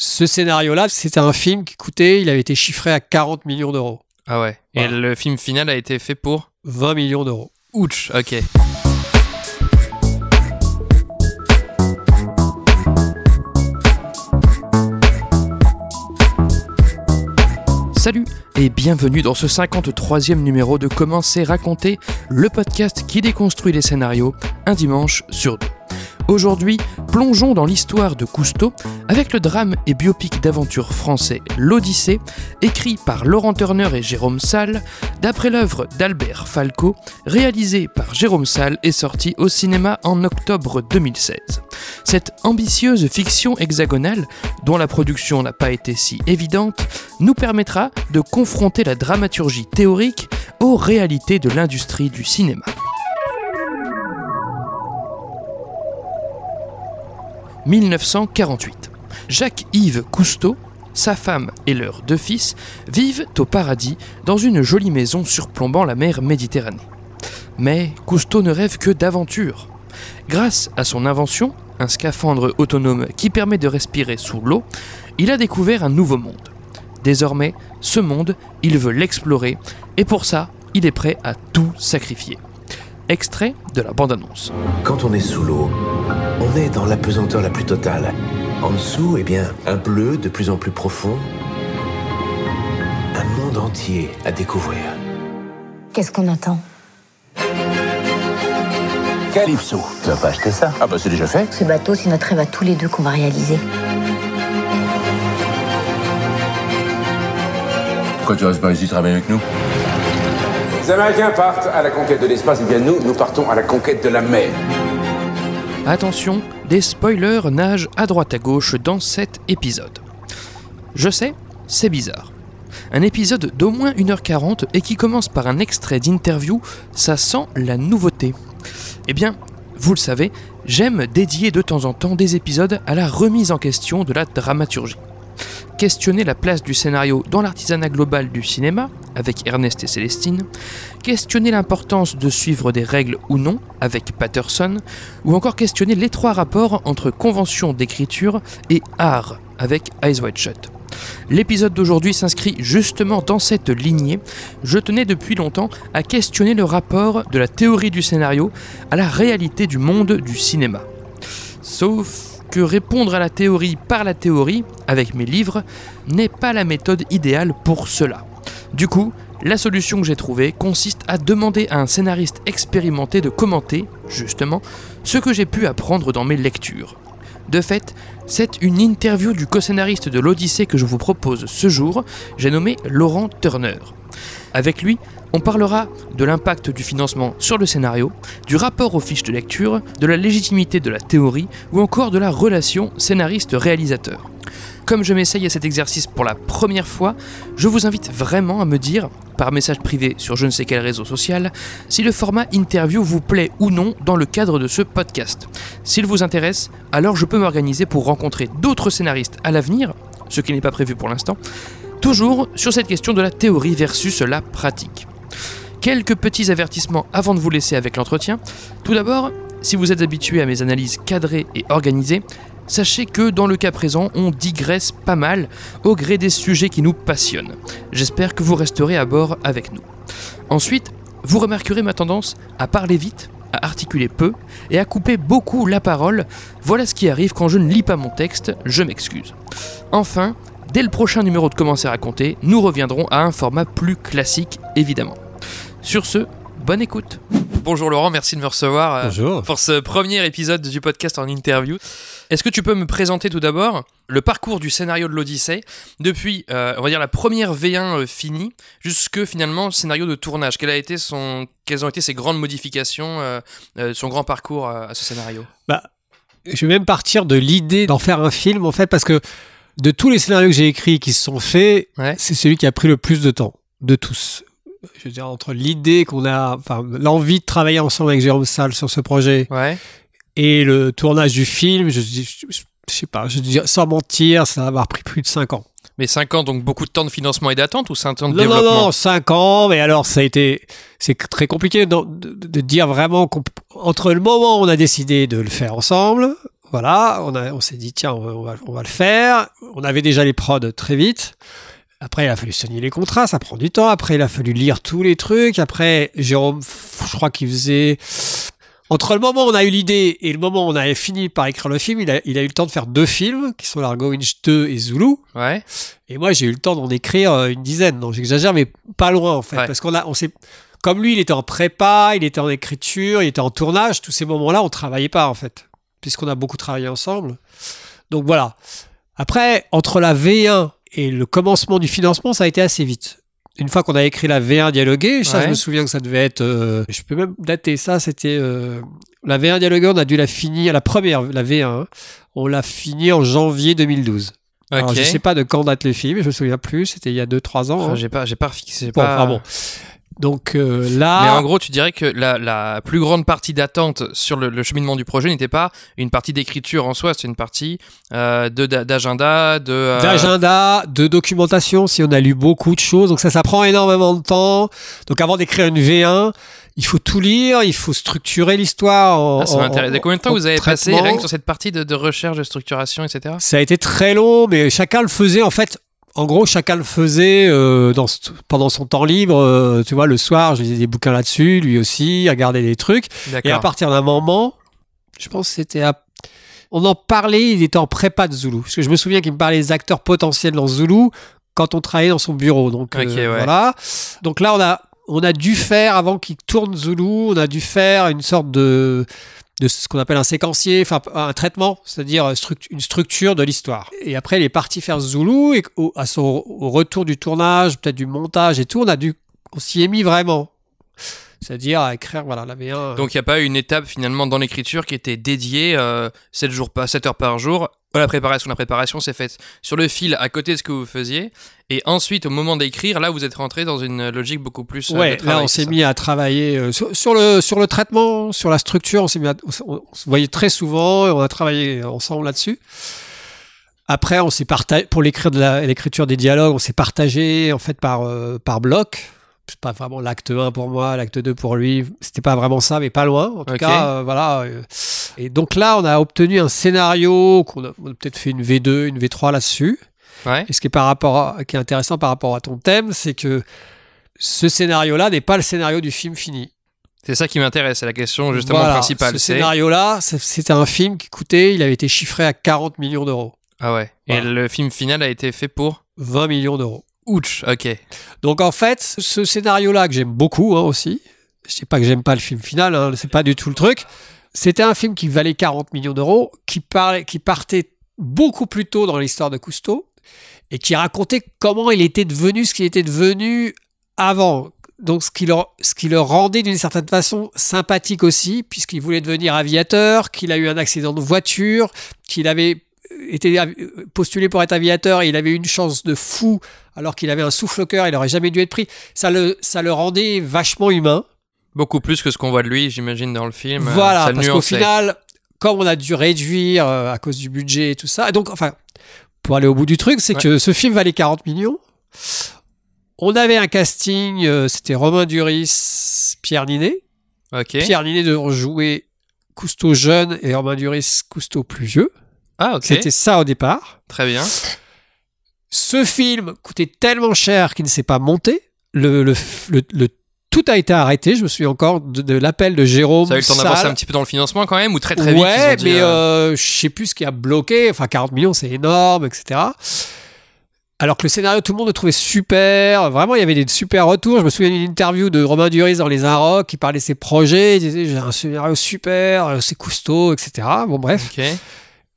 ce scénario-là, c'était un film qui coûtait, il avait été chiffré à 40 millions d'euros. Ah ouais. Voilà. Et le film final a été fait pour 20 millions d'euros. Ouch, ok. Salut et bienvenue dans ce 53e numéro de Comment c'est raconté, le podcast qui déconstruit les scénarios un dimanche sur deux. Aujourd'hui, plongeons dans l'histoire de Cousteau avec le drame et biopic d'aventure français L'Odyssée, écrit par Laurent Turner et Jérôme Salle, d'après l'œuvre d'Albert Falco, réalisée par Jérôme Salle et sortie au cinéma en octobre 2016. Cette ambitieuse fiction hexagonale, dont la production n'a pas été si évidente, nous permettra de confronter la dramaturgie théorique aux réalités de l'industrie du cinéma. « 1948. Jacques-Yves Cousteau, sa femme et leurs deux fils vivent au paradis dans une jolie maison surplombant la mer Méditerranée. Mais Cousteau ne rêve que d'aventures. Grâce à son invention, un scaphandre autonome qui permet de respirer sous l'eau, il a découvert un nouveau monde. Désormais, ce monde, il veut l'explorer et pour ça, il est prêt à tout sacrifier. » Extrait de la bande-annonce. Quand on est sous l'eau, on est dans l'apesanteur la plus totale. En dessous, eh bien, un bleu de plus en plus profond. Un monde entier à découvrir. Qu'est-ce qu'on entend ? Calypso. Tu vas pas acheter ça ? Ah bah c'est déjà fait. Ce bateau, c'est notre rêve à tous les deux qu'on va réaliser. Pourquoi tu restes pas ici travailler avec nous ? Les Américains partent à la conquête de l'espace, et bien nous partons à la conquête de la mer. Attention, des spoilers nagent à droite à gauche dans cet épisode. Je sais, c'est bizarre. Un épisode d'au moins 1h40 et qui commence par un extrait d'interview, ça sent la nouveauté. Eh bien, vous le savez, j'aime dédier de temps en temps des épisodes à la remise en question de la dramaturgie. Questionner la place du scénario dans l'artisanat global du cinéma, avec Ernest et Célestine, questionner l'importance de suivre des règles ou non, avec Patterson, ou encore questionner l'étroit rapport entre convention d'écriture et art, avec Eyes Wide Shut. L'épisode d'aujourd'hui s'inscrit justement dans cette lignée. Je tenais depuis longtemps à questionner le rapport de la théorie du scénario à la réalité du monde du cinéma. Sauf que répondre à la théorie par la théorie, avec mes livres, n'est pas la méthode idéale pour cela. Du coup, la solution que j'ai trouvée consiste à demander à un scénariste expérimenté de commenter, justement, ce que j'ai pu apprendre dans mes lectures. De fait, c'est une interview du co-scénariste de l'Odyssée que je vous propose ce jour, j'ai nommé Laurent Turner. Avec lui, on parlera de l'impact du financement sur le scénario, du rapport aux fiches de lecture, de la légitimité de la théorie ou encore de la relation scénariste-réalisateur. Comme je m'essaye à cet exercice pour la première fois, je vous invite vraiment à me dire, par message privé sur je ne sais quel réseau social, si le format interview vous plaît ou non dans le cadre de ce podcast. S'il vous intéresse, alors je peux m'organiser pour rencontrer d'autres scénaristes à l'avenir, ce qui n'est pas prévu pour l'instant, toujours sur cette question de la théorie versus la pratique. Quelques petits avertissements avant de vous laisser avec l'entretien. Tout d'abord, si vous êtes habitué à mes analyses cadrées et organisées, sachez que dans le cas présent, on digresse pas mal au gré des sujets qui nous passionnent. J'espère que vous resterez à bord avec nous. Ensuite, vous remarquerez ma tendance à parler vite, à articuler peu et à couper beaucoup la parole. Voilà ce qui arrive quand je ne lis pas mon texte, je m'excuse. Enfin, dès le prochain numéro de Comment c'est raconté, nous reviendrons à un format plus classique, évidemment. Sur ce, bonne écoute. Bonjour Laurent, merci de me recevoir pour ce premier épisode du podcast en interview. Est-ce que tu peux me présenter tout d'abord le parcours du scénario de l'Odyssée depuis, on va dire, la première V1 finie jusque finalement le scénario de tournage. Quelles ont été ses grandes modifications, son grand parcours à ce scénario ? Je vais même partir de l'idée d'en faire un film en fait parce que de tous les scénarios que j'ai écrits qui se sont faits, c'est celui qui a pris le plus de temps de tous. Je veux dire, entre l'idée l'envie de travailler ensemble avec Jérôme Salle sur ce projet et le tournage du film, je sais pas, je veux dire, sans mentir, ça va avoir pris plus de 5 ans. Mais 5 ans, donc beaucoup de temps de financement et d'attente ou 5 ans de développement ? Non, 5 ans, mais alors c'est très compliqué de dire vraiment entre le moment où on a décidé de le faire ensemble, Voilà, on s'est dit, tiens, on va le faire. On avait déjà les prods très vite. Après, il a fallu signer les contrats, ça prend du temps. Après, il a fallu lire tous les trucs. Après, Jérôme, je crois qu'il faisait... Entre le moment où on a eu l'idée et le moment où on a fini par écrire le film, il a eu le temps de faire 2 films, qui sont l'Argo Winch 2 et Zulu. Ouais. Et moi, j'ai eu le temps d'en écrire 10. Non, j'exagère, mais pas loin, en fait. Ouais. Parce qu'on s'est... Comme lui, il était en prépa, il était en écriture, il était en tournage. Tous ces moments-là, on travaillait pas, en fait. Puisqu'on a beaucoup travaillé ensemble. Donc, voilà. Après, entre la V1 et le commencement du financement, ça a été assez vite. Une fois qu'on a écrit la V1 dialoguée, ça, je me souviens que ça devait être... je peux même dater ça, c'était... la V1 dialoguée, on a dû la finir... La première, la V1, on l'a finie en janvier 2012. Okay. Alors, je ne sais pas de quand date le film, je ne me souviens plus, c'était il y a 2-3 ans. Enfin, hein. J'ai pas fixé. Bon, pas... Ah bon. Donc là... Mais en gros, tu dirais que la plus grande partie d'attente sur le cheminement du projet n'était pas une partie d'écriture en soi, c'était une partie d'agenda, de documentation, si on a lu beaucoup de choses. Donc ça prend énormément de temps. Donc avant d'écrire une V1, il faut tout lire, il faut structurer l'histoire. Ça m'intéresse. Combien de temps vous avez passé rien que sur cette partie de recherche, de structuration, etc. Ça a été très long, mais chacun le faisait en fait. En gros, chacun le faisait pendant son temps libre. Tu vois, le soir, je lisais des bouquins là-dessus, lui aussi, il regardait des trucs. D'accord. Et à partir d'un moment, je pense que c'était... On en parlait, il était en prépa de Zulu. Parce que je me souviens qu'il me parlait des acteurs potentiels dans Zulu quand on travaillait dans son bureau. Donc, okay, ouais. Voilà. Donc là, on a dû faire, avant qu'il tourne Zulu, on a dû faire une sorte de ce qu'on appelle un séquencier, enfin un traitement, c'est-à-dire une structure de l'histoire. Et après, il est parti faire Zulu, et au retour du tournage, peut-être du montage et tout, on s'y est mis vraiment. C'est-à-dire à écrire, voilà, la V1... Donc, il n'y a pas eu une étape, finalement, dans l'écriture qui était dédiée 7 heures par jour. La préparation s'est faite sur le fil, à côté de ce que vous faisiez. Et ensuite, au moment d'écrire, là, vous êtes rentré dans une logique beaucoup plus... Ouais, de travail, là, on s'est mis à travailler sur le traitement, sur la structure. On se voyait très souvent et on a travaillé ensemble là-dessus. Après, on s'est partagé... Pour l'écriture des dialogues, on s'est partagé, en fait, par bloc. C'est pas vraiment l'acte 1 pour moi, l'acte 2 pour lui. C'était pas vraiment ça, mais pas loin. En tout cas, voilà. Et donc là, on a obtenu un scénario on a peut-être fait une V2, une V3 là-dessus. Ouais. Et ce qui est qui est intéressant par rapport à ton thème, c'est que ce scénario-là n'est pas le scénario du film fini. C'est ça qui m'intéresse, c'est la question justement principale. Ce scénario-là, c'était un film qui coûtait, il avait été chiffré à 40 millions d'euros. Ah ouais. Voilà. Et le film final a été fait pour 20 millions d'euros. Ouch, ok. Donc en fait, ce scénario-là que j'aime beaucoup aussi, je sais pas que j'aime pas le film final, c'est pas du tout le truc, c'était un film qui valait 40 millions d'euros, qui partait beaucoup plus tôt dans l'histoire de Cousteau et qui racontait comment il était devenu ce qu'il était devenu avant. Donc ce qui le rendait d'une certaine façon sympathique aussi, puisqu'il voulait devenir aviateur, qu'il a eu un accident de voiture, qu'il avait... était postulé pour être aviateur et il avait eu une chance de fou alors qu'il avait un souffle au cœur, il n'aurait jamais dû être pris. Ça le rendait vachement humain. Beaucoup plus que ce qu'on voit de lui, j'imagine, dans le film. Voilà, ça parce qu'au final, comme on a dû réduire à cause du budget et tout ça, donc enfin, pour aller au bout du truc, c'est que ce film valait 40 millions. On avait un casting, c'était Romain Duris, Pierre Niney. Okay. Pierre Niney devait jouer Cousteau jeune et Romain Duris Cousteau plus vieux. Ah, okay. C'était ça au départ. Très bien. Ce film coûtait tellement cher qu'il ne s'est pas monté. Tout a été arrêté. Je me souviens encore de l'appel de Jérôme Salle. Ça a eu le temps d'avancer un petit peu dans le financement quand même, ou très très vite. Ouais, ils ont dit, mais je sais plus ce qui a bloqué. Enfin, 40 millions, c'est énorme, etc. Alors que le scénario, tout le monde le trouvait super. Vraiment, il y avait des super retours. Je me souviens d'une interview de Romain Duris dans Les Inrocks qui parlait de ses projets. Il disait, j'ai un scénario super, c'est Cousteau, etc. Bon, bref. Ok.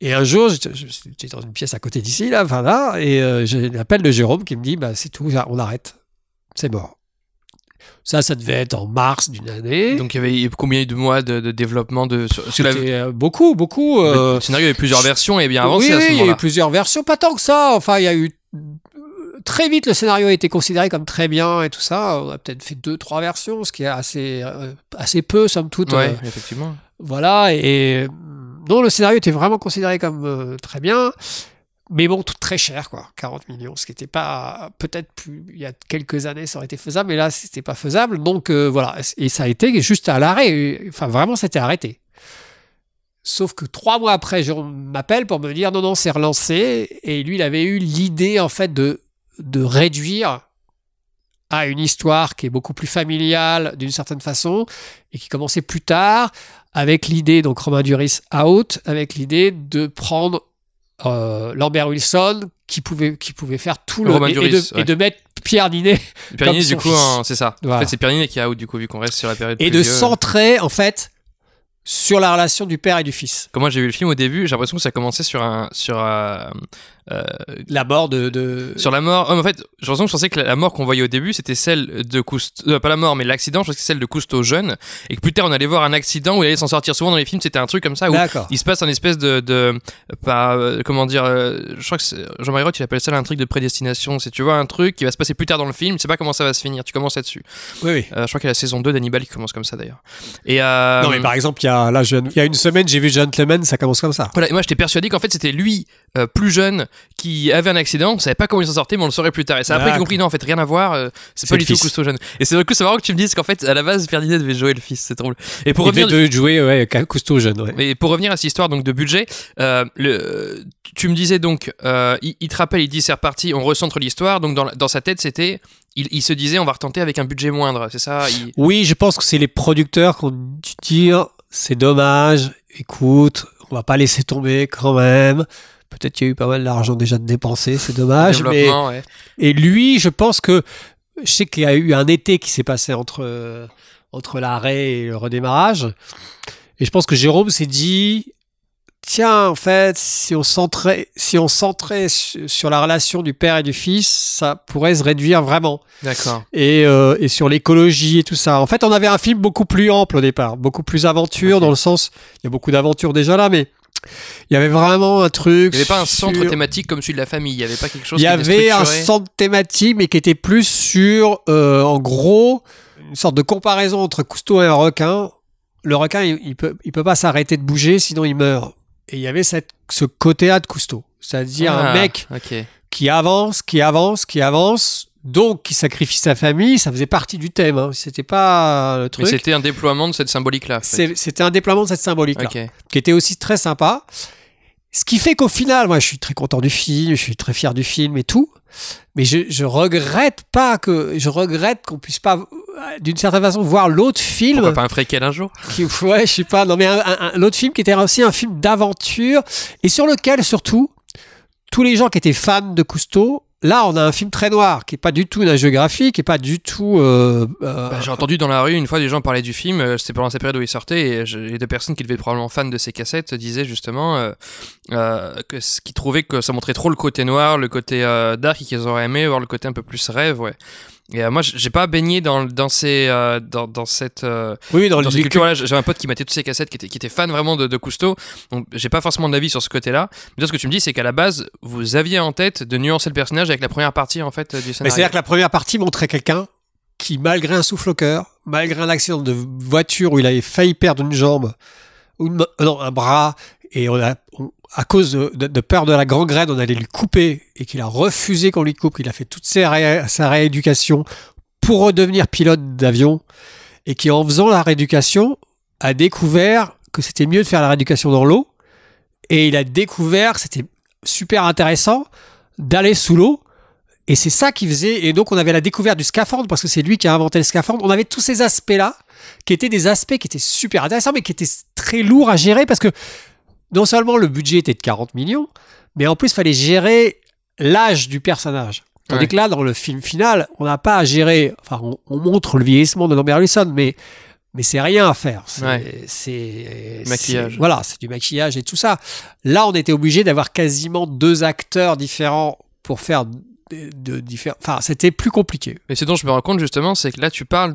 Et un jour, j'étais dans une pièce à côté d'ici, là, et j'ai l'appel de Jérôme qui me dit « c'est tout, on arrête, c'est mort ». Ça devait être en mars d'une année. Donc, il y avait combien de mois de développement de... C'était beaucoup. Le scénario, il y avait plusieurs versions et bien avancé à ce moment-là. Oui, il y a eu plusieurs versions, pas tant que ça. Enfin, il y a eu... Très vite, le scénario a été considéré comme très bien et tout ça. On a peut-être fait 2-3 versions, ce qui est assez peu, somme toute. Oui, effectivement. Voilà, et... Non, le scénario était vraiment considéré comme très bien, mais bon, tout très cher, quoi. 40 millions, ce qui n'était pas... Peut-être plus, il y a quelques années, ça aurait été faisable, mais là, c'était pas faisable. Donc, voilà. Et ça a été juste à l'arrêt. Enfin, vraiment, c'était arrêté. Sauf que 3 mois après, Jérôme m'appelle pour me dire « Non, c'est relancé ». Et lui, il avait eu l'idée, en fait, de réduire à une histoire qui est beaucoup plus familiale, d'une certaine façon, et qui commençait plus tard, avec l'idée, donc Romain Duris out, avec l'idée de prendre Lambert Wilson, qui pouvait faire tout le... Et de mettre Pierre Niney. Pierre Niney, du coup, c'est ça. Voilà. En fait, c'est Pierre Niney qui est out, du coup, vu qu'on reste sur la période et plus vieux. Et de centrer, en fait... sur la relation du père et du fils. Comme moi j'ai vu le film au début, j'ai l'impression que ça commençait sur la mort de... Sur la mort... en fait, j'ai l'impression que je pensais que la mort qu'on voyait au début, c'était celle de Cousteau... pas la mort, mais l'accident, je pense que c'est celle de Cousteau jeune. Et que plus tard, on allait voir un accident où il allait s'en sortir. Souvent dans les films, c'était un truc comme ça où il se passe un espèce de pas, comment dire... je crois que Jean-Marie Roth, il appelle ça un truc de prédestination. C'est, tu vois, un truc qui va se passer plus tard dans le film. Tu sais pas comment ça va se finir. Tu commences là-dessus. Oui. Je crois qu'il y a la saison 2 d'Hannibal qui commence comme ça, d'ailleurs. Et non, mais par exemple, il y a une semaine, j'ai vu Gentleman, ça commence comme ça. Voilà, et moi, j'étais persuadé qu'en fait, c'était lui, plus jeune, qui avait un accident, on savait pas comment il s'en sortait, mais on le saurait plus tard. Et ça, après, j'ai compris, non, en fait, rien à voir, c'est pas du tout Cousteau jeune. Et c'est du coup, c'est marrant que tu me dises qu'en fait, à la base, Ferdinand devait jouer le fils, c'est drôle. Et pour revenir. Cousteau jeune, ouais. Et pour revenir à cette histoire, donc, de budget, tu me disais donc, il te rappelle, il dit, c'est reparti, on recentre l'histoire, donc, dans sa tête, c'était, il se disait, on va retenter avec un budget moindre, c'est ça? Oui, je pense que c'est les producteurs qui ont dû dire, c'est dommage, écoute, on va pas laisser tomber quand même. Peut-être qu'il y a eu pas mal d'argent déjà de dépensé, c'est dommage. Mais... ouais. Et lui, je pense que... Je sais qu'il y a eu un été qui s'est passé entre l'arrêt et le redémarrage. Et je pense que Jérôme s'est dit... Tiens, en fait, si on centrait sur la relation du père et du fils, ça pourrait se réduire vraiment. D'accord. Et sur l'écologie et tout ça. En fait, on avait un film beaucoup plus ample au départ, beaucoup plus aventure, okay. Dans le sens, il y a beaucoup d'aventures déjà là, mais il y avait vraiment un truc. Il n'y avait pas un centre thématique comme celui de la famille. Il n'y avait pas quelque chose. Il y avait un centre thématique, mais qui était plus sur, en gros, une sorte de comparaison entre Cousteau et un requin. Le requin, il peut pas s'arrêter de bouger, sinon il meurt. Et il y avait ce côté-là de Cousteau. C'est-à-dire un mec qui avance, donc qui sacrifie sa famille. Ça faisait partie du thème. Hein. C'était pas le truc. Mais c'était un déploiement de cette symbolique-là. En fait. C'était un déploiement de cette symbolique-là. Okay. Qui était aussi très sympa. Ce qui fait qu'au final, moi, je suis très content du film, je suis très fier du film et tout. Mais je regrette qu'on puisse pas, d'une certaine façon, voir l'autre film. Pourquoi pas un fréquel un jour? Ouais, je sais pas. Non, mais l'autre film qui était aussi un film d'aventure et sur lequel, surtout, tous les gens qui étaient fans de Cousteau, là, on a un film très noir, qui est pas du tout une géographie, qui est pas du tout. J'ai entendu dans la rue une fois des gens parler du film. C'était pendant cette période où il sortait, et les deux personnes qui devaient être probablement fans de ces cassettes disaient justement qu'ils trouvaient que ça montrait trop le côté noir, le côté dark, et qu'ils auraient aimé voir le côté un peu plus rêve, ouais. Et moi, j'ai pas baigné dans cette culture-là. J'avais un pote qui mettait toutes ces cassettes, qui était fan vraiment de Cousteau. Donc, j'ai pas forcément d'avis sur ce côté-là. Mais ce que tu me dis, c'est qu'à la base, vous aviez en tête de nuancer le personnage avec la première partie, en fait, du scénario. Mais c'est-à-dire que la première partie montrait quelqu'un qui, malgré un souffle au cœur, malgré un accident de voiture où il avait failli perdre une jambe, un bras, et à cause de peur de la gangrène, on allait lui couper, et qu'il a refusé qu'on lui coupe. Il a fait toute sa rééducation pour redevenir pilote d'avion, et qui, en faisant la rééducation, a découvert que c'était mieux de faire la rééducation dans l'eau, et il a découvert que c'était super intéressant d'aller sous l'eau, et c'est ça qu'il faisait. Et donc on avait la découverte du scaphandre, parce que c'est lui qui a inventé le scaphandre. On avait tous ces aspects-là, qui étaient des aspects qui étaient super intéressants, mais qui étaient très lourds à gérer, parce que non seulement le budget était de 40 millions, mais en plus, il fallait gérer l'âge du personnage. Tandis que là, dans le film final, on n'a pas à gérer... Enfin, on montre le vieillissement de Lambert Wilson, mais c'est rien à faire. C'est maquillage. Voilà, c'est du maquillage et tout ça. Là, on était obligé d'avoir quasiment 2 acteurs différents pour faire... Enfin, c'était plus compliqué. Mais ce dont je me rends compte justement, c'est que là tu parles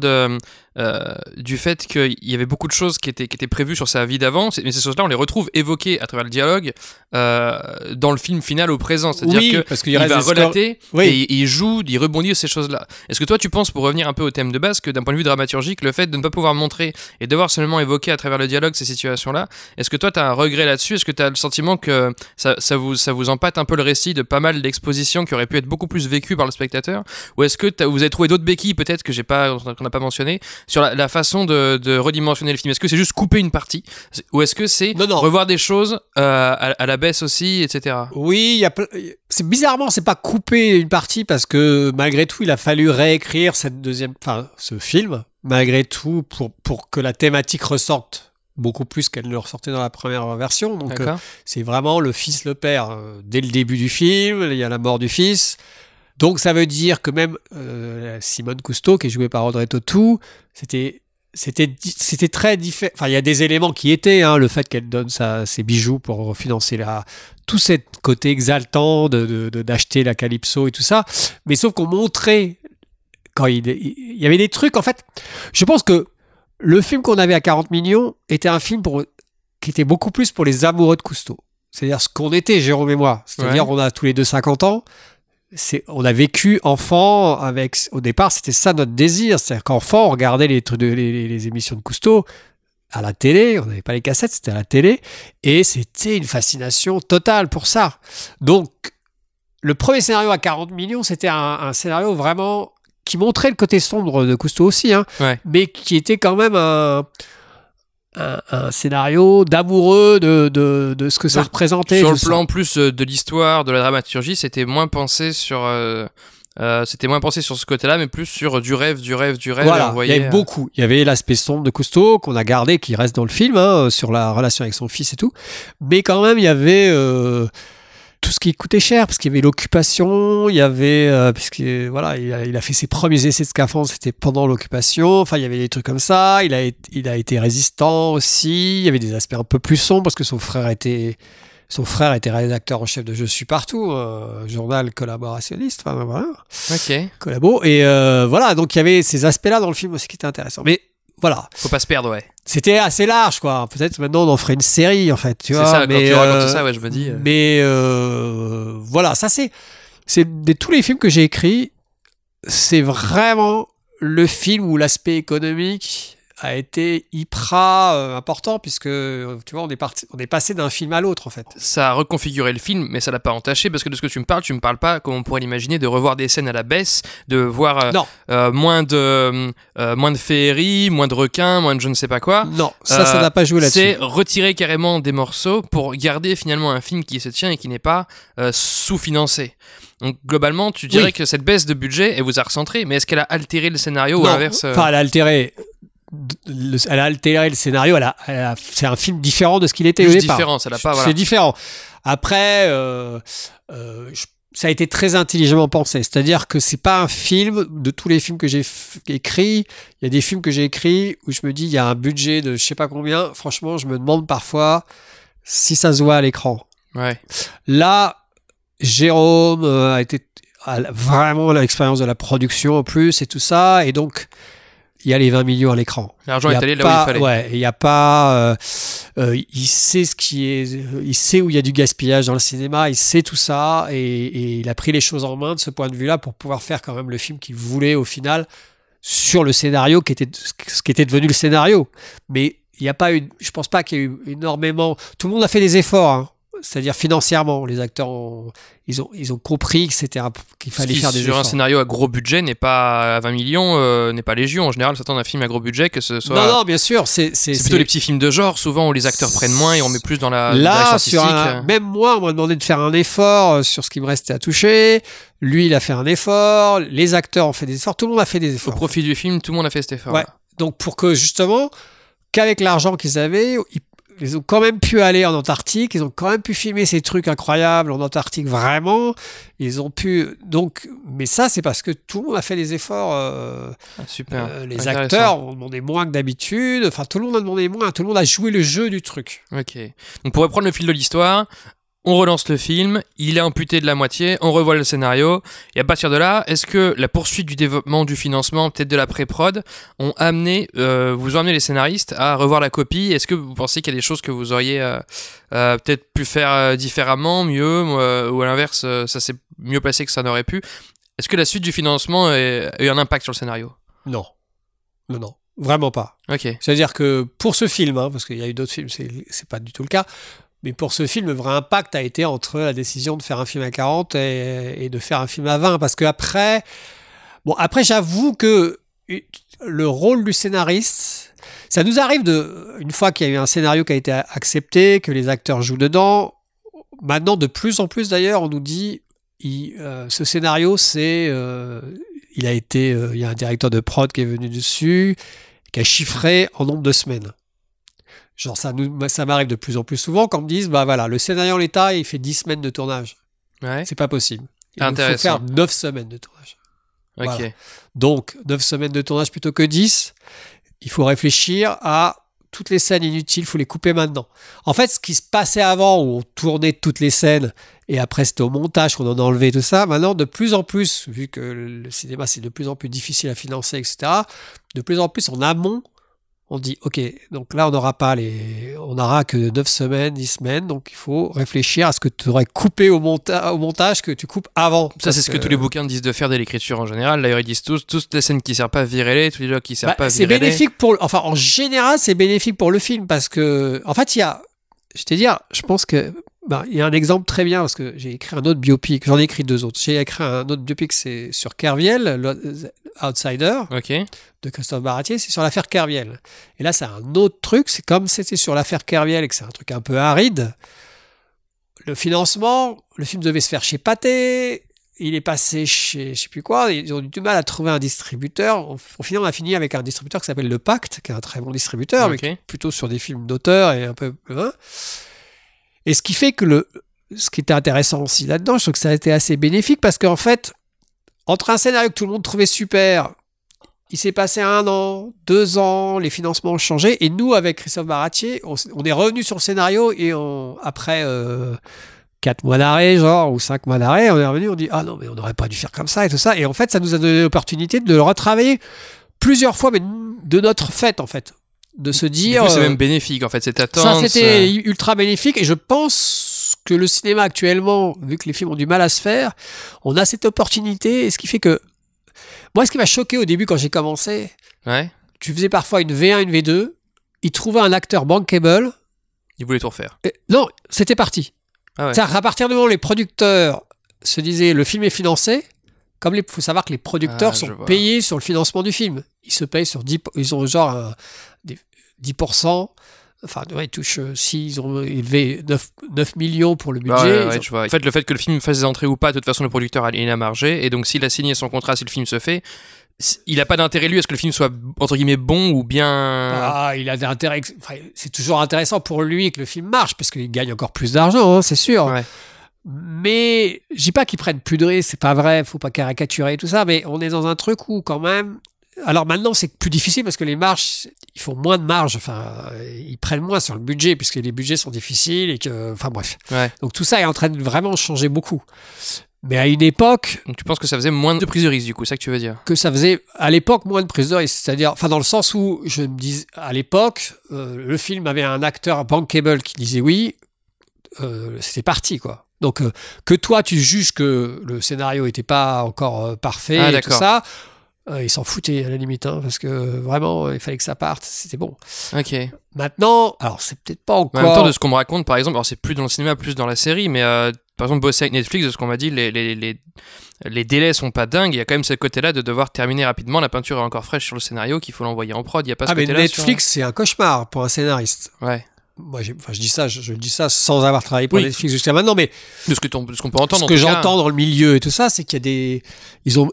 du fait qu'il y avait beaucoup de choses qui étaient prévues sur sa vie d'avant, mais ces choses-là on les retrouve évoquées à travers le dialogue dans le film final au présent. C'est-à-dire qu'il va relater et il joue, il rebondit sur ces choses-là. Est-ce que toi tu penses, pour revenir un peu au thème de base, que d'un point de vue dramaturgique, le fait de ne pas pouvoir montrer et devoir seulement évoquer à travers le dialogue ces situations-là, est-ce que toi tu as un regret là-dessus? Est-ce que tu as le sentiment que ça vous empâte un peu le récit de pas mal d'expositions qui auraient pu être beaucoup beaucoup plus vécu par le spectateur, ou est-ce que vous avez trouvé d'autres béquilles peut-être que j'ai pas, qu'on n'a pas mentionné sur la façon de redimensionner le film? Est-ce que c'est juste couper une partie, ou est-ce que c'est revoir des choses à la baisse aussi, etc.? Oui, c'est bizarrement, c'est pas couper une partie, parce que malgré tout, il a fallu réécrire ce film, malgré tout, pour que la thématique ressorte beaucoup plus qu'elle ne ressortait dans la première version. Donc c'est vraiment le fils, le père. Dès le début du film, il y a la mort du fils. Donc ça veut dire que même Simone Cousteau, qui est jouée par Audrey Tautou, c'était très différent. Enfin, il y a des éléments qui étaient, le fait qu'elle donne ses bijoux pour financer tout ce côté exaltant d'acheter la Calypso et tout ça. Mais sauf qu'on montrait quand il y avait des trucs. En fait, je pense que le film qu'on avait à 40 millions était un film qui était beaucoup plus pour les amoureux de Cousteau. C'est-à-dire ce qu'on était, Jérôme et moi. C'est-à-dire on a tous les deux 50 ans. On a vécu enfant avec... Au départ, c'était ça notre désir. C'est-à-dire qu'enfant, on regardait les émissions de Cousteau à la télé. On n'avait pas les cassettes, c'était à la télé. Et c'était une fascination totale pour ça. Donc, le premier scénario à 40 millions, c'était un scénario vraiment... qui montrait le côté sombre de Cousteau aussi, mais qui était quand même un scénario d'amoureux de ce que ça représentait. Sur le plan plus de l'histoire, de la dramaturgie, c'était moins pensé sur... c'était moins pensé sur ce côté-là, mais plus sur du rêve. Voilà, il y avait beaucoup. Il y avait l'aspect sombre de Cousteau qu'on a gardé, qui reste dans le film, sur la relation avec son fils et tout. Mais quand même, il y avait... tout ce qui coûtait cher, parce qu'il y avait l'occupation, il y avait il a fait ses premiers essais de scaphandre, c'était pendant l'occupation, enfin il y avait des trucs comme ça, il a été résistant aussi, il y avait des aspects un peu plus sombres parce que son frère était rédacteur en chef de Je suis partout, journal collaborationniste, enfin voilà. OK. Collabo et donc il y avait ces aspects-là dans le film aussi qui étaient intéressants. Mais voilà. Faut pas se perdre, C'était assez large, quoi. Peut-être maintenant on en ferait une série, en fait. Tu vois, quand tu racontes ça, je me dis. Mais voilà, ça c'est de tous les films que j'ai écrits, c'est vraiment le film où l'aspect économique a été hyper important, puisque tu vois, on est passé d'un film à l'autre, en fait. Ça a reconfiguré le film, mais ça l'a pas entaché, parce que de ce que tu me parles pas, comme on pourrait l'imaginer, de revoir des scènes à la baisse, de voir moins de féerie, moins de requins, moins de je ne sais pas quoi. Non, ça n'a pas joué là-dessus. C'est retirer carrément des morceaux pour garder finalement un film qui se tient et qui n'est pas sous-financé. Donc globalement, tu dirais que cette baisse de budget, elle vous a recentré, mais est-ce qu'elle a altéré le scénario ou l'inverse? Enfin, elle a altéré. Elle a altéré le scénario, c'est un film différent de ce qu'il était au départ. C'est différent. Après, ça a été très intelligemment pensé. C'est-à-dire que c'est pas un film de tous les films que j'ai écrits. Il y a des films que j'ai écrits où je me dis, il y a un budget de je sais pas combien. Franchement, je me demande parfois si ça se voit à l'écran. Ouais. Là, Jérôme a vraiment l'expérience de la production en plus et tout ça. Et donc, il y a les 20 millions à l'écran. L'argent est allé là où il fallait. Ouais, il n'y a pas... il sait il sait où il y a du gaspillage dans le cinéma, il sait tout ça, et il a pris les choses en main de ce point de vue-là pour pouvoir faire quand même le film qu'il voulait au final sur le scénario, ce qui était devenu le scénario. Mais il n'y a pas eu... Je ne pense pas qu'il y ait eu énormément... Tout le monde a fait des efforts, c'est-à-dire financièrement. Les acteurs ils ont compris que qu'il fallait faire des efforts. Sur un scénario à gros budget n'est pas à 20 millions, n'est pas légion. En général, s'attendre à un film à gros budget, que ce soit... Non, bien sûr. C'est plutôt les petits films de genre, souvent, où les acteurs prennent moins et on met plus dans la direction artistique. Même moi, on m'a demandé de faire un effort sur ce qui me restait à toucher. Lui, il a fait un effort. Les acteurs ont fait des efforts. Tout le monde a fait des efforts. Au profit du film, tout le monde a fait cet effort. Ouais. Donc, pour que, justement, qu'avec l'argent qu'ils avaient... Ils ont quand même pu aller en Antarctique, ils ont quand même pu filmer ces trucs incroyables en Antarctique, vraiment. Ils ont pu... Donc, mais ça, c'est parce que tout le monde a fait des efforts. Super. Les acteurs ont demandé moins que d'habitude. Enfin, tout le monde a demandé moins. Tout le monde a joué le jeu du truc. OK. Donc, pour reprendre le fil de l'histoire... On relance le film, il est amputé de la moitié, on revoit le scénario, et à partir de là, est-ce que la poursuite du développement, du financement, peut-être de la pré-prod, vous ont amené les scénaristes à revoir la copie? Est-ce que vous pensez qu'il y a des choses que vous auriez peut-être pu faire différemment, mieux, ou à l'inverse, ça s'est mieux passé que ça n'aurait pu? Est-ce que la suite du financement a eu un impact sur le scénario? Non. Vraiment pas. OK. C'est-à-dire que pour ce film, parce qu'il y a eu d'autres films, c'est pas du tout le cas, Mais pour ce film, le vrai impact a été entre la décision de faire un film à 40 et de faire un film à 20. Parce que après, bon, après, j'avoue que le rôle du scénariste, ça nous arrive de, une fois qu'il y a eu un scénario qui a été accepté, que les acteurs jouent dedans. Maintenant, de plus en plus d'ailleurs, on nous dit, ce scénario, c'est, il y a un directeur de prod qui est venu dessus, qui a chiffré en nombre de semaines. Genre, ça m'arrive de plus en plus souvent quand on me dise, bah voilà, le scénario en l'état, il fait 10 semaines de tournage. Ouais. C'est pas possible. Il faut faire 9 semaines de tournage. Ok. Voilà. Donc, 9 semaines de tournage plutôt que 10. Il faut réfléchir à toutes les scènes inutiles, il faut les couper maintenant. En fait, ce qui se passait avant, où on tournait toutes les scènes, et après c'était au montage qu'on en enlevait tout ça, maintenant, de plus en plus, vu que le cinéma, c'est de plus en plus difficile à financer, etc., de plus en plus, en amont, on dit, ok, donc là, on n'aura que 9 semaines, 10 semaines, donc il faut réfléchir à ce que tu aurais coupé au montage que tu coupes avant. Ça, c'est ce que tous les bouquins disent de faire dès l'écriture en général. D'ailleurs, ils disent toutes les scènes qui ne servent pas à virer, tous les dialogues qui ne servent pas à virer. C'est bénéfique en général, c'est bénéfique pour le film parce que, en fait, je pense que, il y a un exemple très bien parce que j'ai écrit un autre biopic, j'en ai écrit 2 autres. J'ai écrit un autre biopic, c'est sur Kerviel, Outsider, okay, de Christophe Baratier, c'est sur l'affaire Kerviel. Et là, c'est un autre truc, c'est comme c'était sur l'affaire Kerviel et que c'est un truc un peu aride. Le financement, le film devait se faire chez Pathé, il est passé chez je sais plus quoi, ils ont eu du mal à trouver un distributeur. Au final, on a fini avec un distributeur qui s'appelle Le Pacte, qui est un très bon distributeur, okay, mais plutôt sur des films d'auteur et un peu. Et ce qui fait que ce qui était intéressant aussi là-dedans, je trouve que ça a été assez bénéfique parce qu'en fait, entre un scénario que tout le monde trouvait super, il s'est passé 1 an, 2 ans, les financements ont changé. Et nous, avec Christophe Baratier, on est revenu sur le scénario et après 4 mois d'arrêt, ou 5 mois d'arrêt, on est revenu, on dit « Ah non, mais on n'aurait pas dû faire comme ça et tout ça ». Et en fait, ça nous a donné l'opportunité de le retravailler plusieurs fois, mais de notre fait en fait. De se dire. Du coup, c'est même bénéfique, en fait, cette attente. Ça, c'était ultra bénéfique. Et je pense que le cinéma actuellement, vu que les films ont du mal à se faire, on a cette opportunité. Et ce qui fait que. Moi, ce qui m'a choqué au début, quand j'ai commencé, tu faisais parfois une V1, une V2, ils trouvaient un acteur bankable. Ils voulaient tout refaire. Non, c'était parti. Ah ouais. C'est-à-dire, à partir du moment où les producteurs se disaient le film est financé, comme il faut savoir que les producteurs sont payés sur le financement du film. Ils se payent sur 10%. Ils ont genre 10%, enfin, ils touchent, s'ils ont élevé 9 millions pour le budget. Tu vois. En fait, le fait que le film fasse des entrées ou pas, de toute façon, le producteur a une marge. Et donc, s'il a signé son contrat, si le film se fait, il n'a pas d'intérêt, lui, à ce que le film soit, entre guillemets, bon ou bien. Il a d'intérêt. Enfin, c'est toujours intéressant pour lui que le film marche, parce qu'il gagne encore plus d'argent, c'est sûr. Ouais. Mais je ne dis pas qu'ils prennent plus de risques, c'est pas vrai, il ne faut pas caricaturer tout ça, mais on est dans un truc où, quand même. Alors maintenant, c'est plus difficile parce que les marges, ils font moins de marge. Enfin, ils prennent moins sur le budget puisque les budgets sont difficiles et que, enfin bref. Ouais. Donc tout ça est en train de vraiment changer beaucoup. Mais à une époque, donc tu penses que ça faisait moins de prise de risque du coup, c'est ça que tu veux dire ? Que ça faisait à l'époque moins de prise de risque, c'est-à-dire, enfin dans le sens où je me dis, à l'époque, le film avait un acteur bankable qui disait oui, c'était parti quoi. Donc que toi tu juges que le scénario était pas encore parfait et tout ça. Ils s'en foutaient à la limite, parce que vraiment, il fallait que ça parte, c'était bon. Ok. Maintenant, alors c'est peut-être pas encore. En même temps, de ce qu'on me raconte, par exemple, alors c'est plus dans le cinéma, plus dans la série, mais par exemple, bosser avec Netflix, de ce qu'on m'a dit, les délais sont pas dingues. Il y a quand même ce côté-là de devoir terminer rapidement. La peinture est encore fraîche sur le scénario, qu'il faut l'envoyer en prod. Il y a pas ce côté-là. Mais Netflix, c'est un cauchemar pour un scénariste. Ouais. Moi, je dis ça sans avoir travaillé pour Netflix jusqu'à maintenant, mais de ce qu'on peut entendre, ce que j'entends dans le milieu et tout ça, c'est qu'il y a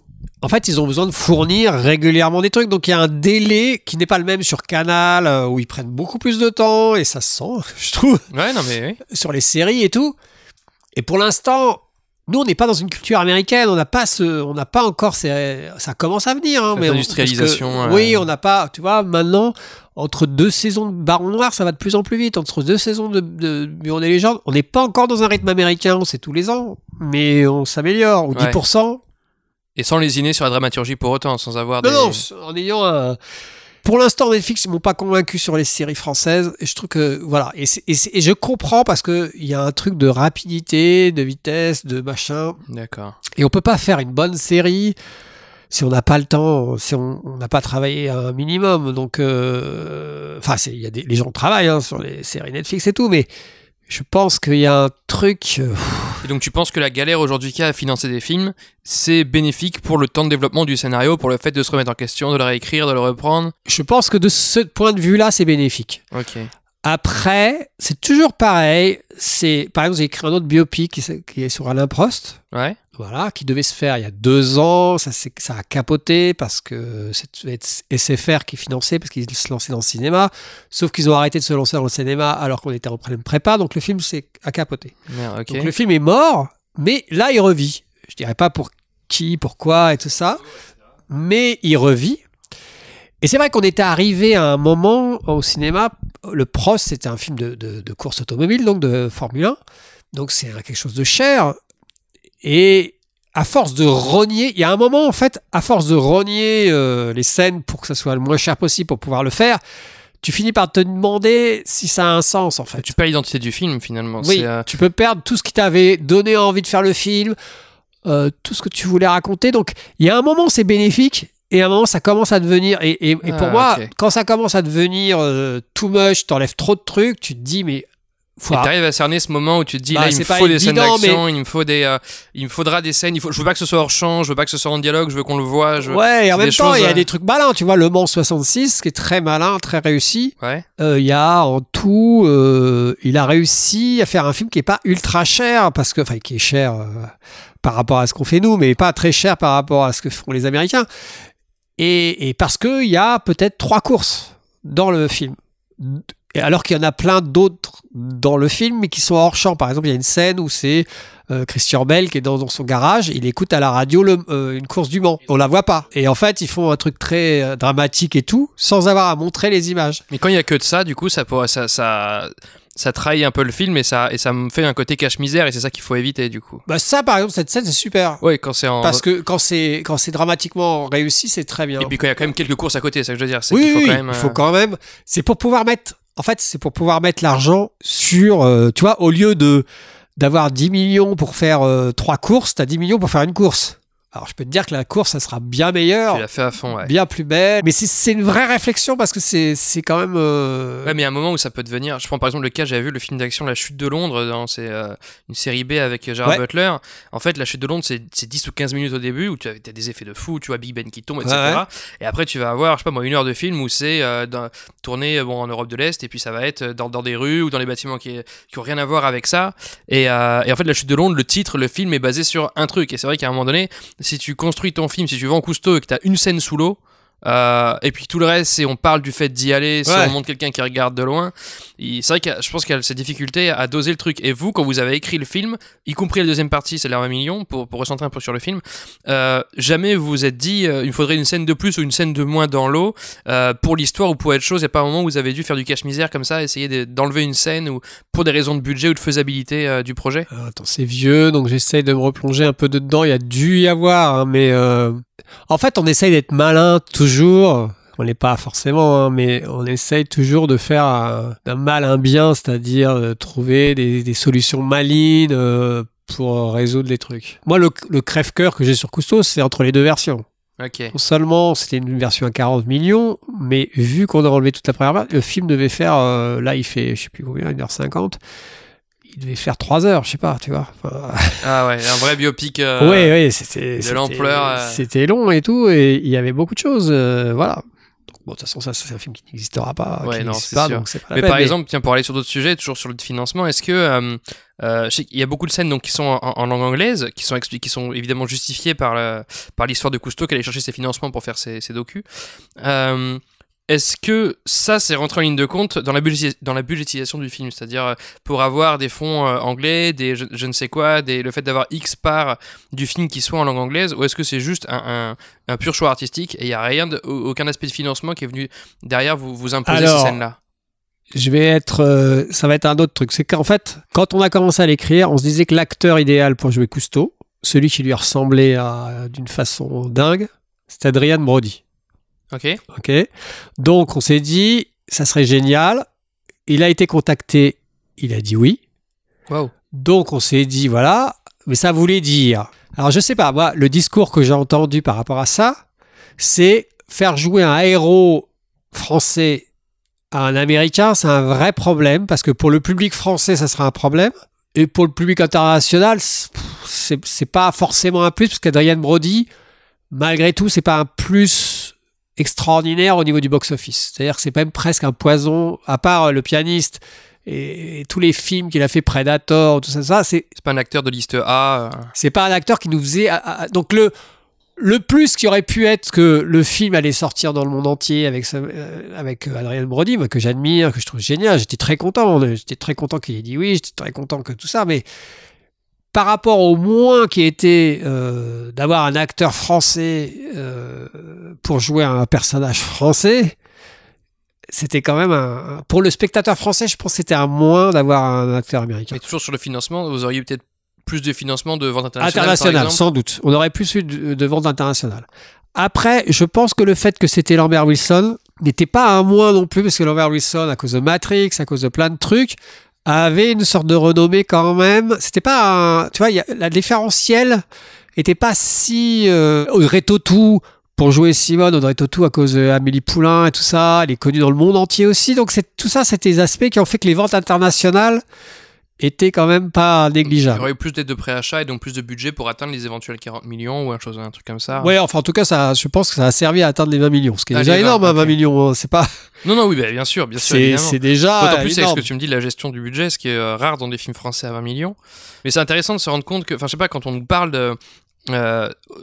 en fait, ils ont besoin de fournir régulièrement des trucs. Donc, il y a un délai qui n'est pas le même sur Canal, où ils prennent beaucoup plus de temps, et ça se sent, je trouve. Ouais, non, mais oui. Sur les séries et tout. Et pour l'instant, nous, on n'est pas dans une culture américaine. On n'a pas encore. Ça commence à venir. Hein, mais l'industrialisation. Oui, on n'a pas. Tu vois, maintenant, entre 2 saisons de Baron Noir, ça va de plus en plus vite. Entre 2 saisons de Bureau des légendes, on n'est pas encore dans un rythme américain. C'est tous les ans, mais on s'améliore. Ou 10%. Et sans lésiner sur la dramaturgie pour autant, sans avoir des... Non, en ayant un... Pour l'instant, Netflix, ils m'ont pas convaincu sur les séries françaises. Et je trouve que, voilà. Et je comprends parce que il y a un truc de rapidité, de vitesse, de machin. D'accord. Et on peut pas faire une bonne série si on n'a pas le temps, si on n'a pas travaillé un minimum. Donc, enfin, les gens travaillent, sur les séries Netflix et tout, mais Je pense qu'il y a un truc... Et donc tu penses que la galère aujourd'hui qu'il y a à financer des films, c'est bénéfique pour le temps de développement du scénario, pour le fait de se remettre en question, de le réécrire, de le reprendre? Je pense que de ce point de vue-là, c'est bénéfique. Ok. Après, c'est toujours pareil. C'est, par exemple, j'ai écrit un autre biopic qui est sur Alain Prost. Ouais. Voilà, qui devait se faire il y a 2 ans. Ça a capoté parce que c'est SFR qui finançait parce qu'ils se lançaient dans le cinéma. Sauf qu'ils ont arrêté de se lancer dans le cinéma alors qu'on était en prépa. Donc, le film a capoté. Ah, okay. Donc, le film est mort, mais là, il revit. Je dirais pas pour qui, pourquoi et tout ça, mais il revit. Et c'est vrai qu'on était arrivé à un moment au cinéma, le Prost, c'était un film de course automobile, donc de Formule 1. Donc c'est quelque chose de cher. Et à force de rogner, il y a un moment en fait, à force de rogner les scènes pour que ça soit le moins cher possible pour pouvoir le faire, tu finis par te demander si ça a un sens en fait. Tu perds l'identité du film finalement. Oui, tu peux perdre tout ce qui t'avait donné envie de faire le film, tout ce que tu voulais raconter. Donc il y a un moment c'est bénéfique. Et à un moment, ça commence à devenir... Et pour moi, okay. Quand ça commence à devenir too much, t'enlèves trop de trucs, tu te dis, mais... Et t'arrives à cerner ce moment où tu te dis, là, il me faut des scènes d'action, il me faudra des scènes, je veux pas que ce soit hors champ, je veux pas que ce soit en dialogue, je veux qu'on le voit. Ouais, et en même temps, il y a des trucs malins, tu vois, Le Mans 66, qui est très malin, très réussi. Ouais. Il y a en tout... il a réussi à faire un film qui est pas ultra cher, parce que... Enfin, qui est cher par rapport à ce qu'on fait nous, mais pas très cher par rapport à ce que font les Américains. Et parce qu'il y a peut-être 3 courses dans le film. Alors qu'il y en a plein d'autres dans le film, mais qui sont hors champ. Par exemple, il y a une scène où c'est Christian Bell qui est dans son garage. Il écoute à la radio une course du Mans. On la voit pas. Et en fait, ils font un truc très dramatique et tout, sans avoir à montrer les images. Mais quand il y a que de ça, du coup, ça trahit un peu le film et ça me fait un côté cache-misère et c'est ça qu'il faut éviter du coup. Bah ça par exemple cette scène c'est super. Oui, quand c'est en... Parce que quand c'est dramatiquement réussi, c'est très bien. Et puis quand il y a quand même quelques courses à côté, c'est ça que je veux dire, c'est il faut quand même c'est pour pouvoir mettre l'argent sur tu vois, au lieu de d'avoir 10 millions pour faire 3 courses, t'as 10 millions pour faire une course. Alors je peux te dire que la course ça sera bien meilleure, tu l'as fait à fond, ouais. Bien plus belle, mais c'est une vraie réflexion parce que c'est quand même ouais, mais il y a un moment où ça peut devenir, je prends par exemple le cas, j'avais vu le film d'action La Chute de Londres, c'est une série B avec Gerard Butler. En fait La Chute de Londres c'est 10 ou 15 minutes au début où tu as des effets de fou, tu vois Big Ben qui tombe, etc. Ouais. Et après tu vas avoir, je sais pas moi, 1 heure de film où c'est tourné en Europe de l'Est et puis ça va être dans des rues ou dans les bâtiments qui ont rien à voir avec ça et en fait La Chute de Londres, le titre, le film est basé sur un truc et c'est vrai qu'à un moment donné, si tu construis ton film, si tu vas en Cousteau et que t'as une scène sous l'eau, et puis tout le reste, c'est on parle du fait d'y aller, si on montre quelqu'un qui regarde de loin. C'est vrai que je pense qu'il y a cette difficulté à doser le truc. Et vous, quand vous avez écrit le film, y compris la deuxième partie, c'est l'arme à million, pour recentrer un peu sur le film, jamais vous vous êtes dit il faudrait une scène de plus ou une scène de moins dans l'eau pour l'histoire ou pour être chose. Il n'y a pas un moment où vous avez dû faire du cache-misère comme ça, essayer d'enlever une scène ou pour des raisons de budget ou de faisabilité du projet. Attends, c'est vieux, donc j'essaye de me replonger un peu dedans. Il y a dû y avoir, hein, mais... En fait, on essaye d'être malin toujours. On n'est pas forcément, hein, mais on essaye toujours de faire d'un mal un bien, c'est-à-dire trouver des solutions malines pour résoudre les trucs. Moi, le crève-cœur que j'ai sur Cousteau, c'est entre les deux versions. Okay. Non seulement c'était une version à 40 millions, mais vu qu'on a enlevé toute la première partie, le film devait faire, là il fait je sais plus combien, 1h50. Il devait faire 3 heures, je sais pas, tu vois. Enfin... Ah ouais, un vrai biopic ouais, c'était l'ampleur. C'était long et tout, et il y avait beaucoup de choses, voilà. Bon, de toute façon, ça, c'est un film qui n'existera pas. Ouais, qui non, c'est pas, sûr. Donc c'est pas la peine, par exemple, tiens, pour aller sur d'autres sujets, toujours sur le financement, est-ce que... je sais qu'il y a beaucoup de scènes donc, qui sont en langue anglaise, qui sont évidemment justifiées par l'histoire de Cousteau qui allait chercher ses financements pour faire ses docus. Est-ce que ça, c'est rentré en ligne de compte dans la budgétisation du film, c'est-à-dire pour avoir des fonds anglais, des je ne sais quoi, le fait d'avoir X part du film qui soit en langue anglaise, ou est-ce que c'est juste un pur choix artistique et il n'y a rien, aucun aspect de financement qui est venu derrière vous imposer? Alors, ces scènes-là, ça va être un autre truc. C'est qu'en fait, quand on a commencé à l'écrire, on se disait que l'acteur idéal pour jouer Cousteau, celui qui lui ressemblait d'une façon dingue, c'est Adrian Brody. Ok. Donc, on s'est dit, ça serait génial. Il a été contacté. Il a dit oui. Wow. Donc, on s'est dit, voilà. Mais ça voulait dire... Alors, je sais pas, moi, le discours que j'ai entendu par rapport à ça, c'est faire jouer un héros français à un Américain, c'est un vrai problème, parce que pour le public français, ça sera un problème. Et pour le public international, c'est pas forcément un plus, parce qu'Adrian Brody, malgré tout, c'est pas un plus extraordinaire au niveau du box-office. C'est-à-dire que c'est même presque un poison, à part Le Pianiste et tous les films qu'il a fait, Predator, tout ça. C'est pas un acteur de liste A. C'est pas un acteur qui nous faisait... Donc le plus qui aurait pu être que le film allait sortir dans le monde entier avec Adrian Brody, moi, que j'admire, que je trouve génial, j'étais très content qu'il ait dit oui, j'étais très content que tout ça, mais par rapport au moins qui était d'avoir un acteur français pour jouer un personnage français, c'était quand même pour le spectateur français, je pense que c'était un moins d'avoir un acteur américain. Mais toujours sur le financement, vous auriez peut-être plus de financement de vente internationale, sans doute. On aurait plus eu de vente internationale. Après, je pense que le fait que c'était Lambert Wilson n'était pas un moins non plus, parce que Lambert Wilson, à cause de Matrix, à cause de plein de trucs, avait une sorte de renommée quand même. C'était pas un... Tu vois, la différentielle n'était pas si... Audrey Tautou, pour jouer Simone, Audrey Tautou à cause d'Amélie Poulain et tout ça, elle est connue dans le monde entier aussi. Donc tout ça, c'était des aspects qui ont fait que les ventes internationales était quand même pas négligeable. Il y aurait eu plus d'aides de préachat et donc plus de budget pour atteindre les éventuels 40 millions ou un truc comme ça. Ouais, enfin en tout cas, ça, je pense que ça a servi à atteindre les 20 millions, ce qui est déjà énorme, okay. 20 millions, hein, c'est pas... Non, oui, bah, bien sûr, évidemment. C'est déjà énorme. D'autant plus, c'est ce que tu me dis, la gestion du budget, ce qui est rare dans des films français à 20 millions. Mais c'est intéressant de se rendre compte que, enfin je sais pas, quand on nous parle de...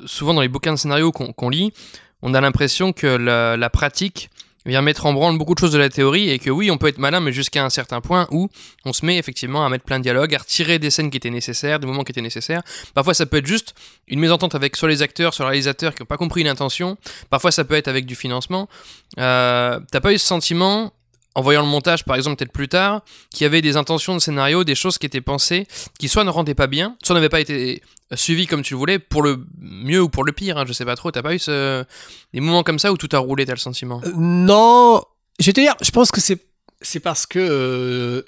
souvent dans les bouquins de scénarios qu'on lit, on a l'impression que la pratique... vient mettre en branle beaucoup de choses de la théorie et que oui, on peut être malin, mais jusqu'à un certain point où on se met effectivement à mettre plein de dialogues, à retirer des scènes qui étaient nécessaires, des moments qui étaient nécessaires. Parfois, ça peut être juste une mésentente avec soit les acteurs, soit le réalisateur qui n'ont pas compris l'intention. Parfois, ça peut être avec du financement. T'as pas eu ce sentiment, en voyant le montage, par exemple, peut-être plus tard, qu'il y avait des intentions de scénario, des choses qui étaient pensées, qui soit ne rendaient pas bien, soit n'avaient pas été suivies comme tu le voulais, pour le mieux ou pour le pire, hein, je sais pas trop. T'as pas eu des moments comme ça où tout a roulé, t'as le sentiment ? Non, je vais te dire, je pense que c'est parce que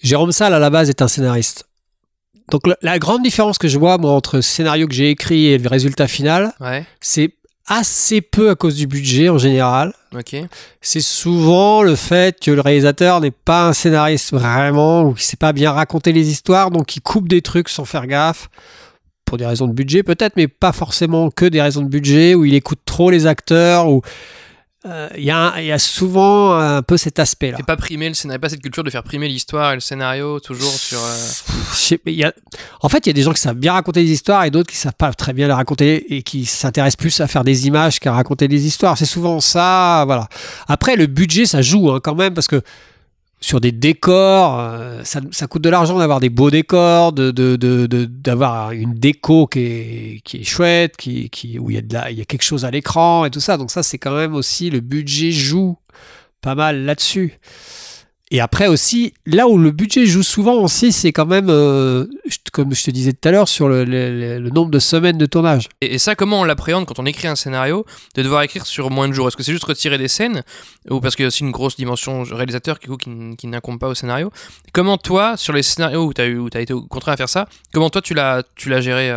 Jérôme Salle, à la base, est un scénariste. Donc la grande différence que je vois, moi, entre le scénario que j'ai écrit et le résultat final, ouais, c'est assez peu à cause du budget en général. Okay. C'est souvent le fait que le réalisateur n'est pas un scénariste vraiment, ou qu'il ne sait pas bien raconter les histoires, donc il coupe des trucs sans faire gaffe, pour des raisons de budget peut-être, mais pas forcément que des raisons de budget, où il écoute trop les acteurs, ou il y a souvent un peu cet aspect-là. C'est pas primé le scénario, pas cette culture de faire primer l'histoire et le scénario toujours sur. En fait, il y a des gens qui savent bien raconter des histoires et d'autres qui savent pas très bien les raconter et qui s'intéressent plus à faire des images qu'à raconter des histoires. C'est souvent ça, voilà. Après, le budget, ça joue hein, quand même, parce que sur des décors, ça coûte de l'argent d'avoir des beaux décors, d'avoir une déco qui est chouette, où il y a quelque chose à l'écran et tout ça. Donc ça, c'est quand même aussi, le budget joue pas mal là-dessus. Et après aussi, là où le budget joue souvent aussi, c'est quand même, comme je te disais tout à l'heure, sur le nombre de semaines de tournage. Et ça, comment on l'appréhende quand on écrit un scénario, de devoir écrire sur moins de jours ? Est-ce que c'est juste retirer des scènes ? Ou parce qu'il y a aussi une grosse dimension réalisateur qui n'incombe pas au scénario. Comment toi, sur les scénarios où tu as été contraint à faire ça, comment toi tu l'as géré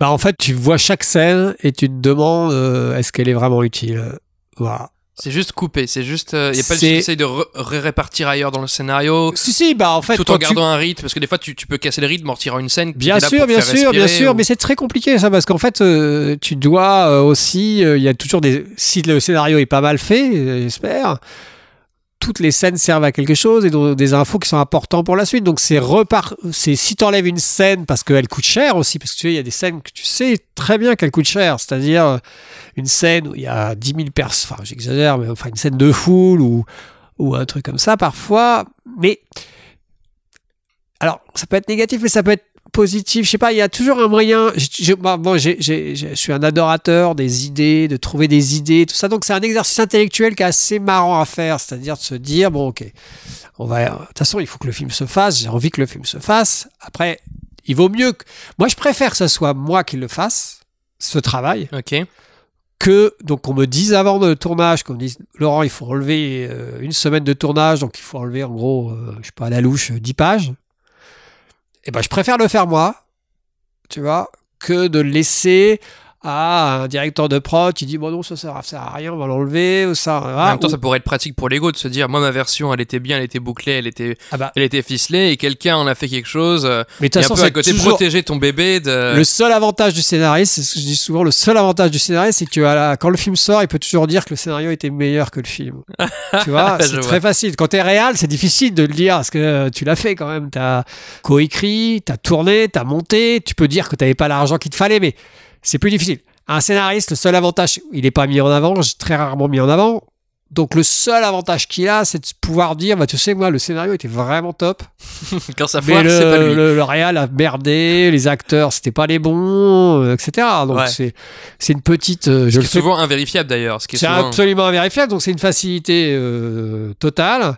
Bah en fait, tu vois chaque scène et tu te demandes est-ce qu'elle est vraiment utile ? Voilà. C'est juste coupé, c'est juste... Il n'y a pas le souci de répartir ailleurs dans le scénario, si, bah en fait, tout en gardant un rythme, parce que des fois, tu peux casser le rythme en retirant une scène. Bien sûr, mais c'est très compliqué ça, parce qu'en fait, tu dois aussi... Il y a toujours des... Si le scénario est pas mal fait, j'espère, toutes les scènes servent à quelque chose et donc des infos qui sont importantes pour la suite. Donc c'est si tu enlèves une scène parce qu'elle coûte cher aussi, parce que tu sais, il y a des scènes que tu sais très bien qu'elles coûtent cher, c'est-à-dire une scène où il y a 10 000 personnes, enfin j'exagère, mais enfin une scène de foule ou un truc comme ça parfois. Mais alors ça peut être négatif, mais ça peut être positif, je sais pas, il y a toujours un moyen. Je suis un adorateur des idées, de trouver des idées, tout ça, donc c'est un exercice intellectuel qui est assez marrant à faire, c'est-à-dire de se dire, bon ok, de toute façon il faut que le film se fasse, j'ai envie que le film se fasse, après il vaut mieux que... Moi je préfère que ce soit moi qui le fasse, ce travail, ok, que donc on me dise avant le tournage, qu'on me dise Laurent il faut relever une semaine de tournage, donc il faut enlever en gros, je sais pas, à la louche 10 pages, et je préfère le faire moi, tu vois, que de laisser à un directeur de prod qui dit bon non, ça sert à rien, on va l'enlever, en même temps, ça pourrait être pratique pour l'ego de se dire moi ma version elle était bien, elle était bouclée, elle était ficelée, et quelqu'un en a fait quelque chose. Mais de toute façon, c'est un peu à côté protéger ton bébé de... Le seul avantage du scénariste, c'est ce que je dis souvent, le seul avantage du scénariste, c'est que quand le film sort, il peut toujours dire que le scénario était meilleur que le film. Tu vois, c'est très facile. Quand t'es réal, c'est difficile de le dire parce que tu l'as fait quand même, t'as coécrit, t'as tourné, t'as monté, tu peux dire que t'avais pas l'argent qu'il te fallait, mais c'est plus difficile. Un scénariste, le seul avantage, il n'est pas mis en avant, très rarement mis en avant. Donc, le seul avantage qu'il a, c'est de pouvoir dire, bah, tu sais, moi, le scénario était vraiment top. Quand ça foire, c'est pas lui. Le réal a merdé, les acteurs, c'était pas les bons, etc. Donc, c'est une petite, c'est souvent invérifiable d'ailleurs. C'est absolument invérifiable. Donc, c'est une facilité, totale.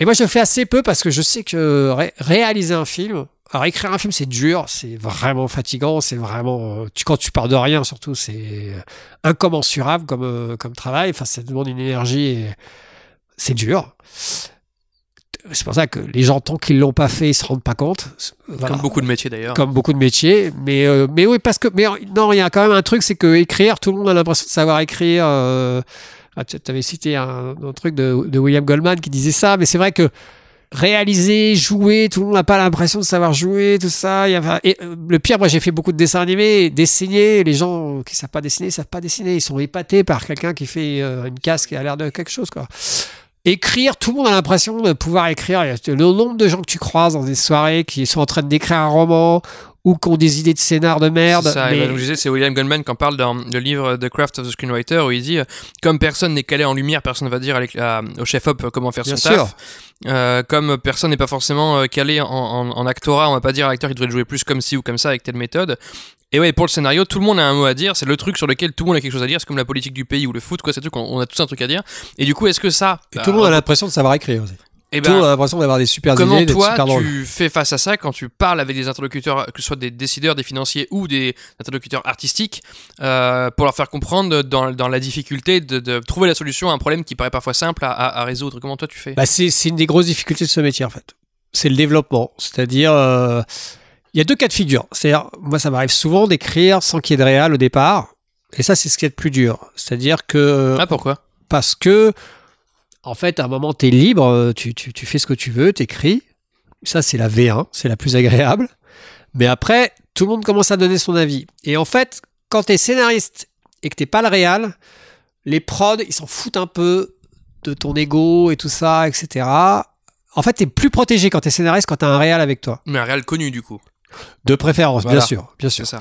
Et moi, je fais assez peu parce que je sais que réaliser un film, alors écrire un film, c'est dur, c'est vraiment fatigant, c'est vraiment quand tu pars de rien surtout, c'est incommensurable comme travail. Enfin, ça demande une énergie, et c'est dur. C'est pour ça que les gens tant qu'ils l'ont pas fait, ils se rendent pas compte. Voilà. Comme beaucoup de métiers d'ailleurs. Comme beaucoup de métiers, mais oui parce que non, il y a quand même un truc, c'est que écrire, tout le monde a l'impression de savoir écrire. Tu avais cité un truc de William Goldman qui disait ça, mais c'est vrai que réaliser, jouer, tout le monde n'a pas l'impression de savoir jouer, tout ça. Et le pire, moi j'ai fait beaucoup de dessins animés, dessiner, les gens qui savent pas dessiner, ils sont épatés par quelqu'un qui fait une case qui a l'air de quelque chose, quoi. Écrire, tout le monde a l'impression de pouvoir écrire. Le nombre de gens que tu croises dans des soirées qui sont en train d'écrire un roman ou qui ont des idées de scénar de merde. C'est ça, je disais, c'est William Goldman qui en parle dans le livre The Craft of the Screenwriter, où il dit comme personne n'est calé en lumière, personne ne va dire au chef-op comment faire son taf. Comme personne n'est pas forcément calé en actorat, on va pas dire à l'acteur qu'il devrait jouer plus comme ci ou comme ça avec telle méthode. Et ouais, pour le scénario, tout le monde a un mot à dire, c'est le truc sur lequel tout le monde a quelque chose à dire, c'est comme la politique du pays ou le foot, quoi, c'est le truc, on a tous un truc à dire. Et du coup, est-ce que ça... Et tout le monde a l'impression de savoir écrire aussi. Et tout le monde a l'impression d'avoir des super idées, d'être super drôle. Comment toi, tu fais face à ça quand tu parles avec des interlocuteurs, que ce soit des décideurs, des financiers ou des interlocuteurs artistiques, pour leur faire comprendre dans la difficulté de trouver la solution à un problème qui paraît parfois simple à résoudre? Comment toi tu fais? C'est une des grosses difficultés de ce métier, en fait. C'est le développement, c'est-à-dire... Il y a deux cas de figure. C'est-à-dire, moi, ça m'arrive souvent d'écrire sans qu'il y ait de réal au départ. Et ça, c'est ce qui est le plus dur. C'est-à-dire que... Ah, pourquoi ? Parce que, en fait, à un moment, t'es libre, tu fais ce que tu veux, t'écris. Ça, c'est la V1, c'est la plus agréable. Mais après, tout le monde commence à donner son avis. Et en fait, quand t'es scénariste et que t'es pas le réal, les prods, ils s'en foutent un peu de ton ego et tout ça, etc. En fait, t'es plus protégé quand t'es scénariste, quand t'as un réal avec toi. Mais un réal connu, du coup. De préférence, voilà. Bien sûr. C'est ça.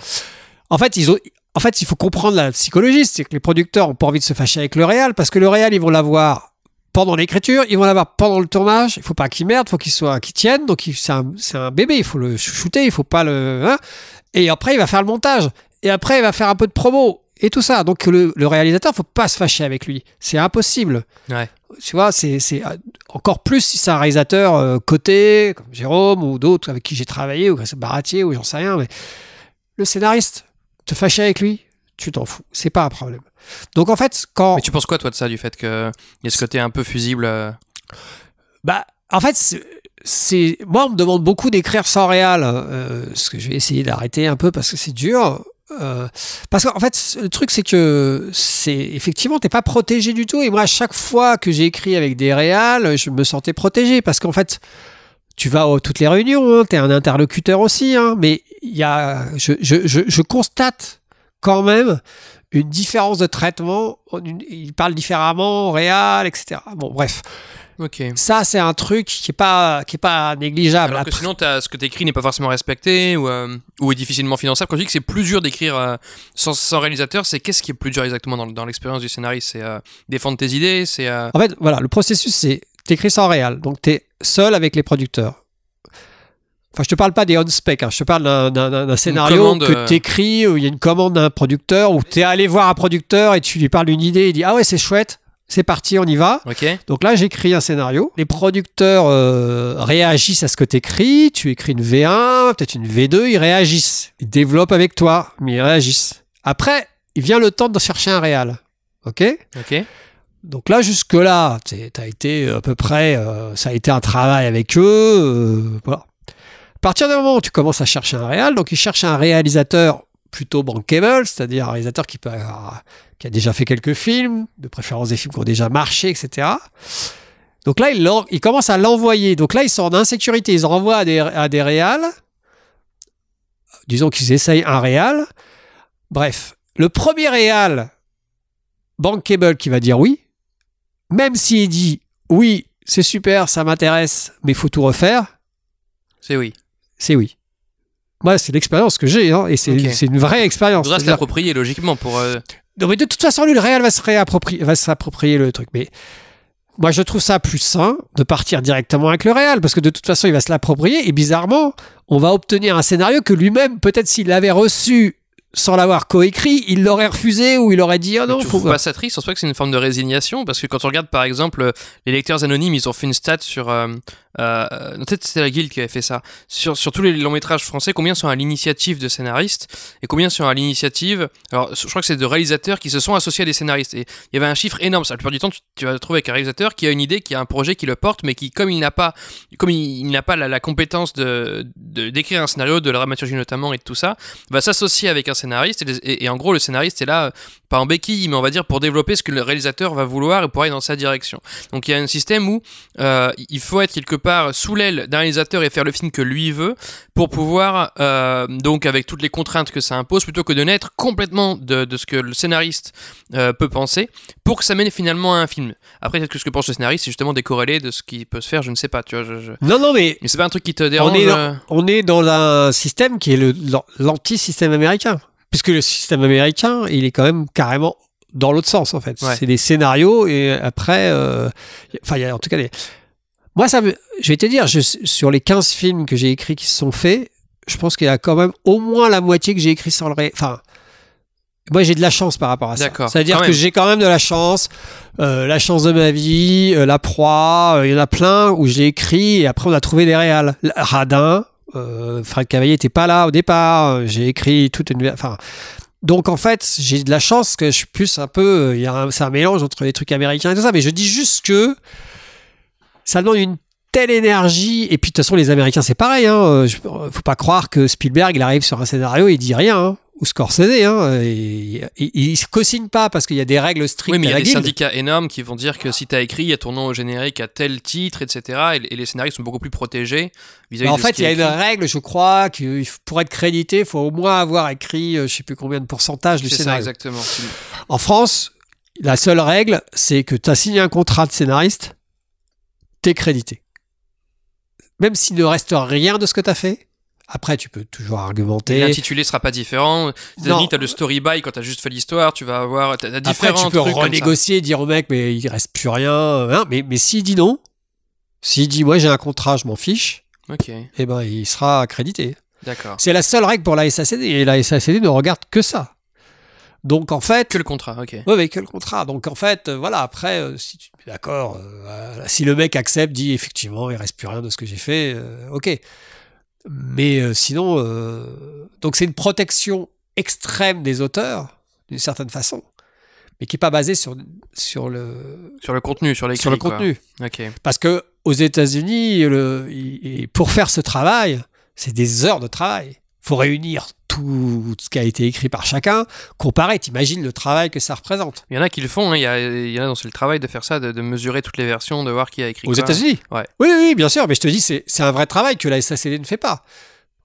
En fait, il faut comprendre la psychologie, c'est que les producteurs n'ont pas envie de se fâcher avec le réal, parce que le réal, ils vont l'avoir pendant l'écriture, ils vont l'avoir pendant le tournage, il ne faut pas qu'il merde, il faut qu'il tienne, donc c'est un bébé, il faut le chouchouter, il ne faut pas le... Hein, et après, il va faire le montage, et après, il va faire un peu de promo, et tout ça. Donc, le réalisateur, il ne faut pas se fâcher avec lui, c'est impossible. Ouais. Tu vois, c'est encore plus si c'est un réalisateur coté, comme Jérôme ou d'autres avec qui j'ai travaillé, ou Christophe Baratier, ou j'en sais rien, mais le scénariste, te fâcher avec lui, tu t'en fous, c'est pas un problème. Donc en fait, Mais tu penses quoi, toi, de ça, du fait qu'il y a ce côté un peu fusible Bah, en fait, moi, on me demande beaucoup d'écrire sans réal, ce que je vais essayer d'arrêter un peu parce que c'est dur. Parce qu'en fait, le truc, c'est que effectivement, t'es pas protégé du tout. Et moi, à chaque fois que j'ai écrit avec des réals, je me sentais protégé parce qu'en fait, tu vas à toutes les réunions, hein, t'es un interlocuteur aussi, hein, mais je constate quand même une différence de traitement. Ils parlent différemment, réal, etc. Bon, bref. Okay. Ça, c'est un truc qui est pas négligeable. Alors que sinon, ce que tu écris n'est pas forcément respecté ou est difficilement finançable. Quand tu dis que c'est plus dur d'écrire sans réalisateur, c'est qu'est-ce qui est plus dur exactement dans l'expérience du scénariste? C'est défendre tes idées, c'est... En fait, voilà, le processus, c'est t'écris sans réal. Donc, t'es seul avec les producteurs. Enfin, je te parle pas des on-spec, hein, je te parle d'un scénario que t'écris, où il y a une commande d'un producteur, où t'es allé voir un producteur et tu lui parles d'une idée, il dit « Ah ouais, c'est chouette ». C'est parti, on y va. Okay. Donc là, j'écris un scénario. Les producteurs réagissent à ce que tu écris. Tu écris une V1, peut-être une V2. Ils réagissent. Ils développent avec toi, mais ils réagissent. Après, il vient le temps de chercher un réal. OK. Donc là, jusque-là, tu as été à peu près... ça a été un travail avec eux. Voilà. À partir du moment où tu commences à chercher un réal, donc ils cherchent un réalisateur plutôt bankable, c'est-à-dire un réalisateur qui a déjà fait quelques films, de préférence des films qui ont déjà marché, etc. Donc là, il commence à l'envoyer. Donc là, ils sont en insécurité. Ils renvoient à des réals. Disons qu'ils essayent un réal. Bref, le premier réal bankable qui va dire oui, même s'il dit oui, c'est super, ça m'intéresse, mais il faut tout refaire. C'est oui. C'est oui. Moi, c'est l'expérience que j'ai, hein, et c'est une vraie expérience. Il faudra se l'approprier, logiquement, pour... Non, mais de toute façon, lui, le réel va s'approprier le truc. Mais moi, je trouve ça plus sain de partir directement avec le réel, parce que de toute façon, il va se l'approprier, et bizarrement, on va obtenir un scénario que lui-même, peut-être s'il l'avait reçu sans l'avoir coécrit, il l'aurait refusé ou il aurait dit « Ah non, faut pas ça triste, je pense pas que c'est une forme de résignation, parce que quand on regarde, par exemple, les lecteurs anonymes, ils ont fait une stat sur... peut-être c'était la Guilde qui avait fait ça. Sur tous les longs-métrages français, combien sont à l'initiative de scénaristes et combien sont à l'initiative... Alors, je crois que c'est de réalisateurs qui se sont associés à des scénaristes. Et il y avait un chiffre énorme. La plupart du temps, tu vas te trouver avec un réalisateur qui a une idée, qui a un projet, qui le porte, mais qui, comme il n'a pas la compétence d'écrire un scénario, de la dramaturgie notamment et de tout ça, va s'associer avec un scénariste. Et en gros, le scénariste est là, pas en béquille, mais on va dire pour développer ce que le réalisateur va vouloir et pour aller dans sa direction. Donc, il y a un système où il faut être quelque part sous l'aile d'un réalisateur et faire le film que lui veut pour pouvoir donc avec toutes les contraintes que ça impose plutôt que de naître complètement de ce que le scénariste peut penser pour que ça mène finalement à un film. Après peut-être que ce que pense le scénariste c'est justement décorrélé de ce qui peut se faire, je ne sais pas, tu vois, Non mais c'est pas un truc qui te dérange. On est dans un système qui est l'anti-système américain, puisque le système américain il est quand même carrément dans l'autre sens en fait, ouais. C'est des scénarios et après enfin il y a en tout cas des... Moi, je vais te dire, sur les 15 films que j'ai écrits qui se sont faits, je pense qu'il y a quand même au moins la moitié que j'ai écrit sans le réel. Enfin, moi, j'ai de la chance par rapport à ça. D'accord, c'est-à-dire que j'ai quand même de la chance de ma vie, La Proie, il y en a plein où j'ai écrit et après on a trouvé des réals. Radin, Fred Cavaillé n'était pas là au départ, j'ai écrit toute une... Enfin, donc en fait, j'ai de la chance que je suis plus un peu... C'est un mélange entre les trucs américains et tout ça, mais je dis juste que... Ça demande une telle énergie. Et puis, de toute façon, les Américains, c'est pareil. Hein. Faut pas croire que Spielberg, il arrive sur un scénario et il dit rien. Hein. Ou Scorsese. Hein. Il se co-signe pas parce qu'il y a des règles strictes. Oui, mais il y a des syndicats énormes qui vont dire que si t'as écrit, il y a ton nom au générique à tel titre, etc. Et les scénaristes sont beaucoup plus protégés vis-à-vis de ce qu'il y a écrit. En fait, il y a une règle, je crois, que pour être crédité, il faut au moins avoir écrit je sais plus combien de pourcentage du scénario. C'est ça, exactement. En France, la seule règle, c'est que t'as signé un contrat de scénariste. T'es crédité. Même s'il ne reste rien de ce que t'as fait, après tu peux toujours argumenter. L'intitulé sera pas différent. C'est-à-dire, t'as le story by quand t'as juste fait l'histoire, tu vas avoir t'as différents trucs. Après tu peux renégocier, dire au mec mais il reste plus rien. Hein, mais s'il dit non, s'il dit moi j'ai un contrat, je m'en fiche, okay. Eh ben il sera crédité. D'accord. C'est la seule règle pour la SACD et la SACD ne regarde que ça. Donc en fait que le contrat, ok. Ouais, mais que le contrat. Donc en fait, voilà. Après, si tu es d'accord, si le mec accepte, dit effectivement, il reste plus rien de ce que j'ai fait, ok. Mais sinon, donc c'est une protection extrême des auteurs d'une certaine façon, mais qui est pas basée sur le contenu, sur l'écrit, sur le contenu. Ok. Parce que aux États-Unis, pour faire ce travail, c'est des heures de travail. Faut réunir tout ce qui a été écrit par chacun, comparer, t'imagines le travail que ça représente. Il y en a qui le font, hein. Il y en a dont c'est le travail de faire ça, de mesurer toutes les versions, de voir qui a écrit quoi. Aux États-Unis ? Ouais. Oui, bien sûr, mais je te dis, c'est un vrai travail que la SACD ne fait pas.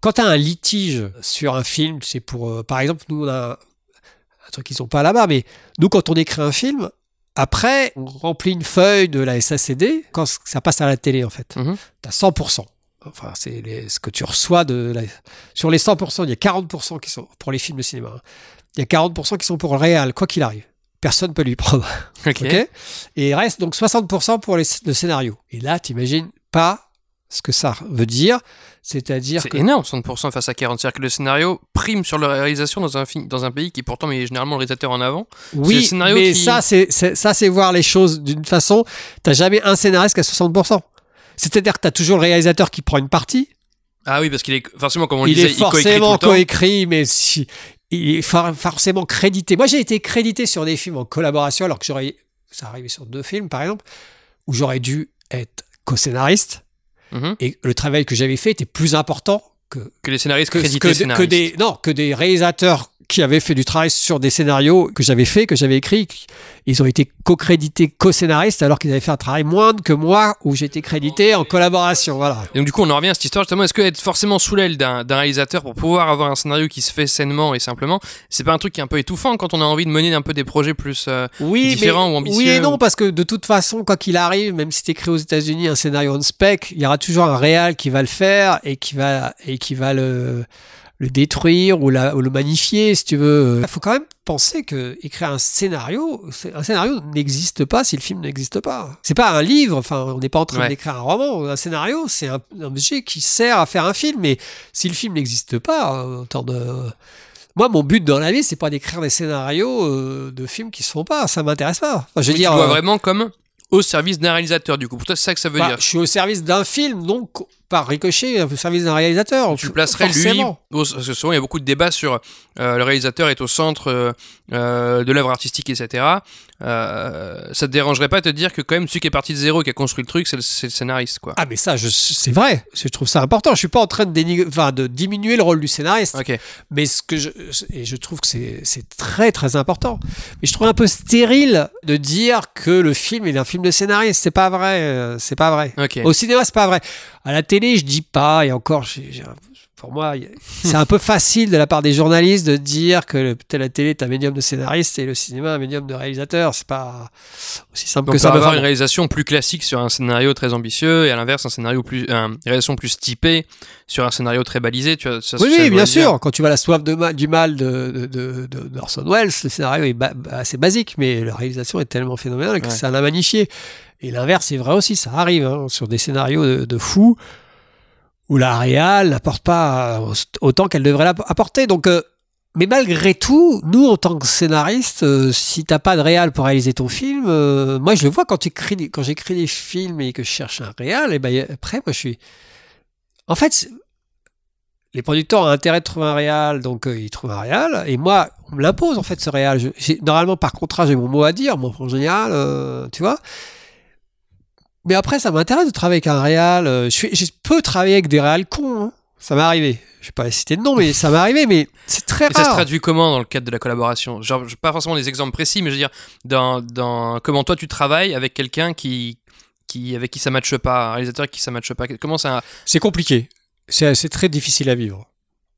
Quand t'as un litige sur un film, c'est pour, par exemple, nous on a un truc qu'ils n'ont pas là-bas, mais nous quand on écrit un film, après on remplit une feuille de la SACD quand ça passe à la télé en fait. Mm-hmm. T'as 100%. Enfin, ce que tu reçois sur les 100%, il y a 40% qui sont pour les films de cinéma. Hein. Il y a 40% qui sont pour le réal, quoi qu'il arrive. Personne ne peut lui prendre. Okay. Et il reste donc 60% pour le scénario. Et là, t'imagines pas ce que ça veut dire. C'est-à-dire que... énorme, 60% face à 40%. C'est-à-dire que le scénario prime sur la réalisation dans un pays qui pourtant met généralement le réalisateur en avant. Oui, c'est mais ça, c'est voir les choses d'une façon... T'as jamais un scénariste qui a 60%. C'est-à-dire que tu as toujours le réalisateur qui prend une partie. Ah oui, parce qu'il est forcément, comme on le disait, il coécrit tout le temps. Il est forcément coécrit, mais il est forcément crédité. Moi, j'ai été crédité sur des films en collaboration, alors que ça arrivait sur 2 films, par exemple, où j'aurais dû être co-scénariste. Mm-hmm. Et le travail que j'avais fait était plus important que les scénaristes crédités. Non, que des réalisateurs qui avaient fait du travail sur des scénarios que j'avais écrits. Ils ont été co-crédités, co-scénaristes, alors qu'ils avaient fait un travail moindre que moi, où j'étais crédité en collaboration. Voilà. Et donc, du coup, on en revient à cette histoire, justement. Est-ce que être forcément sous l'aile d'un réalisateur pour pouvoir avoir un scénario qui se fait sainement et simplement, c'est pas un truc qui est un peu étouffant quand on a envie de mener un peu des projets plus différents ou ambitieux? Oui et non, parce que de toute façon, quoi qu'il arrive, même si t'écris aux États-Unis un scénario on spec, il y aura toujours un réal qui va le faire et qui va le détruire ou le magnifier, si tu veux. Il faut quand même penser que écrire un scénario n'existe pas si le film n'existe pas. C'est pas un livre, enfin, on n'est pas en train d'écrire un roman. Un scénario, c'est un objet qui sert à faire un film, mais si le film n'existe pas, en temps de... Moi, mon but dans la vie, c'est pas d'écrire des scénarios de films qui se font pas. Ça m'intéresse pas. Enfin, je veux dire, tu vois vraiment comme au service d'un réalisateur, du coup. Pour toi, c'est ça que ça veut dire. Je suis au service d'un film, donc par ricochet, au service d'un réalisateur. Tu placerais forcément lui, parce que souvent il y a beaucoup de débats sur le réalisateur est au centre de l'œuvre artistique, etc. Ça te dérangerait pas de te dire que quand même celui qui est parti de zéro, qui a construit le truc, c'est le scénariste, quoi? Ah mais ça, c'est vrai. Je trouve ça important. Je suis pas en train de diminuer le rôle du scénariste. Okay. Mais je trouve que c'est très très important. Mais je trouve un peu stérile de dire que le film est un film de scénariste. C'est pas vrai. Okay. Au cinéma, c'est pas vrai. À la télé, je dis pas, et encore, pour moi, c'est un peu facile de la part des journalistes de dire que la télé est un médium de scénariste et le cinéma un médium de réalisateur. C'est pas aussi simple que ça. On peut avoir une réalisation plus classique sur un scénario très ambitieux et à l'inverse, une réalisation plus typée sur un scénario très balisé. Tu vois, oui, bien sûr. Quand tu vois La soif du mal de Orson Welles, le scénario est assez basique, mais la réalisation est tellement phénoménale que ça l'a magnifié. Et l'inverse, c'est vrai aussi, ça arrive sur des scénarios de fous où la réal n'apporte pas autant qu'elle devrait l'apporter. Donc, mais malgré tout, nous, en tant que scénaristes, si t'as pas de réal pour réaliser ton film, moi, je le vois quand j'écris des films et que je cherche un réal, et ben après, moi, je suis... En fait, les producteurs ont intérêt de trouver un réal, donc ils trouvent un réal, et moi, on me l'impose, en fait, ce réal. Normalement, par contrat, j'ai mon mot à dire, mon en général, tu vois. Mais après, ça m'intéresse de travailler avec un réal. Je peux travailler avec des réals cons. Hein. Ça m'est arrivé. Je vais pas les citer de nom, mais ça m'est arrivé. Mais c'est très rare. Et ça se traduit comment dans le cadre de la collaboration? Genre, pas forcément des exemples précis, mais je veux dire, dans comment toi tu travailles avec quelqu'un avec qui ça matche pas, un réalisateur avec qui ça matche pas. Comment ça? C'est compliqué. C'est très difficile à vivre.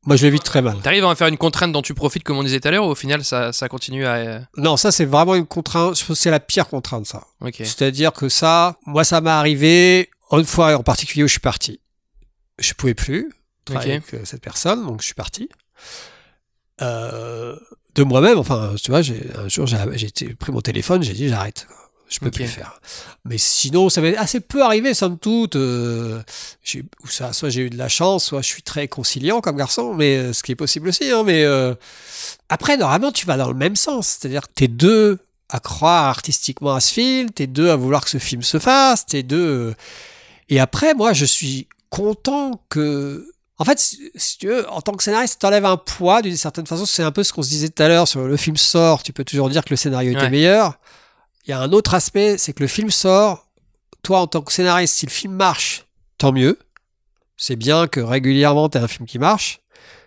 Moi, je le vis très mal. T'arrives à faire une contrainte dont tu profites, comme on disait tout à l'heure, ou au final, ça continue à... Non, ça, c'est vraiment une contrainte. Je pense que c'est la pire contrainte, ça. Okay. C'est-à-dire que ça, moi, ça m'est arrivé une fois en particulier où je suis parti. Je ne pouvais plus travailler avec cette personne, donc je suis parti. De moi-même, enfin, tu vois, un jour, j'ai pris mon téléphone, j'ai dit, j'arrête. Je peux plus le faire. Mais sinon, ça m'est assez peu arrivé, somme toute. Soit j'ai eu de la chance, soit je suis très conciliant comme garçon, mais ce qui est possible aussi. Hein, mais après, normalement, tu vas dans le même sens. C'est-à-dire que t'es deux à croire artistiquement à ce film, t'es deux à vouloir que ce film se fasse, t'es deux... Et après, moi, je suis content que... En fait, si tu veux, en tant que scénariste, t'enlèves un poids d'une certaine façon. C'est un peu ce qu'on se disait tout à l'heure sur le film sort. Tu peux toujours dire que le scénario était meilleur. Il y a un autre aspect, c'est que le film sort. Toi, en tant que scénariste, si le film marche, tant mieux. C'est bien que régulièrement, tu as un film qui marche.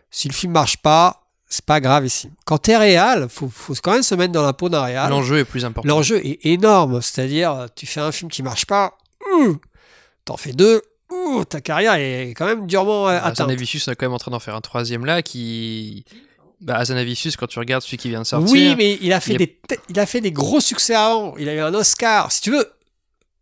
Si le film marche pas, c'est pas grave ici. Quand tu es réal, il faut quand même se mettre dans la peau d'un réal. L'enjeu est plus important. L'enjeu est énorme. C'est-à-dire, tu fais un film qui marche pas, t'en fais deux, ta carrière est quand même durement atteinte. Azanavicius est quand même en train d'en faire un troisième là qui... Azanavicius, quand tu regardes celui qui vient de sortir... Oui, mais il a fait des gros succès avant. Il a eu un Oscar, si tu veux.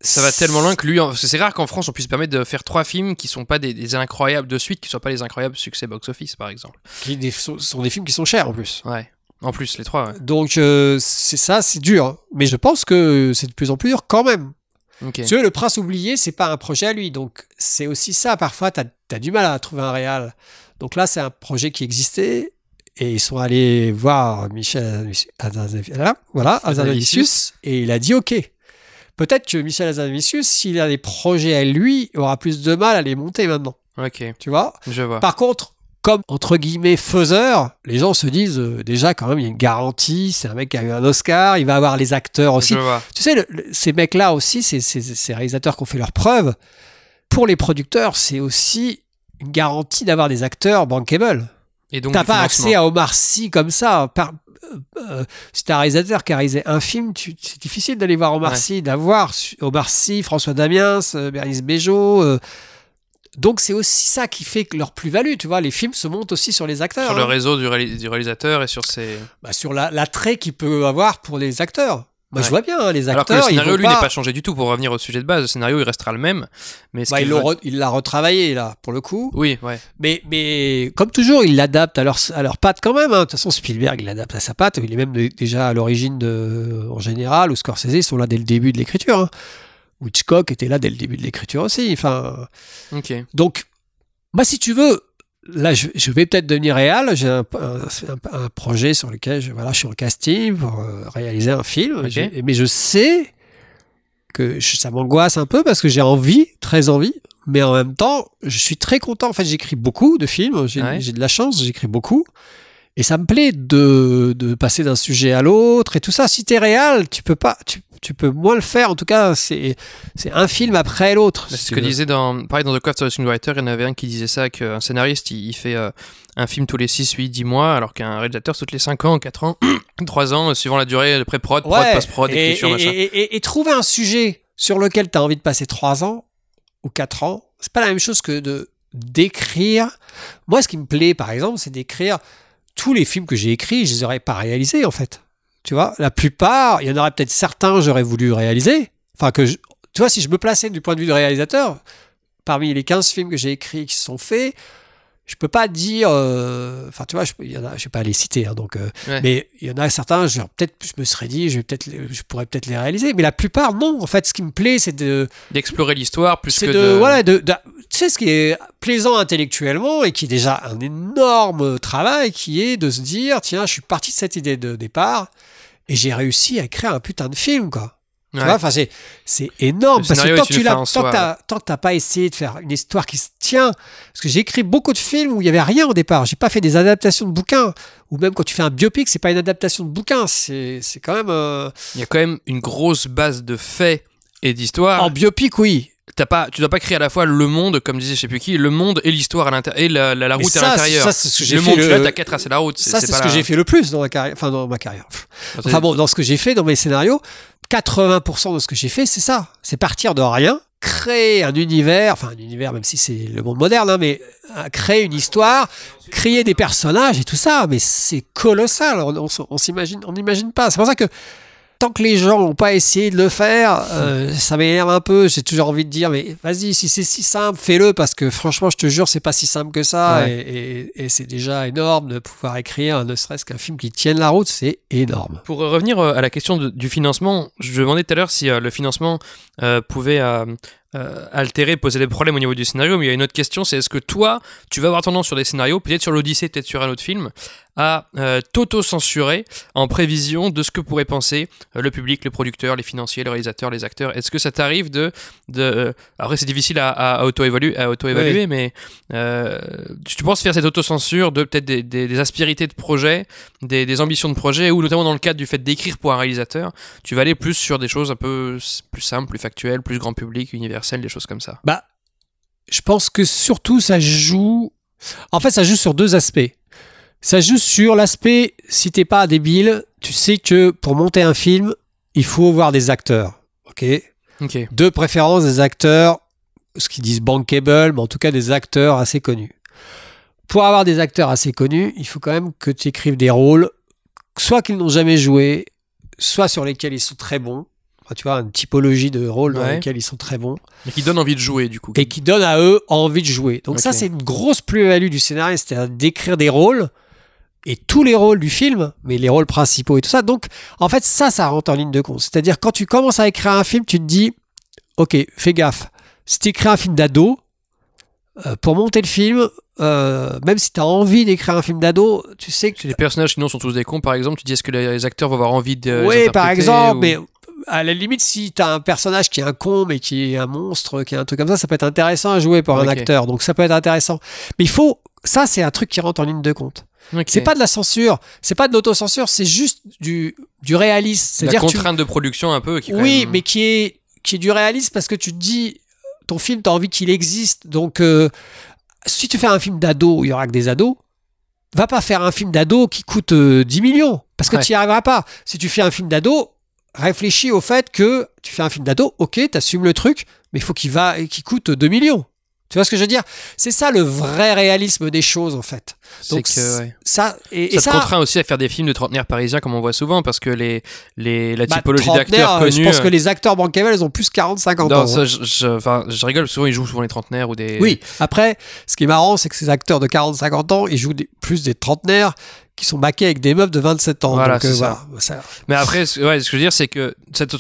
Ça va tellement loin que lui... Parce que c'est rare qu'en France, on puisse se permettre de faire trois films qui ne sont pas des incroyables de suite, qui ne soient pas les incroyables succès box-office, par exemple. Qui sont des films qui sont chers, en plus. Ouais. En plus, les trois, ouais. Donc, c'est ça, c'est dur. Hein. Mais je pense que c'est de plus en plus dur, quand même. Okay. Tu vois, Le Prince oublié, c'est pas un projet à lui. Donc, c'est aussi ça. Parfois, t'as du mal à trouver un réal. Donc là, c'est un projet qui existait... Et ils sont allés voir Michel Azanavicius et il a dit OK. Peut-être que Michel Azanavicius, s'il a des projets à lui, aura plus de mal à les monter maintenant. OK. Tu vois ? Je vois. Par contre, comme entre guillemets faiseur, les gens se disent déjà quand même il y a une garantie, c'est un mec qui a eu un Oscar, il va avoir les acteurs aussi. Je vois. Tu sais, ces mecs-là aussi, ces réalisateurs qui ont fait leurs preuves, pour les producteurs, c'est aussi une garantie d'avoir des acteurs bankable. Et donc, t'as pas accès à Omar Sy comme ça. C'est un réalisateur qui a réalisé un film, c'est difficile d'aller voir Omar Sy, d'avoir Omar Sy, François Damiens, Bérénice Bejo. Donc c'est aussi ça qui fait que leur plus-value, tu vois, les films se montent aussi sur les acteurs. Sur le réseau du réalisateur et sur ses... Bah, sur l'attrait qu'il peut avoir pour les acteurs. Moi, je vois bien, hein, les acteurs... Alors que le scénario, lui, n'est pas changé du tout. Pour revenir au sujet de base, le scénario, il restera le même. Mais il l'a retravaillé, là, pour le coup. Oui, ouais. Mais comme toujours, il l'adapte à leur patte quand même. Hein. De toute façon, Spielberg, il l'adapte à sa patte. Il est même déjà à l'origine de... En général, ou Scorsese, ils sont là dès le début de l'écriture. Hein. Hitchcock était là dès le début de l'écriture aussi. Enfin, okay. Donc, bah, si tu veux, là, je vais peut-être devenir réal. J'ai un projet sur lequel je suis en casting pour réaliser un film. Okay. Mais je sais que ça m'angoisse un peu parce que j'ai envie, très envie. Mais en même temps, je suis très content. En fait, j'écris beaucoup de films. J'ai de la chance, j'écris beaucoup. Et ça me plaît de passer d'un sujet à l'autre et tout ça. Si t'es réal, tu peux pas... Tu peux moins le faire, en tout cas, c'est un film après l'autre. C'est ce que disait dans The Craft of the Screenwriter, il y en avait un qui disait ça, qu'un scénariste, il fait un film tous les 6, 8, 10 mois, alors qu'un réalisateur, toutes les 5 ans, 4 ans, 3 ans, suivant la durée, pré-prod, prod, post-prod, écriture, machin. Et trouver un sujet sur lequel tu as envie de passer 3 ans ou 4 ans, c'est pas la même chose que d'écrire. Moi, ce qui me plaît, par exemple, c'est d'écrire tous les films que j'ai écrits, je les aurais pas réalisés, en fait. Tu vois, la plupart, il y en aurait peut-être certains que j'aurais voulu réaliser. Enfin, tu vois, si je me plaçais du point de vue du réalisateur, parmi les 15 films que j'ai écrits qui se sont faits, je peux pas dire... Enfin, tu vois, je vais pas les citer, hein, donc, mais il y en a certains, je me serais dit, je pourrais peut-être les réaliser. Mais la plupart, non. En fait, ce qui me plaît, c'est d'explorer l'histoire plus que de... Voilà, tu sais, ce qui est plaisant intellectuellement et qui est déjà un énorme travail, qui est de se dire, tiens, je suis parti de cette idée de départ... Et j'ai réussi à créer un putain de film, quoi. Ouais. Tu vois, enfin, c'est énorme. Parce que tant que t'as pas essayé de faire une histoire qui se tient, parce que j'ai écrit beaucoup de films où il y avait rien au départ. J'ai pas fait des adaptations de bouquins. Ou même quand tu fais un biopic, c'est pas une adaptation de bouquin. C'est quand même. Il y a quand même une grosse base de faits et d'histoires. En biopic, oui. Tu dois pas créer à la fois le monde, comme disait je sais plus qui, le monde et l'histoire à l'intérieur et la route à l'intérieur. Ça, c'est ce que j'ai fait. Le monde, tu t'as qu'à tracer la route. Ça, c'est ce que j'ai fait le plus dans ma carrière. Enfin, dans ma carrière. Enfin bon, dans ce que j'ai fait, dans mes scénarios, 80% de ce que j'ai fait, c'est ça. C'est partir de rien, créer un univers, enfin un univers, même si c'est le monde moderne, hein, mais créer une histoire, créer des personnages et tout ça. Mais c'est colossal. On n'imagine pas. C'est pour ça que tant que les gens n'ont pas essayé de le faire, ça m'énerve un peu. J'ai toujours envie de dire, mais vas-y, si c'est si simple, fais-le, parce que franchement, je te jure, c'est pas si simple que ça. Ouais. Et c'est déjà énorme de pouvoir écrire, ne serait-ce qu'un film qui tienne la route, c'est énorme. Pour revenir à la question du financement, je demandais tout à l'heure si le financement pouvait... altérer, poser des problèmes au niveau du scénario, mais il y a une autre question, c'est est-ce que toi, tu vas avoir tendance sur des scénarios, peut-être sur l'Odyssée, peut-être sur un autre film, à t'auto-censurer en prévision de ce que pourrait penser le public, le producteur, les financiers, le réalisateur, les acteurs. Est-ce que ça t'arrive après, c'est difficile à auto-évaluer, oui. Mais tu penses faire cette auto-censure de peut-être des aspérités de projet, des ambitions de projet, ou notamment dans le cadre du fait d'écrire pour un réalisateur, tu vas aller plus sur des choses un peu plus simples, plus factuelles, plus grand public, univers. Des choses comme ça. Bah, je pense que surtout ça joue. En fait, ça joue sur deux aspects. Ça joue sur l'aspect, si t'es pas débile, tu sais que pour monter un film, il faut voir des acteurs, ok. De préférence des acteurs, ce qu'ils disent bankable, mais en tout cas des acteurs assez connus. Pour avoir des acteurs assez connus, il faut quand même que tu écrives des rôles, soit qu'ils n'ont jamais joué, soit sur lesquels ils sont très bons. Tu vois, une typologie de rôle dans lesquels ils sont très bons. Et qui donnent envie de jouer, du coup. Et qui donnent à eux envie de jouer. Donc ça, c'est une grosse plus-value du scénariste, c'est-à-dire d'écrire des rôles, et tous les rôles du film, mais les rôles principaux et tout ça. Donc, en fait, ça rentre en ligne de compte. C'est-à-dire, quand tu commences à écrire un film, tu te dis, ok, fais gaffe, si tu écris un film d'ado, pour monter le film... même si t'as envie d'écrire un film d'ado, tu sais que... Si les personnages sinon sont tous des cons, par exemple, tu dis est-ce que les acteurs vont avoir envie de... Oui, par exemple, mais à la limite, si t'as un personnage qui est un con, mais qui est un monstre, qui est un truc comme ça, ça peut être intéressant à jouer pour un acteur, donc ça peut être intéressant. Mais il faut... Ça, c'est un truc qui rentre en ligne de compte. C'est pas de la censure, c'est pas de l'autocensure, c'est juste du réalisme. C'est-à-dire la contrainte de production un peu. Qui mais qui est du réalisme parce que tu te dis, ton film, t'as envie qu'il existe, donc... si tu fais un film d'ado, il n'y aura que des ados. va pas faire un film d'ado qui coûte 10 millions, parce que tu n'y arriveras pas. Si tu fais un film d'ado, réfléchis au fait que tu fais un film d'ado, ok, t'assumes le truc, mais il faut qu'il coûte 2 millions. Tu vois ce que je veux dire? C'est ça le vrai réalisme des choses en fait. Donc c'est que, ça ça te contraint aussi à faire des films de trentenaires parisiens comme on voit souvent, parce que la typologie d'acteurs connus. Je pense que les acteurs bankable, ils ont plus 40-50 ans. Ça, je rigole, souvent ils jouent souvent les trentenaires ou des. Oui. Après, ce qui est marrant, c'est que ces acteurs de 40-50 ans, ils jouent plus des trentenaires qui sont maqués avec des meufs de 27 ans. Voilà, donc, c'est ça. Mais après, ce que je veux dire, c'est que ça te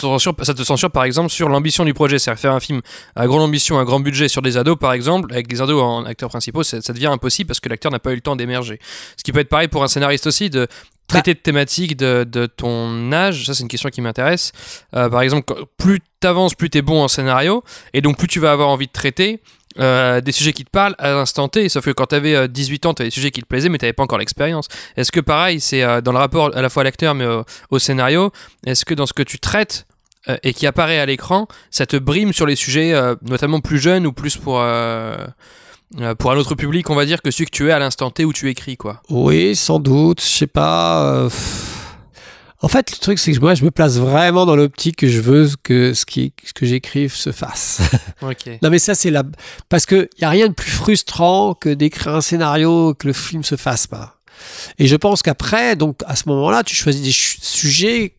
censure par exemple sur l'ambition du projet. C'est-à-dire faire un film à grande ambition, à grand budget sur des ados par exemple, avec des ados en acteurs principaux, ça devient impossible parce que l'acteur n'a pas eu le temps d'émerger. Ce qui peut être pareil pour un scénariste aussi, de traiter de thématiques de ton âge. Ça, c'est une question qui m'intéresse. Par exemple, plus t'avances, plus t'es bon en scénario, et donc plus tu vas avoir envie de traiter des sujets qui te parlent à l'instant T, sauf que quand t'avais 18 ans, t'avais des sujets qui te plaisaient mais t'avais pas encore l'expérience. Est-ce que pareil, c'est dans le rapport à la fois à l'acteur mais au scénario, est-ce que dans ce que tu traites et qui apparaît à l'écran, ça te brime sur les sujets notamment plus jeunes ou plus pour un autre public, on va dire, que celui que tu es à l'instant T où tu écris, quoi? Oui, sans doute, je sais pas... En fait, le truc, c'est que moi, je me place vraiment dans l'optique que je veux que ce que j'écrive se fasse. Okay. Non, mais ça, c'est parce qu'il n'y a rien de plus frustrant que d'écrire un scénario que le film se fasse pas. Et je pense qu'après, donc, à ce moment-là, tu choisis des sujets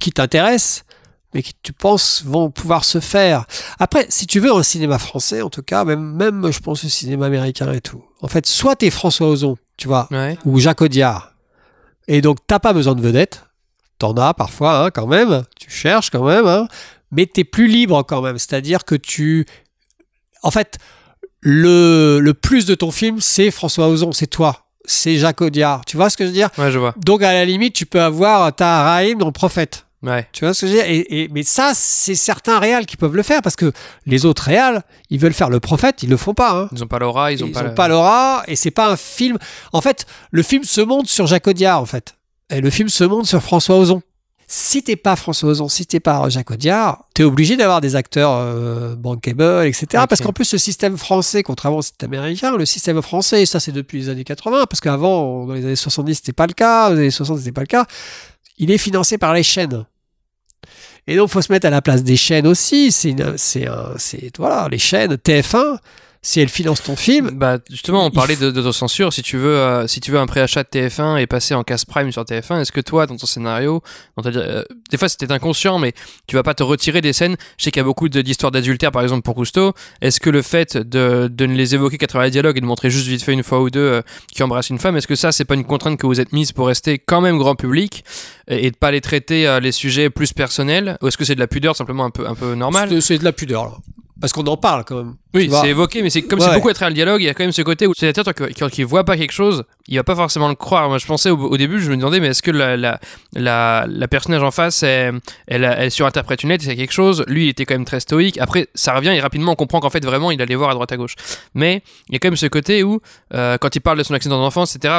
qui t'intéressent, mais qui, tu penses, vont pouvoir se faire. Après, si tu veux, en cinéma français, en tout cas, même je pense, au cinéma américain et tout. En fait, soit t'es François Ozon, tu vois, ou Jacques Audiard. Et donc, t'as pas besoin de vedettes. T'en as parfois, quand même. Tu cherches quand même, mais t'es plus libre quand même. C'est-à-dire que en fait, le plus de ton film, c'est François Ozon, c'est toi, c'est Jacques Audiard. Tu vois ce que je veux dire? Ouais, je vois. Donc à la limite, tu peux avoir ta Raïm dans Le Prophète. Ouais. Tu vois ce que je veux dire? Mais ça, c'est certains réals qui peuvent le faire, parce que les autres réals, ils veulent faire Le Prophète, ils le font pas. Ils ont pas l'aura, ils ont pas l'aura, et c'est pas un film. En fait, le film se monte sur Jacques Audiard, en fait. Et le film se monte sur François Ozon. Si t'es pas François Ozon, si t'es pas Jacques Audiard, t'es obligé d'avoir des acteurs bankable, etc. Okay. Parce qu'en plus, le système français, contrairement au système américain, le système français, ça c'est depuis les années 80, parce qu'avant, dans les années 70, c'était pas le cas, dans les années 60, c'était pas le cas, il est financé par les chaînes. Et donc, faut se mettre à la place des chaînes aussi. Voilà, les chaînes, TF1, si elle finance ton film... Bah, justement, on parlait d'autocensure. Si tu veux un préachat de TF1 et passer en casse prime sur TF1, est-ce que toi, dans ton scénario, des fois c'était inconscient, mais tu vas pas te retirer des scènes? Je sais qu'il y a beaucoup d'histoires d'adultère, par exemple, pour Cousteau. Est-ce que le fait de ne les évoquer qu'à travers les dialogues et de montrer juste vite fait une fois ou deux qui embrasse une femme, est-ce que ça, c'est pas une contrainte que vous êtes mise pour rester quand même grand public et de pas les traiter, les sujets plus personnels? Ou est-ce que c'est de la pudeur simplement un peu normale? C'est de la pudeur, là. Parce qu'on en parle quand même. Oui, c'est évoqué, mais c'est comme c'est beaucoup à travers le dialogue, il y a quand même ce côté où le spectateur, quand il voit pas quelque chose, il va pas forcément le croire. Moi, je pensais au début, je me demandais, mais est-ce que la personnage en face, elle surinterprète une lettre, c'est quelque chose. Lui, il était quand même très stoïque. Après, ça revient et rapidement, on comprend qu'en fait, vraiment, il allait voir à droite à gauche. Mais il y a quand même ce côté où, quand il parle de son accident d'enfance, etc.,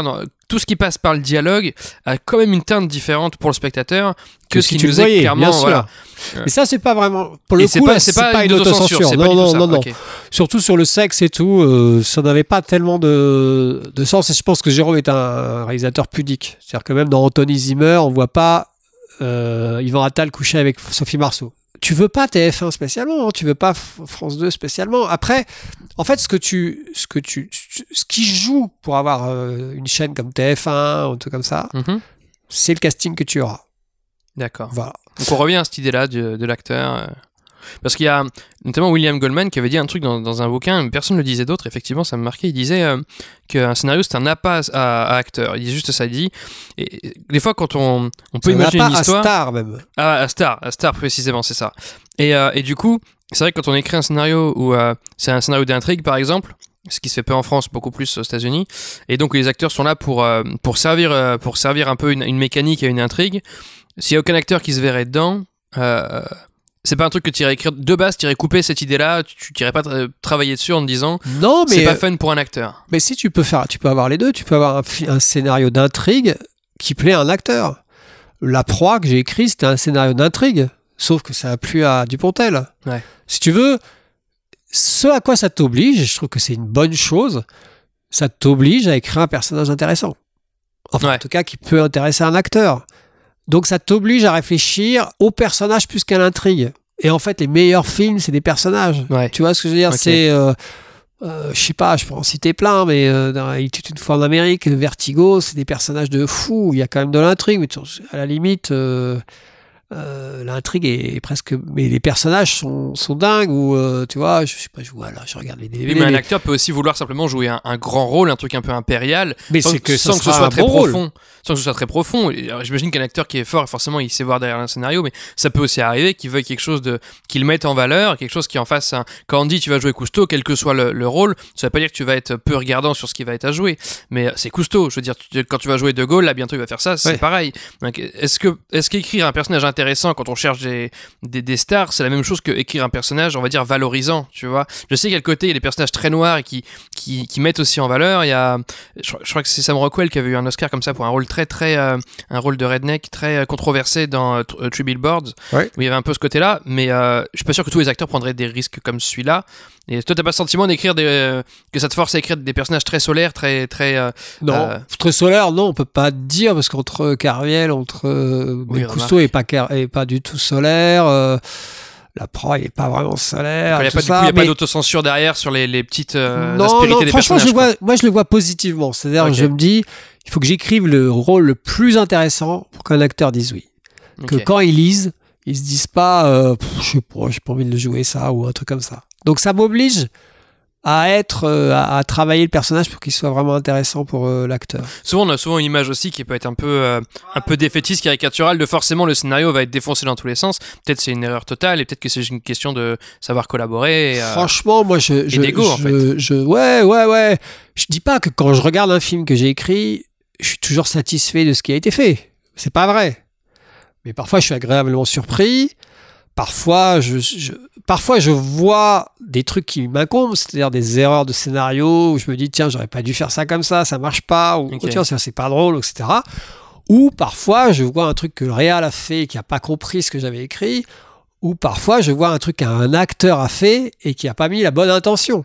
tout ce qui passe par le dialogue a quand même une teinte différente pour le spectateur que ce qui nous est clairement. Voilà. Mais ça, c'est pas vraiment. Pour le et coup, c'est pas une autocensure. Non. Okay. Surtout sur le sexe et tout, ça n'avait pas tellement de sens. Et je pense que Jérôme est un réalisateur pudique. C'est-à-dire que même dans Anthony Zimmer, on voit pas Yvan Attal coucher avec Sophie Marceau. Tu veux pas TF1 spécialement, tu veux pas France 2 spécialement. Après, en fait, ce qui joue pour avoir une chaîne comme TF1 ou tout comme ça, c'est le casting que tu auras. D'accord. Voilà. Donc on revient à cette idée-là de l'acteur. Parce qu'il y a notamment William Goldman qui avait dit un truc dans un bouquin, personne ne le disait d'autre, effectivement ça me marquait, il disait qu'un scénario c'est un appât à acteur, il dit juste ça, il dit, et des fois quand on peut imaginer une histoire... Un appât à star même. À star précisément, c'est ça. Et du coup, c'est vrai que quand on écrit un scénario où c'est un scénario d'intrigue par exemple, ce qui se fait peu en France, beaucoup plus aux États-Unis, et donc les acteurs sont là pour servir un peu une mécanique et une intrigue, s'il n'y a aucun acteur qui se verrait dedans... c'est pas un truc que tu irais écrire de base, tu irais couper cette idée-là, tu irais pas travailler dessus en te disant non, mais c'est pas fun pour un acteur. Mais si tu peux avoir les deux, tu peux avoir un scénario d'intrigue qui plaît à un acteur. La proie que j'ai écrite, c'était un scénario d'intrigue, sauf que ça a plu à Dupontel. Ouais. Si tu veux, ce à quoi ça t'oblige, je trouve que c'est une bonne chose, ça t'oblige à écrire un personnage intéressant. Enfin, en tout cas, qui peut intéresser un acteur. Donc, ça t'oblige à réfléchir au personnage plus qu'à l'intrigue. Et en fait, les meilleurs films, c'est des personnages. Ouais. Tu vois ce que je veux dire ? Okay. C'est... je sais pas, je peux en citer plein, mais Il était une fois en Amérique, Vertigo, c'est des personnages de fous. Il y a quand même de l'intrigue, mais à la limite... l'intrigue est presque, mais les personnages sont dingues, ou tu vois, je sais pas, je regarde les DVD, mais un acteur peut aussi vouloir simplement jouer un grand rôle, un truc un peu impérial, mais sans que ce soit très profond, Alors, j'imagine qu'un acteur qui est fort, forcément il sait voir derrière un scénario, mais ça peut aussi arriver qu'il veuille quelque chose qu'il mette en valeur, quelque chose qui en fasse un... Quand on dit tu vas jouer Cousteau, quel que soit le rôle, ça veut pas dire que tu vas être peu regardant sur ce qui va être à jouer, mais c'est Cousteau, je veux dire, quand tu vas jouer De Gaulle, là bientôt il va faire ça, c'est pareil. Donc, est-ce qu'écrire un personnage intéressant quand on cherche des stars, c'est la même chose que écrire un personnage, on va dire, valorisant, tu vois. Je sais qu'à côté il y a des personnages très noirs et qui mettent aussi en valeur. Il y a, je crois que c'est Sam Rockwell qui avait eu un Oscar comme ça pour un rôle un rôle de redneck très controversé dans Three Billboards, où il y avait un peu ce côté-là, mais je suis pas sûr que tous les acteurs prendraient des risques comme celui-là. Et toi, t'as pas le sentiment d'écrire que ça te force à écrire des personnages très solaires, non, très solaires, non, on peut pas dire, parce qu'entre Kerviel, Cousteau est pas du tout solaire, la proie est pas vraiment solaire. Il n'y a pas d'autocensure derrière sur les petites aspérités des personnages. Moi je le vois positivement, c'est-à-dire que je me dis, il faut que j'écrive le rôle le plus intéressant pour qu'un acteur dise oui. Que quand il lise, ils se disent pas j'ai pas envie de le jouer ça, ou un truc comme ça. Donc ça m'oblige à être à travailler le personnage pour qu'il soit vraiment intéressant pour l'acteur. Souvent on a une image aussi qui peut être un peu défaitiste, caricaturale, de forcément le scénario va être défoncé dans tous les sens. Peut-être c'est une erreur totale, et peut-être que c'est une question de savoir collaborer. Franchement, moi je dis pas que quand je regarde un film que j'ai écrit, je suis toujours satisfait de ce qui a été fait. C'est pas vrai. Mais parfois, je suis agréablement surpris. Parfois, je vois des trucs qui m'incombent, c'est-à-dire des erreurs de scénario où je me dis, tiens, j'aurais pas dû faire ça comme ça marche pas, ou tiens, c'est pas drôle, etc. Ou parfois, je vois un truc que le réal a fait et qui a pas compris ce que j'avais écrit. Ou parfois, je vois un truc qu'un acteur a fait et qui a pas mis la bonne intention.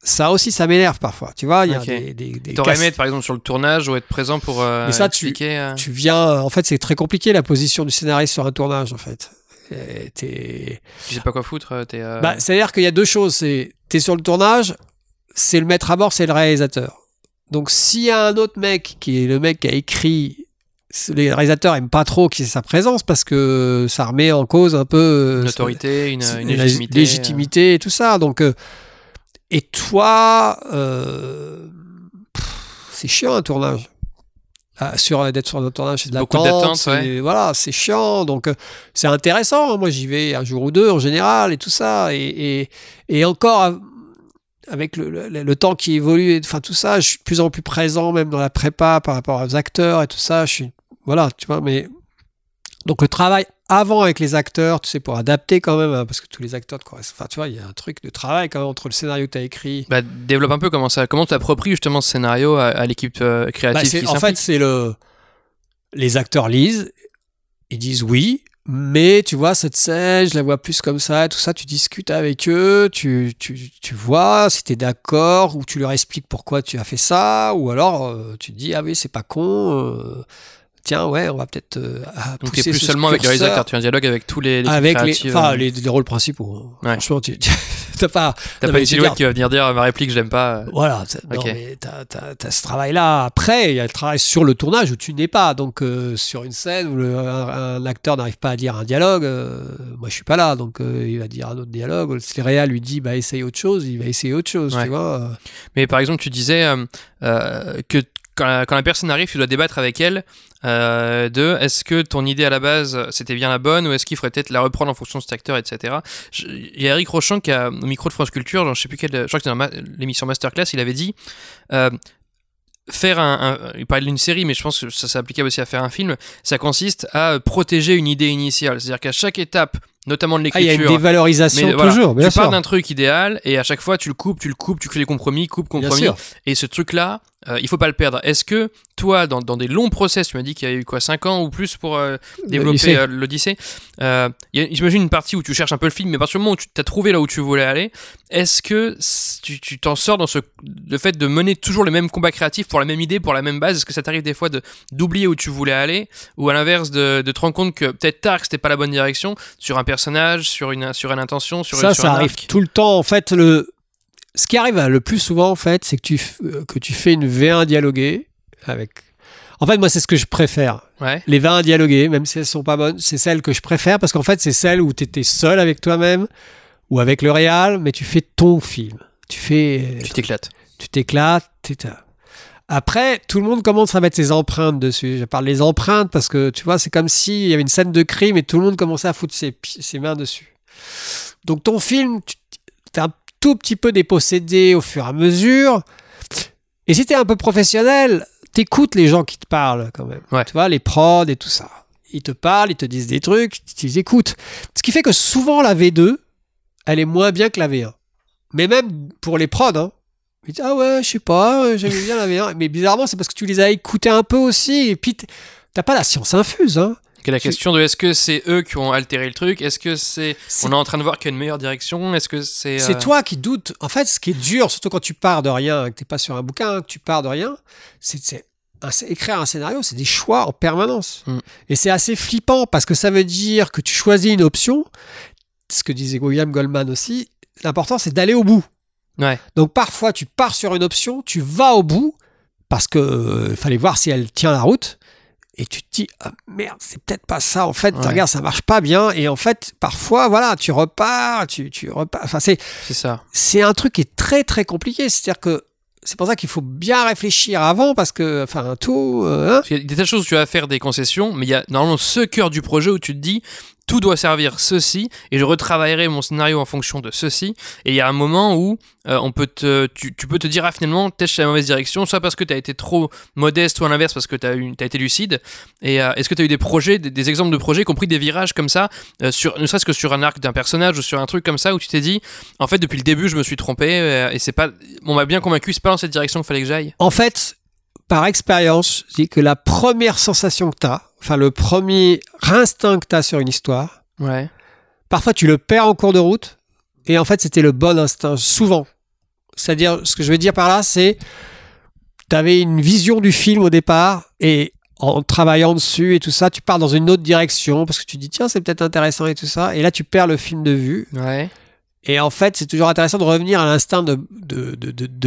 Ça aussi, ça m'énerve parfois, tu vois. Il y a des t'aurais aimé être, par exemple, sur le tournage, ou être présent pour expliquer... Tu viens... En fait, c'est très compliqué, la position du scénariste sur un tournage, en fait. Tu sais pas quoi foutre, c'est-à-dire qu'il y a deux choses. T'es sur le tournage, c'est le maître à bord, c'est le réalisateur. Donc, s'il y a un autre mec, qui est le mec qui a écrit... Les réalisateurs aiment pas trop qu'il y ait sa présence, parce que ça remet en cause un peu... Une autorité, une légitimité. Légitimité et tout ça, donc... Et toi, c'est chiant un tournage. D'être sur un tournage, c'est de l'attente. Beaucoup d'attente, voilà, c'est chiant. Donc, c'est intéressant. Moi, j'y vais un jour ou deux en général et tout ça. Et encore, avec le temps qui évolue, enfin tout ça, je suis de plus en plus présent, même dans la prépa, par rapport aux acteurs et tout ça. Voilà, tu vois, mais... Donc, le travail avant avec les acteurs, tu sais, pour adapter quand même, hein, parce que tous les acteurs, tu vois, il y a un truc de travail quand même entre le scénario que tu as écrit. Développe un peu comment tu appropries justement ce scénario à l'équipe créative qui s'implique. En fait, les acteurs lisent, ils disent oui, mais tu vois, cette scène, je la vois plus comme ça, tout ça, tu discutes avec eux, tu vois si tu es d'accord, ou tu leur expliques pourquoi tu as fait ça, ou alors tu te dis, ah oui, c'est pas con... Tiens, ouais, on va peut-être donc t'es plus seulement avec les réalisateurs, tu as un dialogue avec tous les rôles principaux. Ouais. Franchement, t'as pas une silhouette qui va venir dire ma réplique, je l'aime pas. Voilà, mais t'as ce travail-là. Après, il y a le travail sur le tournage où tu n'es pas. Donc, sur une scène où un acteur n'arrive pas à dire un dialogue, moi je suis pas là, donc il va dire un autre dialogue. Si le réa lui dit essaye autre chose, il va essayer autre chose, tu vois. Mais par exemple, tu disais que quand la personne arrive, tu dois débattre avec elle de est-ce que ton idée à la base c'était bien la bonne, ou est-ce qu'il faudrait peut-être la reprendre en fonction de cet acteur, etc. Il y a Eric Rochant qui a au micro de France Culture, je crois que c'était dans l'émission Masterclass, il avait dit faire il parlait d'une série, mais je pense que ça c'est applicable aussi à faire un film, ça consiste à protéger une idée initiale, c'est-à-dire qu'à chaque étape, notamment de l'écriture. Il y a une dévalorisation toujours, bien sûr. Tu pars d'un truc idéal, et à chaque fois, tu le coupes, tu fais des compromis, et ce truc-là, il faut pas le perdre. Est-ce que toi, dans des longs process, tu m'as dit qu'il y a eu quoi, 5 ans ou plus pour développer l'Odyssée, j'imagine une partie où tu cherches un peu le film, mais à partir du moment où tu t'as trouvé là où tu voulais aller, est-ce que tu t'en sors dans le fait de mener toujours le même combat créatif pour la même idée, pour la même base? Est-ce que ça t'arrive des fois d'oublier où tu voulais aller, ou à l'inverse de te rendre compte que peut-être tard que c'était pas la bonne direction sur un personnage, sur une intention, sur un arc? Ça arrive tout le temps en fait. Ce qui arrive le plus souvent, en fait, c'est que tu fais une V1 dialoguée avec... En fait, moi, c'est ce que je préfère. Ouais. Les V1 dialoguées, même si elles sont pas bonnes, c'est celles que je préfère parce qu'en fait, c'est celles où tu étais seul avec toi-même ou avec le réal, mais tu fais ton film. Tu t'éclates. Tu t'éclates. Après, tout le monde commence à mettre ses empreintes dessus. Je parle des empreintes parce que, tu vois, c'est comme s'il y avait une scène de crime et tout le monde commençait à foutre ses mains dessus. Donc, ton film, t'as un tout petit peu dépossédé au fur et à mesure. Et si t'es un peu professionnel, t'écoutes les gens qui te parlent quand même. Ouais. Tu vois, les prods et tout ça. Ils te parlent, ils te disent des trucs, ils écoutent. Ce qui fait que souvent la V2, elle est moins bien que la V1. Mais même pour les prods, hein. Ils disent, ah ouais, je sais pas, j'aimais bien la V1. Mais bizarrement, c'est parce que tu les as écoutés un peu aussi. Et puis, t'as pas la science infuse, hein. Et la question de est-ce que c'est eux qui ont altéré le truc? Est-ce que on est en train de voir qu'il y a une meilleure direction? Est-ce que c'est toi qui doutes. En fait, ce qui est dur, surtout quand tu pars de rien, que t'es pas sur un bouquin, que tu pars de rien, c'est écrire un scénario, c'est des choix en permanence. Et c'est assez flippant parce que ça veut dire que tu choisis une option. Ce que disait William Goldman aussi, l'important c'est d'aller au bout. Ouais. Donc parfois tu pars sur une option, tu vas au bout parce que fallait voir si elle tient la route. Et tu te dis, ah merde, c'est peut-être pas ça. En fait, ouais. Regarde, ça marche pas bien. Et en fait, parfois, voilà, tu repars. Enfin, c'est ça. C'est un truc qui est très, très compliqué. C'est-à-dire que c'est pour ça qu'il faut bien réfléchir avant parce que, enfin, tout. Il y a des tas de choses où tu vas faire des concessions, mais il y a normalement ce cœur du projet où tu te dis, tout doit servir ceci et je retravaillerai mon scénario en fonction de ceci. Et il y a un moment où tu peux te dire, ah finalement, peut-être je suis à la mauvaise direction, soit parce que tu as été trop modeste ou à l'inverse parce que tu as été lucide. Et est-ce que tu as eu des projets, des exemples de projets, y compris des virages comme ça, ne serait-ce que sur un arc d'un personnage ou sur un truc comme ça où tu t'es dit, en fait, depuis le début, je me suis trompé et c'est pas, on m'a bien convaincu, c'est pas dans cette direction qu'il fallait que j'aille. En fait, par expérience, je dis que la première sensation que tu as, enfin, le premier instinct que tu as sur une histoire, ouais. Parfois tu le perds en cours de route, et en fait c'était le bon instinct, souvent. C'est-à-dire, ce que je veux dire par là, c'est tu avais une vision du film au départ, et en travaillant dessus et tout ça, tu pars dans une autre direction, parce que tu te dis, tiens, c'est peut-être intéressant et tout ça, et là tu perds le film de vue. Ouais. Et en fait, c'est toujours intéressant de revenir à l'instinct de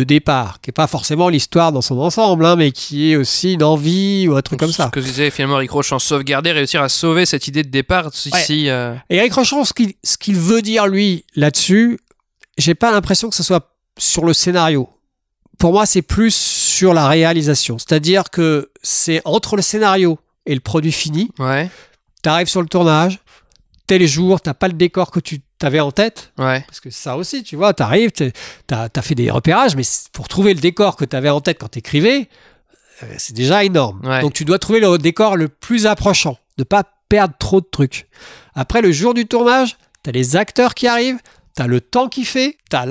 départ, qui n'est pas forcément l'histoire dans son ensemble, hein, mais qui est aussi une envie ou un truc comme ça. Ce que disait finalement Eric Rochon, sauvegarder, réussir à sauver cette idée de départ. Ouais. Et Eric Rochon, ce qu'il veut dire, lui, là-dessus, j'ai pas l'impression que ce soit sur le scénario. Pour moi, c'est plus sur la réalisation. C'est-à-dire que c'est entre le scénario et le produit fini. Ouais. Tu arrives sur le tournage, tel jour, tu n'as pas le décor que tu t'avais en tête, ouais. Parce que ça aussi, tu vois, t'arrives, t'as fait des repérages, mais pour trouver le décor que t'avais en tête quand t'écrivais, c'est déjà énorme. Ouais. Donc tu dois trouver le décor le plus approchant, de pas perdre trop de trucs. Après, le jour du tournage, t'as les acteurs qui arrivent, t'as le temps qu'il fait, t'as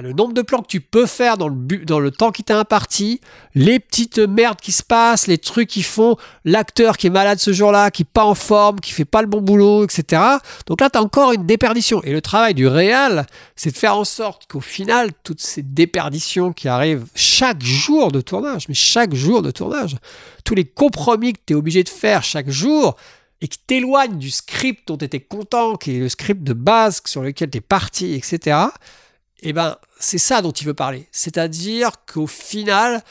le nombre de plans que tu peux faire dans le temps qui t'est imparti, les petites merdes qui se passent, les trucs qui font, l'acteur qui est malade ce jour-là, qui n'est pas en forme, qui fait pas le bon boulot, etc. Donc là, t'as encore une déperdition. Et le travail du réal, c'est de faire en sorte qu'au final, toutes ces déperditions qui arrivent chaque jour de tournage, tous les compromis que t'es obligé de faire chaque jour, et qui t'éloigne du script dont tu étais content, qui est le script de base sur lequel tu es parti, etc., et ben, c'est ça dont il veut parler. C'est-à-dire qu'au final,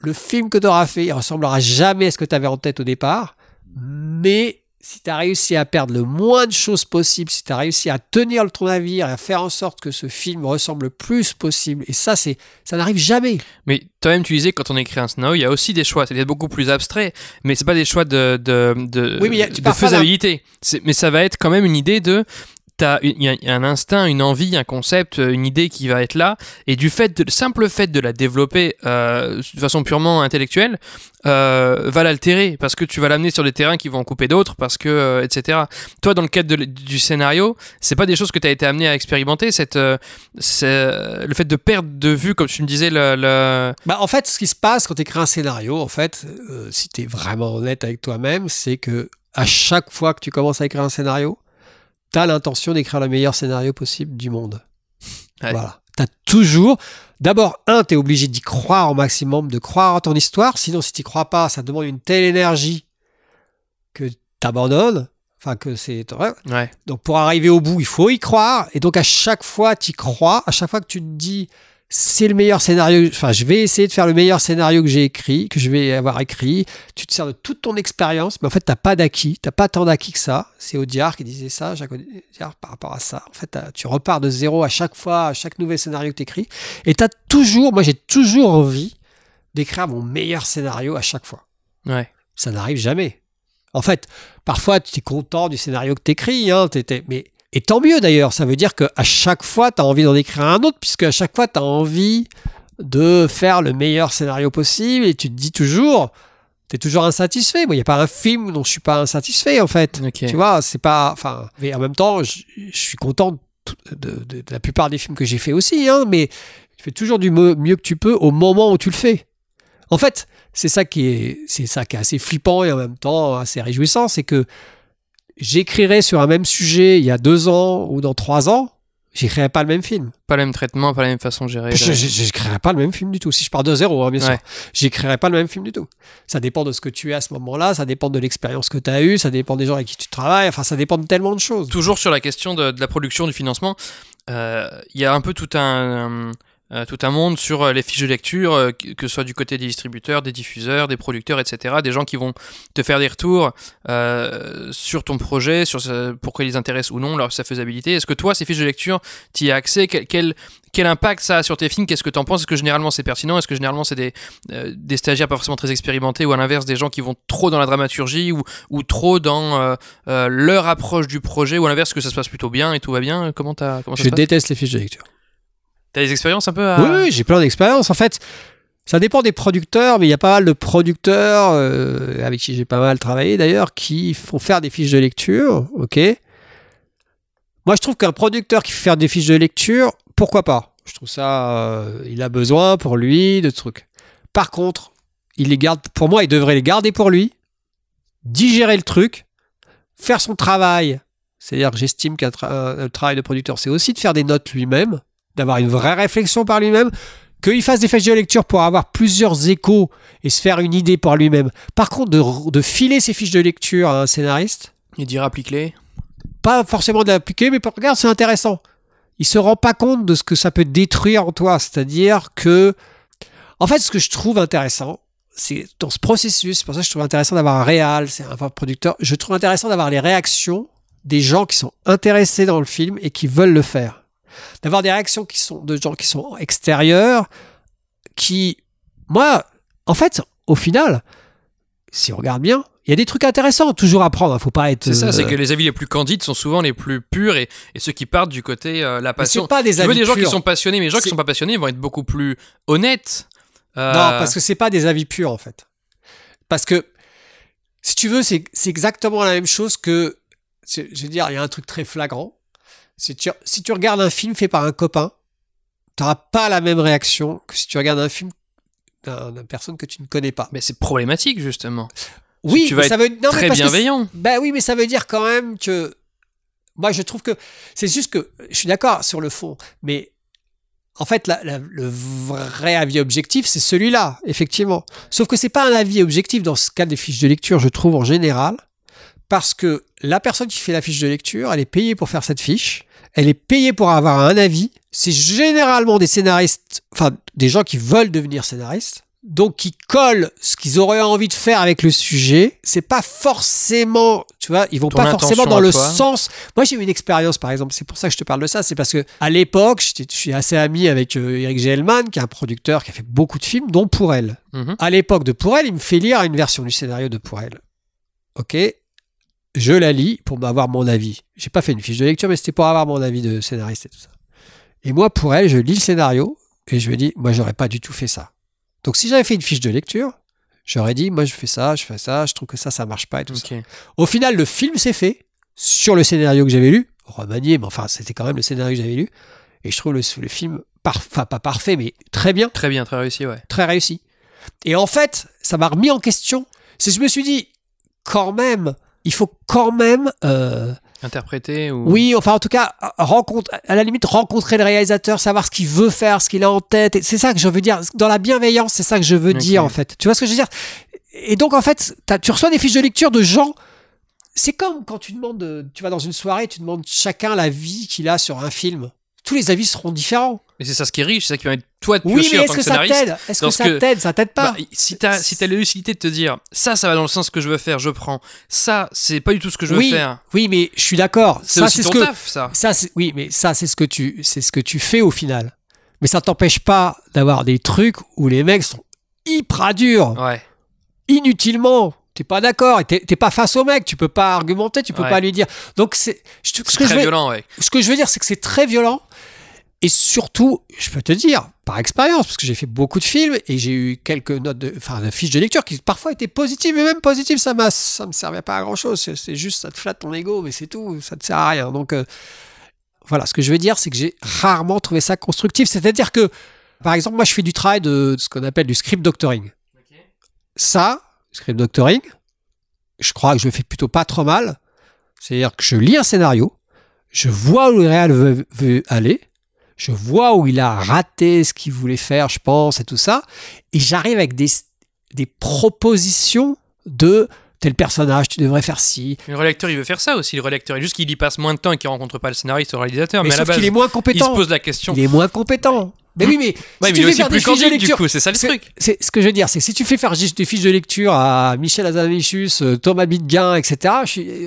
le film que tu auras fait, il ressemblera jamais à ce que tu avais en tête au départ, mais si tu as réussi à perdre le moins de choses possible, si tu as réussi à tenir ton navire et à faire en sorte que ce film ressemble le plus possible, et ça, ça n'arrive jamais. Mais toi-même, tu disais, quand on écrit un scénario, il y a aussi des choix. C'est peut-être beaucoup plus abstrait, mais c'est pas des choix de faisabilité. Mais ça va être quand même une idée de... il y a un instinct, une envie, un concept, une idée qui va être là, et du simple fait de la développer de façon purement intellectuelle va l'altérer, parce que tu vas l'amener sur des terrains qui vont en couper d'autres, parce que etc. Toi, dans le cadre du scénario, c'est pas des choses que tu as été amené à expérimenter, le fait de perdre de vue, comme tu me disais, Bah, en fait, ce qui se passe quand tu écris un scénario, en fait, si tu es vraiment honnête avec toi-même, c'est que à chaque fois que tu commences à écrire un scénario, t'as l'intention d'écrire le meilleur scénario possible du monde. Ouais. Voilà. T'as toujours... D'abord, t'es obligé d'y croire au maximum, de croire à ton histoire. Sinon, si t'y crois pas, ça demande une telle énergie que t'abandonnes. Enfin, que c'est... Ouais. Donc, pour arriver au bout, il faut y croire. Et donc, à chaque fois, t'y crois. À chaque fois que tu te dis, c'est le meilleur scénario... Enfin, je vais essayer de faire le meilleur scénario que j'ai écrit, que je vais avoir écrit. Tu te sers de toute ton expérience, mais en fait, t'as pas d'acquis. T'as pas tant d'acquis que ça. C'est Audiard qui disait ça, Jacques Audiard, par rapport à ça. En fait, tu repars de zéro à chaque fois, à chaque nouvel scénario que t'écris. Et t'as toujours... Moi, j'ai toujours envie d'écrire mon meilleur scénario à chaque fois. Ouais. Ça n'arrive jamais. En fait, parfois, tu es content du scénario que t'écris, mais... Et tant mieux d'ailleurs, ça veut dire qu'à chaque fois, tu as envie d'en écrire un autre, puisque à chaque fois, tu as envie de faire le meilleur scénario possible, et tu te dis toujours, tu es toujours insatisfait. Moi, il n'y a pas un film dont je ne suis pas insatisfait, en fait. Okay. Tu vois, c'est pas... Enfin, mais en même temps, je suis content de la plupart des films que j'ai fait aussi, mais tu fais toujours du mieux que tu peux au moment où tu le fais. En fait, c'est ça qui est assez flippant et en même temps assez réjouissant, c'est que j'écrirais sur un même sujet il y a 2 ans ou dans 3 ans, j'écrirais pas le même film. Pas le même traitement, pas la même façon de gérer. J'écrirais pas le même film du tout. Si je pars de zéro, bien sûr. J'écrirais pas le même film du tout. Ça dépend de ce que tu es à ce moment-là, ça dépend de l'expérience que tu as eue, ça dépend des gens avec qui tu travailles, enfin ça dépend de tellement de choses. Toujours sur la question de la production, du financement, il y a un peu tout un monde sur les fiches de lecture, que ce soit du côté des distributeurs, des diffuseurs, des producteurs, etc. Des gens qui vont te faire des retours sur ton projet, sur pourquoi ils intéressent ou non, sa faisabilité. Est-ce que toi, ces fiches de lecture, tu y as accès? Quel impact ça a sur tes films? Qu'est-ce que tu en penses? Est-ce que généralement c'est pertinent? Est-ce que généralement c'est des stagiaires pas forcément très expérimentés, ou à l'inverse des gens qui vont trop dans la dramaturgie ou trop dans leur approche du projet, ou à l'inverse que ça se passe plutôt bien et tout va bien? Comment ça se passe? Je déteste les fiches de lecture. T'as des expériences un peu à... Oui, j'ai plein d'expériences. En fait, ça dépend des producteurs, mais il y a pas mal de producteurs avec qui j'ai pas mal travaillé d'ailleurs, qui font faire des fiches de lecture. Ok. Moi, je trouve qu'un producteur qui fait faire des fiches de lecture, pourquoi pas? Je trouve ça... il a besoin pour lui de trucs. Par contre, il les garde... Pour moi, il devrait les garder pour lui, digérer le truc, faire son travail. C'est-à-dire que j'estime qu'un travail de producteur, c'est aussi de faire des notes lui-même, d'avoir une vraie réflexion par lui-même, qu'il fasse des fiches de lecture pour avoir plusieurs échos et se faire une idée par lui-même. Par contre, de filer ses fiches de lecture à un scénariste... Et dire applique-les. Pas forcément de l'appliquer, mais regarde, c'est intéressant. Il ne se rend pas compte de ce que ça peut détruire en toi. C'est-à-dire que... En fait, ce que je trouve intéressant, c'est dans ce processus, c'est pour ça que je trouve intéressant d'avoir un réal, c'est un producteur, je trouve intéressant d'avoir les réactions des gens qui sont intéressés dans le film et qui veulent le faire. D'avoir des réactions qui sont de gens qui sont extérieurs, qui... Moi, en fait, au final, si on regarde bien, il y a des trucs intéressants toujours à prendre, faut pas être... C'est ça, c'est que les avis les plus candides sont souvent les plus purs, et ceux qui partent du côté la passion. C'est pas des avis purs. Tu veux des gens qui sont passionnés, mais les gens qui sont pas passionnés vont être beaucoup plus honnêtes. Non, parce que c'est pas des avis purs, en fait. Parce que, si tu veux, c'est exactement la même chose que... Je veux dire, il y a un truc très flagrant. Si tu regardes un film fait par un copain, tu n'auras pas la même réaction que si tu regardes un film d'une personne que tu ne connais pas. Mais c'est problématique, justement. Oui, tu vas être très bienveillant. Ben oui, mais ça veut dire quand même que... Moi, je trouve que... C'est juste que je suis d'accord sur le fond, mais en fait, le vrai avis objectif, c'est celui-là, effectivement. Sauf que ce n'est pas un avis objectif dans ce cas des fiches de lecture, je trouve, en général, parce que la personne qui fait la fiche de lecture, elle est payée pour faire cette fiche. Elle est payée pour avoir un avis. C'est généralement des scénaristes, enfin, des gens qui veulent devenir scénaristes. Donc, qui collent ce qu'ils auraient envie de faire avec le sujet. C'est pas forcément, tu vois, ils vont pas forcément dans le sens. Moi, j'ai eu une expérience, par exemple. C'est pour ça que je te parle de ça. C'est parce que, à l'époque, je suis assez ami avec Eric Gellman, qui est un producteur qui a fait beaucoup de films, dont Pour elle. Mm-hmm. À l'époque de Pour elle, il me fait lire une version du scénario de Pour elle. Ok? je la lis pour avoir mon avis. J'ai pas fait une fiche de lecture, mais c'était pour avoir mon avis de scénariste et tout ça. Et moi, pour elle, je lis le scénario et je me dis, moi, j'aurais pas du tout fait ça. Donc, si j'avais fait une fiche de lecture, j'aurais dit, moi, je fais ça, je trouve que ça marche pas et tout ça. Au final, le film s'est fait sur le scénario que j'avais lu, remanié, mais enfin, c'était quand même le scénario que j'avais lu. Et je trouve le film, pas parfait, mais très bien. Très bien, très réussi, ouais. Très réussi. Et en fait, ça m'a remis en question. C'est que je me suis dit, quand même, il faut quand même... interpréter ou... Oui, enfin en tout cas, rencontrer le réalisateur, savoir ce qu'il veut faire, ce qu'il a en tête. Et c'est ça que je veux dire. Dans la bienveillance, c'est ça que je veux dire en fait. Tu vois ce que je veux dire ? Et donc en fait, tu reçois des fiches de lecture de gens... C'est comme quand tu demandes... Tu vas dans une soirée, tu demandes chacun l'avis qu'il a sur un film. Tous les avis seront différents. Et c'est ça ce qui est riche, c'est ça qui va être toi de piocher en tant que scénariste. Oui, mais est-ce que ça t'aide ? Ça t'aide pas. Bah, si t'as la lucidité de te dire, ça va dans le sens que je veux faire, je prends. Ça, c'est pas du tout ce que je veux faire. Oui, mais je suis d'accord. C'est ce que tu fais au final. Mais ça t'empêche pas d'avoir des trucs où les mecs sont hyper durs. Ouais. Inutilement. T'es pas d'accord et t'es pas face au mec. Tu peux pas argumenter, tu peux pas lui dire. Donc ce que je veux dire, c'est que c'est très violent. Et surtout, je peux te dire, par expérience, parce que j'ai fait beaucoup de films et j'ai eu quelques notes de fiches de lecture qui parfois étaient positives, mais même positives, ça me servait pas à grand chose. C'est juste, ça te flatte ton ego, mais c'est tout, ça te sert à rien. Donc, voilà, ce que je veux dire, c'est que j'ai rarement trouvé ça constructif. C'est-à-dire que, par exemple, moi, je fais du travail de ce qu'on appelle du script doctoring. Okay. Ça, script doctoring, je crois que je le fais plutôt pas trop mal. C'est-à-dire que je lis un scénario, je vois où le réel veut aller, je vois où il a raté ce qu'il voulait faire, je pense, et tout ça. Et j'arrive avec des propositions de tel personnage, tu devrais faire ci. Le rédacteur, il veut faire ça aussi. Le rédacteur, juste qu'il y passe moins de temps et qu'il ne rencontre pas le scénariste ou le réalisateur. Mais à la base, il est moins compétent. Il se pose la question. Il est moins compétent. Mais oui, mais si tu fais faire des fiches de lecture, du coup, c'est ça le truc. Ce que je veux dire, c'est que si tu fais faire des fiches de lecture à Michel Hazanavicius, Thomas Bidguin, etc.,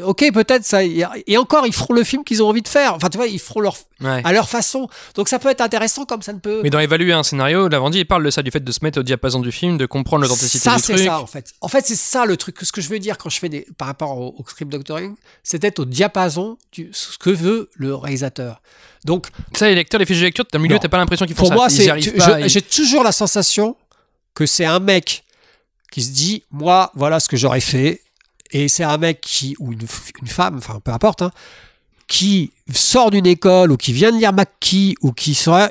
ok, peut-être ça. Et encore, ils feront le film qu'ils ont envie de faire. Enfin, tu vois, ils feront à leur façon. Donc ça peut être intéressant comme ça ne peut. Mais dans évaluer un scénario, Lavandier, il parle de ça, du fait de se mettre au diapason du film, de comprendre l'authenticité du truc. Ça, c'est ça, en fait. En fait, c'est ça le truc. Ce que je veux dire quand je fais par rapport au script doctoring, c'est d'être au diapason de ce que veut le réalisateur. Donc, ça, les fiches de lecture, t'as milieu, t'as pas l'impression qu'ils font ça. Moi, j'ai toujours la sensation que c'est un mec qui se dit, moi, voilà ce que j'aurais fait, et c'est un mec ou une femme, enfin, peu importe, hein, qui sort d'une école ou qui vient de lire McKee ou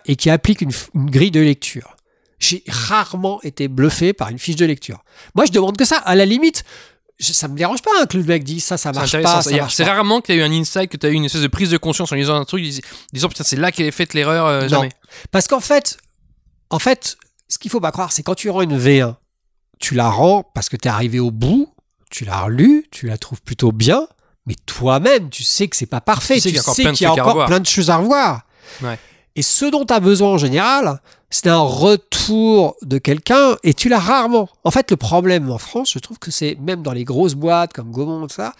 et qui applique une grille de lecture. J'ai rarement été bluffé par une fiche de lecture. Moi, je demande que ça. À la limite, ça me dérange pas hein, que le mec dise ça marche pas, ça marche pas. C'est rarement que t'as eu un insight, que t'as eu une espèce de prise de conscience en lisant un truc, disant putain c'est là qu'est faite l'erreur, jamais. Parce qu'en fait, ce qu'il faut pas croire, c'est quand tu rends une V1, tu la rends parce que t'es arrivé au bout, tu l'as relue, tu la trouves plutôt bien, mais toi-même tu sais que c'est pas parfait, tu sais qu'il y a encore plein de choses à revoir. Ouais. Et ce dont t'as besoin en général, c'est un retour de quelqu'un et tu l'as rarement. En fait, le problème en France, je trouve que c'est même dans les grosses boîtes comme Gaumont, tout ça,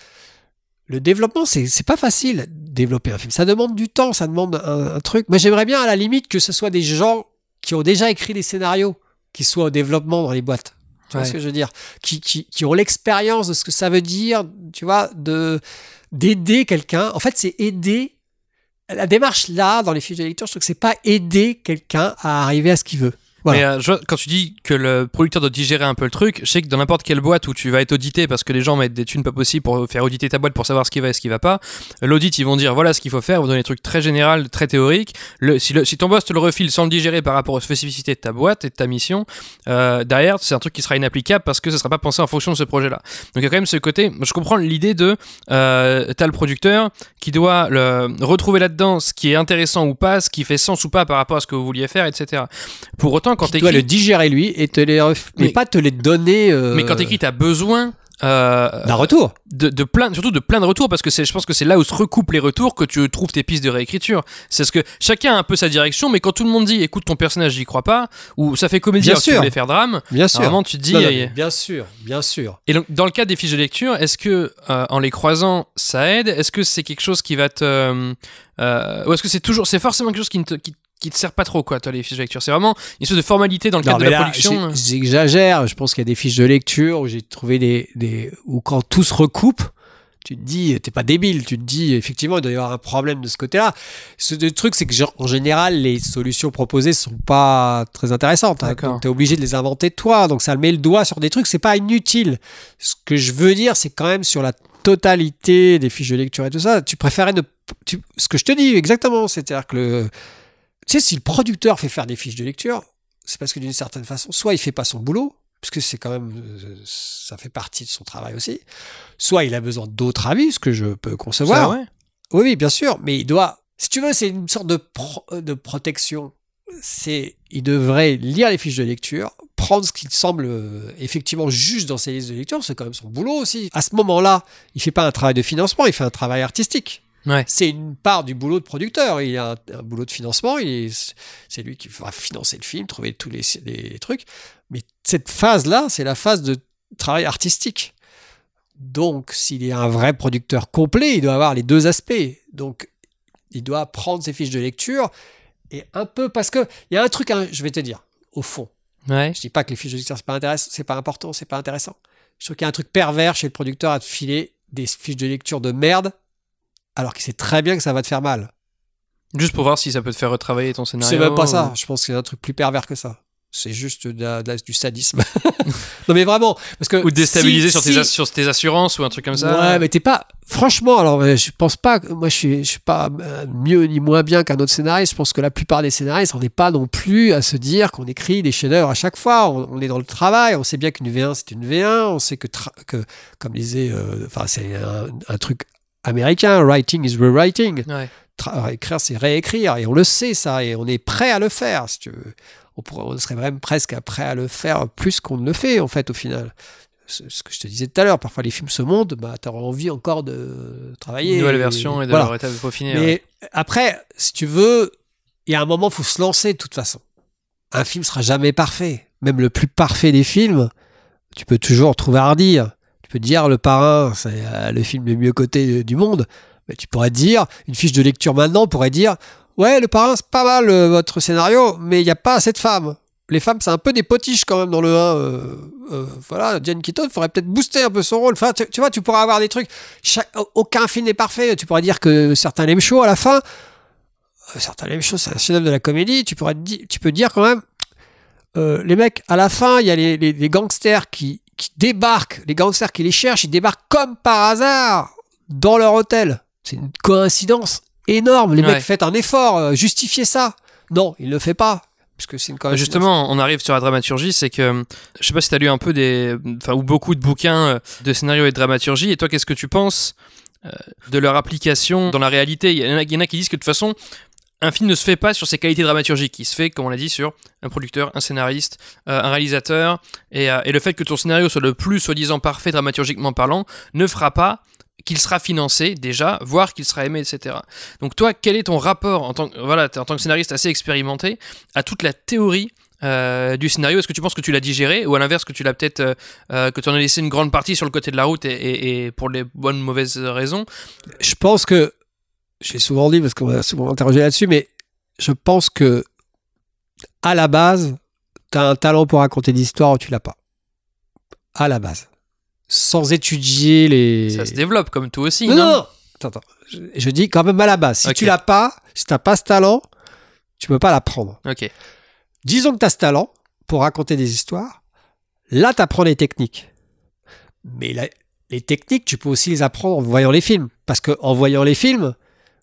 le développement, c'est pas facile développer un film. Ça demande du temps, ça demande un truc. Moi, j'aimerais bien à la limite que ce soit des gens qui ont déjà écrit des scénarios, qui soient au développement dans les boîtes. Tu vois ce que je veux dire ? Qui ont l'expérience de ce que ça veut dire, tu vois, d'aider quelqu'un. En fait, c'est aider. La démarche là, dans les fiches de lecture, je trouve que c'est pas aider quelqu'un à arriver à ce qu'il veut. Voilà. Mais quand tu dis que le producteur doit digérer un peu le truc, je sais que dans n'importe quelle boîte où tu vas être audité parce que les gens mettent des thunes pas possibles pour faire auditer ta boîte pour savoir ce qui va et ce qui va pas, l'audit ils vont dire voilà ce qu'il faut faire, vous donnez des trucs très généraux, très théoriques. Si ton boss te le refile sans le digérer par rapport aux spécificités de ta boîte et de ta mission, derrière c'est un truc qui sera inapplicable parce que ça sera pas pensé en fonction de ce projet là. Donc il y a quand même ce côté, je comprends l'idée de t'as le producteur qui doit retrouver là-dedans ce qui est intéressant ou pas, ce qui fait sens ou pas par rapport à ce que vous vouliez faire, etc. Pour autant quand tu dois le digérer lui et mais pas te les donner. Mais quand t'écris, t'as besoin d'un retour, surtout de plein de retours parce que je pense que c'est là où se recoupent les retours que tu trouves tes pistes de réécriture. C'est ce que chacun a un peu sa direction, mais quand tout le monde dit écoute ton personnage j'y crois pas ou ça fait comédie alors que tu voulais faire drame, bien sûr. Vraiment tu te dis bien sûr. Et donc dans le cas des fiches de lecture, est-ce que en les croisant ça aide ? Est-ce que c'est quelque chose qui va te ou est-ce que c'est forcément quelque chose qui te sert pas trop quoi, toi les fiches de lecture, c'est vraiment une sorte de formalité dans le cadre de la production. J'exagère, je pense qu'il y a des fiches de lecture où j'ai trouvé où quand tout se recoupe, tu te dis, t'es pas débile, tu te dis, effectivement, il doit y avoir un problème de ce côté-là. Le truc, c'est que, en général, les solutions proposées sont pas très intéressantes. Hein, donc, t'es obligé de les inventer toi. Donc, ça met le doigt sur des trucs, c'est pas inutile. Ce que je veux dire, c'est quand même sur la totalité des fiches de lecture et tout ça, tu préférais ne... ce que je te dis, exactement. C'est-à-dire que le... Tu sais, si le producteur fait faire des fiches de lecture, c'est parce que d'une certaine façon, soit il fait pas son boulot, parce que c'est quand même, ça fait partie de son travail aussi. Soit il a besoin d'autres avis, ce que je peux concevoir. Ça, ouais. Oui, bien sûr, mais il doit, si tu veux, c'est une sorte de protection. C'est, il devrait lire les fiches de lecture, prendre ce qu'il semble effectivement juste dans ses listes de lecture, c'est quand même son boulot aussi. À ce moment-là, il fait pas un travail de financement, il fait un travail artistique. Ouais. C'est une part du boulot de producteur. Il a un boulot de financement. C'est lui qui va financer le film, trouver tous les trucs. Mais cette phase-là, c'est la phase de travail artistique. Donc, s'il est un vrai producteur complet, il doit avoir les deux aspects. Donc, il doit prendre ses fiches de lecture et un peu... Parce qu'il y a un truc, je vais te dire, au fond. Ouais. Je ne dis pas que les fiches de lecture, c'est pas important, c'est pas intéressant. Je trouve qu'il y a un truc pervers chez le producteur à te filer des fiches de lecture de merde alors qu'il sait très bien que ça va te faire mal. Juste pour voir si ça peut te faire retravailler ton scénario. C'est même pas ça. Je pense que c'est un truc plus pervers que ça. C'est juste du sadisme. Non mais vraiment. Parce que ou de déstabiliser sur tes assurances ou un truc comme ça. Ouais, mais t'es pas... Franchement, alors je pense pas... Moi, je suis pas mieux ni moins bien qu'un autre scénariste. Je pense que la plupart des scénaristes, on n'est pas non plus à se dire qu'on écrit des chefs-d'œuvre à chaque fois. On est dans le travail. On sait bien qu'une V1, c'est une V1. On sait que comme disait... c'est un truc... américain, writing is rewriting. Ouais. Écrire, c'est réécrire. Et on le sait, ça. Et on est prêt à le faire, si tu veux. On serait même presque prêt à le faire plus qu'on ne le fait, en fait, au final. C'est ce que je te disais tout à l'heure. Parfois, les films se montent, bah, t'auras envie encore de travailler. Une nouvelle version et de leur étape de peaufiner. Mais après, si tu veux, il y a un moment, il faut se lancer, de toute façon. Un film sera jamais parfait. Même le plus parfait des films, tu peux toujours trouver à redire. Peux dire Le Parrain, c'est le film le mieux coté du monde, mais tu pourrais dire, une fiche de lecture maintenant pourrait dire ouais, Le Parrain, c'est pas mal votre scénario, mais il n'y a pas assez de femmes. Les femmes, c'est un peu des potiches quand même dans le 1. Voilà, Diane Keaton, il faudrait peut-être booster un peu son rôle. Enfin, tu vois, tu pourras avoir des trucs. Aucun film n'est parfait. Tu pourrais dire que certains l'aiment chaud à la fin. Certains l'aiment chaud, c'est un chef-d'œuvre de la comédie. Tu peux dire quand même les mecs, à la fin, il y a les gangsters qui débarquent, les gangsters qui les cherchent, ils débarquent comme par hasard dans leur hôtel. C'est une coïncidence énorme. Les mecs, faites un effort, justifiez ça. Non, ils ne le font pas. Puisque c'est une coïncidence. Justement, on arrive sur la dramaturgie, c'est que, je sais pas si t'as lu un peu ou beaucoup de bouquins de scénario et de dramaturgie, et toi, qu'est-ce que tu penses de leur application dans la réalité ? Il y en a qui disent que de toute façon, un film ne se fait pas sur ses qualités dramaturgiques. Il se fait, comme on l'a dit, sur un producteur, un scénariste, un réalisateur. Et le fait que ton scénario soit le plus soi-disant parfait dramaturgiquement parlant ne fera pas qu'il sera financé déjà, voire qu'il sera aimé, etc. Donc toi, quel est ton rapport en tant que scénariste assez expérimenté à toute la théorie du scénario? Est-ce que tu penses que tu l'as digéré ou à l'inverse que tu l'as peut-être que tu en as laissé une grande partie sur le côté de la route et pour les bonnes mauvaises raisons? Je pense que j'ai souvent dit, parce qu'on m'a souvent interrogé là-dessus, mais je pense que à la base, tu as un talent pour raconter des histoires ou tu l'as pas. À la base. Sans étudier les... Ça se développe comme tout aussi, non. Attends. Je dis quand même à la base. Si tu l'as pas, si tu n'as pas ce talent, tu peux pas l'apprendre. Okay. Disons que tu as ce talent pour raconter des histoires. Là, tu apprends les techniques. Mais les techniques, tu peux aussi les apprendre en voyant les films. Parce qu'en voyant les films...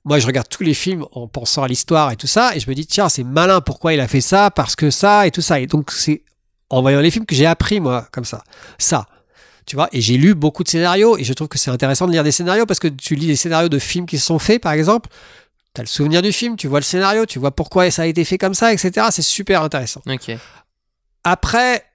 Moi, je regarde tous les films en pensant à l'histoire et tout ça, et je me dis, tiens, c'est malin, pourquoi il a fait ça, parce que ça, et tout ça. Et donc, c'est en voyant les films que j'ai appris, moi, comme ça. Ça, tu vois, et j'ai lu beaucoup de scénarios, et je trouve que c'est intéressant de lire des scénarios, parce que tu lis des scénarios de films qui se sont faits, par exemple, t'as le souvenir du film, tu vois le scénario, tu vois pourquoi ça a été fait comme ça, etc. C'est super intéressant. Okay. Après,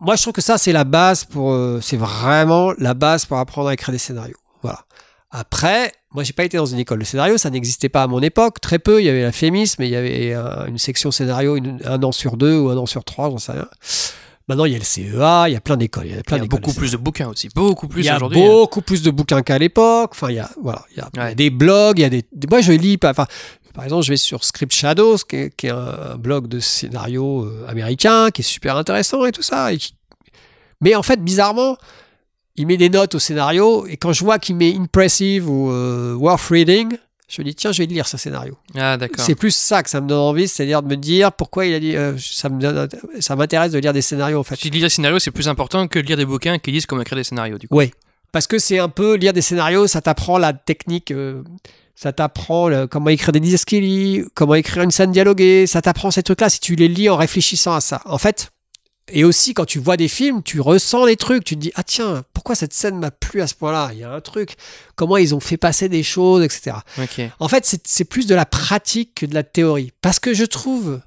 moi, je trouve que ça, c'est la base pour... c'est vraiment la base pour apprendre à écrire des scénarios. Voilà. Après... Moi, j'ai pas été dans une école de scénario, ça n'existait pas à mon époque, très peu. Il y avait la FEMIS, mais il y avait une section scénario, un an sur 2 ou un an sur 3, j'en sais rien. Maintenant, il y a le CEA, il y a plein d'écoles. Il y a beaucoup plus de bouquins aussi, beaucoup plus aujourd'hui. Il y a beaucoup plus de bouquins qu'à l'époque. Enfin, il y a des blogs, il y a des. Moi, je lis pas. Enfin, par exemple, je vais sur Script Shadows, qui est un blog de scénario américain, qui est super intéressant et tout ça. Mais en fait, bizarrement, il met des notes au scénario, et quand je vois qu'il met impressive ou worth reading, je me dis tiens, je vais lire ce scénario. Ah, d'accord. C'est plus ça que ça me donne envie, c'est-à-dire de me dire pourquoi il a dit ça m'intéresse de lire des scénarios en fait. Si lire des scénarios, c'est plus important que de lire des bouquins qui disent comment écrire des scénarios du coup. Oui, parce que c'est un peu lire des scénarios, ça t'apprend la technique. Ça t'apprend comment écrire des dialogues, comment écrire une scène dialoguée, ça t'apprend ces trucs-là si tu les lis en réfléchissant à ça. En fait, et aussi quand tu vois des films, tu ressens des trucs, tu te dis « Ah tiens, pourquoi cette scène m'a plu à ce point-là ? Il y a un truc, comment ils ont fait passer des choses, etc. Okay. » En fait, c'est plus de la pratique que de la théorie. Parce que je trouve...